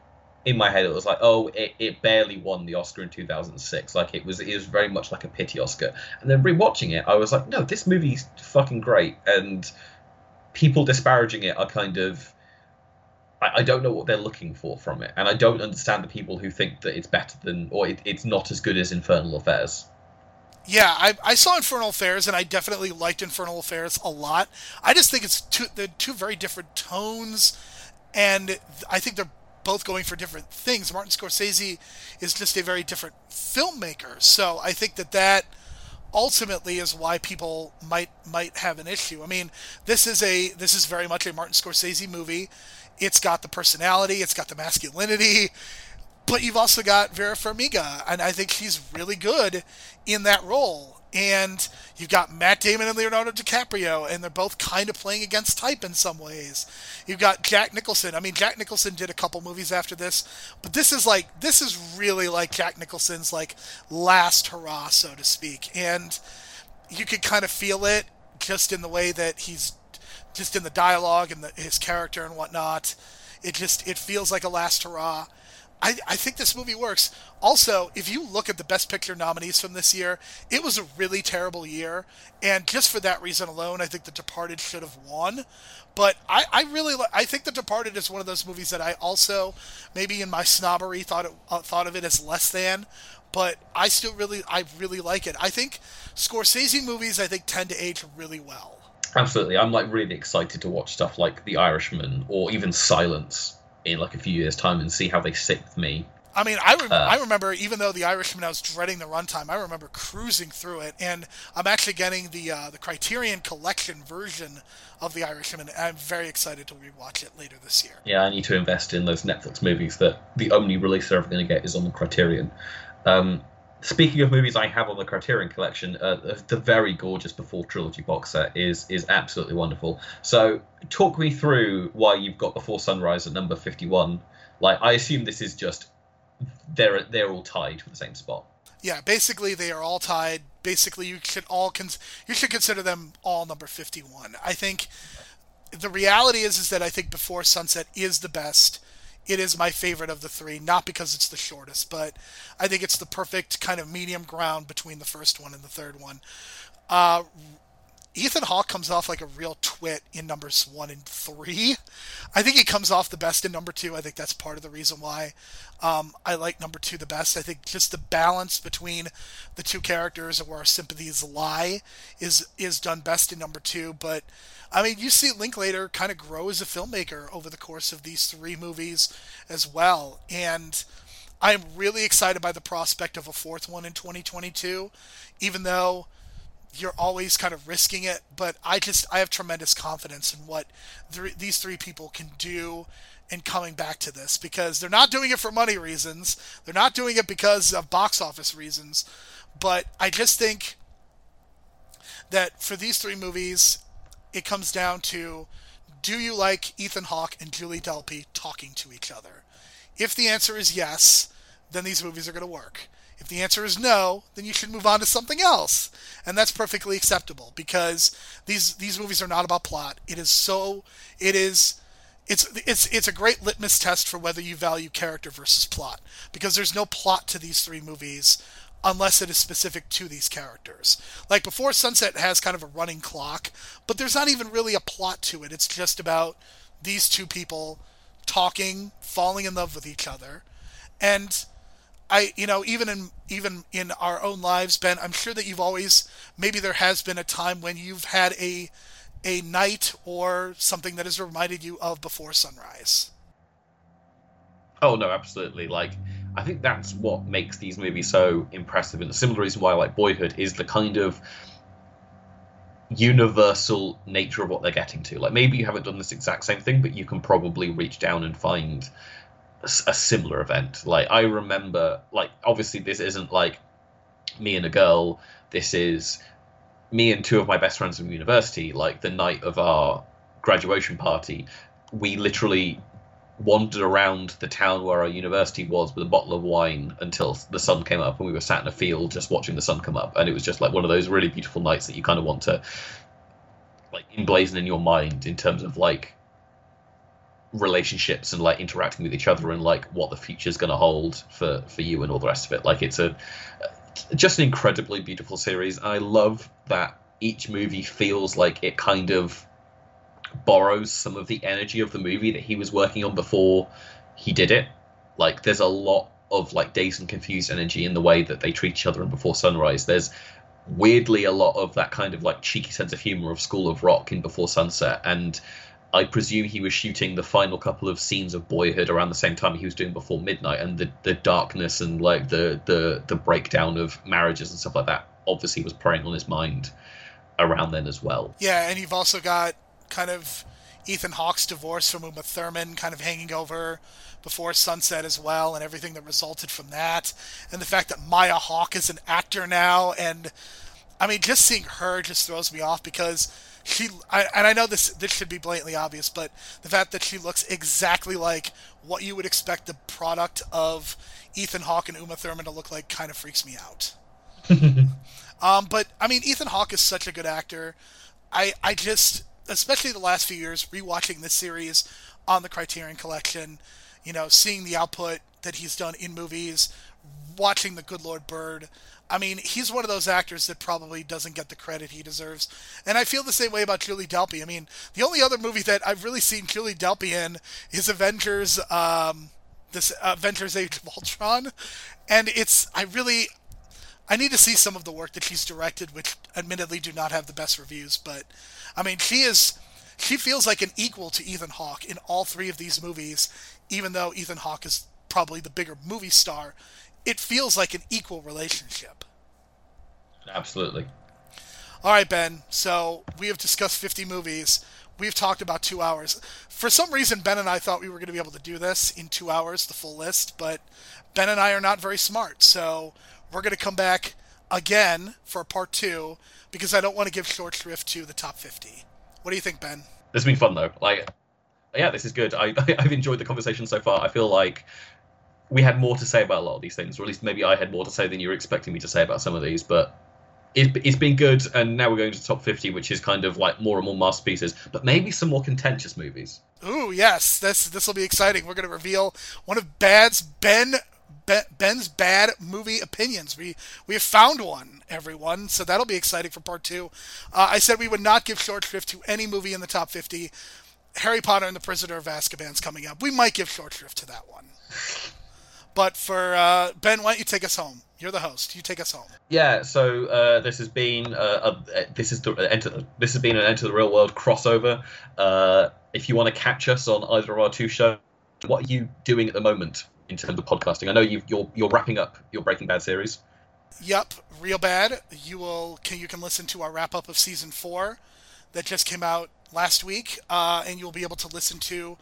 in my head it was like, oh, it barely won the Oscar in 2006, like it was very much like a pity Oscar. And then rewatching it, I was like, no, this movie's fucking great, and people disparaging it are kind of, I don't know what they're looking for from it, and I don't understand the people who think that it's better than, or it's not as good as Infernal Affairs. Yeah, I saw Infernal Affairs, and I definitely liked Infernal Affairs a lot. I just think they're two very different tones, and I think they're both going for different things. Martin Scorsese is just a very different filmmaker, so I think that ultimately is why people might have an issue. I mean, this is very much a Martin Scorsese movie. It's got the personality, it's got the masculinity, but you've also got Vera Farmiga, and I think she's really good in that role. And you've got Matt Damon and Leonardo DiCaprio, and they're both kind of playing against type in some ways. You've got Jack Nicholson. I mean, Jack Nicholson did a couple movies after this, but this is really like Jack Nicholson's like last hurrah, so to speak. And you could kind of feel it just in the way that he's just in the dialogue and his character and whatnot. It feels like a last hurrah. I think this movie works. Also, if you look at the Best Picture nominees from this year, it was a really terrible year. And just for that reason alone, I think The Departed should have won. But I think The Departed is one of those movies that I also, maybe in my snobbery, thought of it as less than. But I really like it. I think Scorsese movies, tend to age really well. Absolutely. I'm like really excited to watch stuff like The Irishman or even Silence in like a few years' time and see how they sit with me. I mean, I remember, even though The Irishman, I was dreading the runtime, I remember cruising through it, and I'm actually getting the Criterion Collection version of The Irishman, and I'm very excited to rewatch it later this year. Yeah, I need to invest in those Netflix movies that the only release they're ever going to get is on the Criterion. Speaking of movies I have on the Criterion Collection, the very gorgeous Before Trilogy box set is absolutely wonderful. So talk me through why you've got Before Sunrise at number 51. Like, I assume this is just they're all tied for the same spot. Yeah, basically they are all tied. Basically, you should consider them all number 51. I think the reality is that I think Before Sunset is the best. It is my favorite of the three, not because it's the shortest, but I think it's the perfect kind of medium ground between the first one and the third one. Ethan Hawke comes off like a real twit in numbers 1 and 3. I think he comes off the best in number 2. I think that's part of the reason why I like number 2 the best. I think just the balance between the two characters and where our sympathies lie is done best in number 2. But, I mean, you see Linklater kind of grow as a filmmaker over the course of these three movies as well. And I'm really excited by the prospect of a fourth one in 2022, even though you're always kind of risking it, but I have tremendous confidence in what these three people can do in coming back to this, because they're not doing it for money reasons. They're not doing it because of box office reasons, but I just think that for these three movies, it comes down to, do you like Ethan Hawke and Julie Delpy talking to each other? If the answer is yes, then these movies are going to work. If the answer is no, then you should move on to something else. And that's perfectly acceptable, because these movies are not about plot. It's a great litmus test for whether you value character versus plot, because there's no plot to these three movies unless it is specific to these characters. Like Before Sunset has kind of a running clock, but there's not even really a plot to it. It's just about these two people talking, falling in love with each other. And even in our own lives, Ben, I'm sure that you've always, maybe there has been a time when you've had a night or something that has reminded you of Before Sunrise. Oh no, absolutely. Like, I think that's what makes these movies so impressive, and a similar reason why I like Boyhood is the kind of universal nature of what they're getting to. Like, maybe you haven't done this exact same thing, but you can probably reach down and find a similar event. Like, I remember, like, obviously this isn't like me and a girl, this is me and two of my best friends from university. Like, the night of our graduation party, we literally wandered around the town where our university was with a bottle of wine until the sun came up, and we were sat in a field just watching the sun come up. And it was just like one of those really beautiful nights that you kind of want to, like, emblazon in your mind in terms of, like, relationships and, like, interacting with each other and, like, what the future's going to hold for you and all the rest of it. Like, it's just an incredibly beautiful series. I love that each movie feels like it kind of borrows some of the energy of the movie that he was working on before he did it. Like, there's a lot of, like, Dazed and Confused energy in the way that they treat each other in Before Sunrise. There's weirdly a lot of that kind of, like, cheeky sense of humor of School of Rock in Before Sunset, and I presume he was shooting the final couple of scenes of Boyhood around the same time he was doing Before Midnight, and the darkness and, like, the breakdown of marriages and stuff like that obviously was preying on his mind around then as well. Yeah, and you've also got kind of Ethan Hawke's divorce from Uma Thurman kind of hanging over Before Sunset as well, and everything that resulted from that, and the fact that Maya Hawke is an actor now. And I mean, just seeing her just throws me off, because I know this should be blatantly obvious, but the fact that she looks exactly like what you would expect the product of Ethan Hawke and Uma Thurman to look like kind of freaks me out. But, I mean, Ethan Hawke is such a good actor. I just, especially the last few years, rewatching this series on the Criterion Collection, you know, seeing the output that he's done in movies, watching The Good Lord Bird, I mean, he's one of those actors that probably doesn't get the credit he deserves. And I feel the same way about Julie Delpy. I mean, the only other movie that I've really seen Julie Delpy in is Avengers Age of Ultron. And I need to see some of the work that she's directed, which admittedly do not have the best reviews. But, I mean, she feels like an equal to Ethan Hawke in all three of these movies, even though Ethan Hawke is probably the bigger movie star. It feels like an equal relationship. Absolutely. All right, Ben. So we have discussed 50 movies. We've talked about 2 hours. For some reason, Ben and I thought we were going to be able to do this in 2 hours, the full list, but Ben and I are not very smart. So we're going to come back again for part 2, because I don't want to give short shrift to the top 50. What do you think, Ben? This has been fun, though. Like, yeah, this is good. I've enjoyed the conversation so far. I feel like we had more to say about a lot of these things, or at least maybe I had more to say than you were expecting me to say about some of these, but it's been good. And now we're going to the top 50, which is kind of like more and more masterpieces, but maybe some more contentious movies. Ooh, yes, this will be exciting. We're going to reveal one of Ben's Ben's bad movie opinions. We have found one, everyone, so that'll be exciting for part two. I said we would not give short shrift to any movie in the top 50. Harry Potter and the Prisoner of Azkaban's coming up. We might give short shrift to that one. But for Ben, why don't you take us home? You're the host. You take us home. Yeah. So this has been an Enter the Real World crossover. If you want to catch us on either of our two shows, what are you doing at the moment in terms of podcasting? I know you're wrapping up your Breaking Bad series. Yep, real bad. You can listen to our wrap up of season 4 that just came out last week, and you'll be able to listen to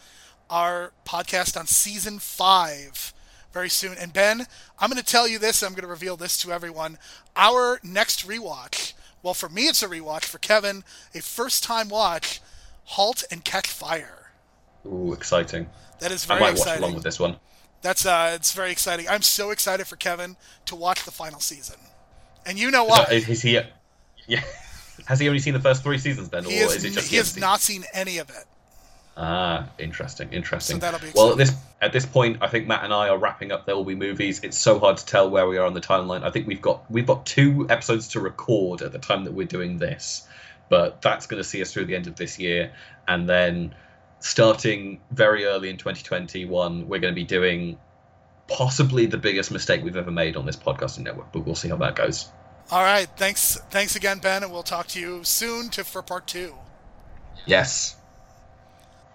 our podcast on season 5 very soon. And Ben, I'm going to tell you this, and I'm going to reveal this to everyone. Our next rewatch, well, for me it's a rewatch, for Kevin, a first-time watch, Halt and Catch Fire. Ooh, exciting. That is very exciting. I might watch along with this one. That's it's very exciting. I'm so excited for Kevin to watch the final season. And you know why. Yeah. Has he only seen the first 3 seasons then? He has not seen any of it. Ah, interesting. So that'll be exciting. Well, at this point, I think Matt and I are wrapping up There Will Be Movies. It's so hard to tell where we are on the timeline. I think we've got 2 episodes to record at the time that we're doing this. But that's going to see us through the end of this year. And then starting very early in 2021, we're going to be doing possibly the biggest mistake we've ever made on this podcasting network. But we'll see how that goes. All right. Thanks again, Ben. And we'll talk to you soon for part 2. Yes.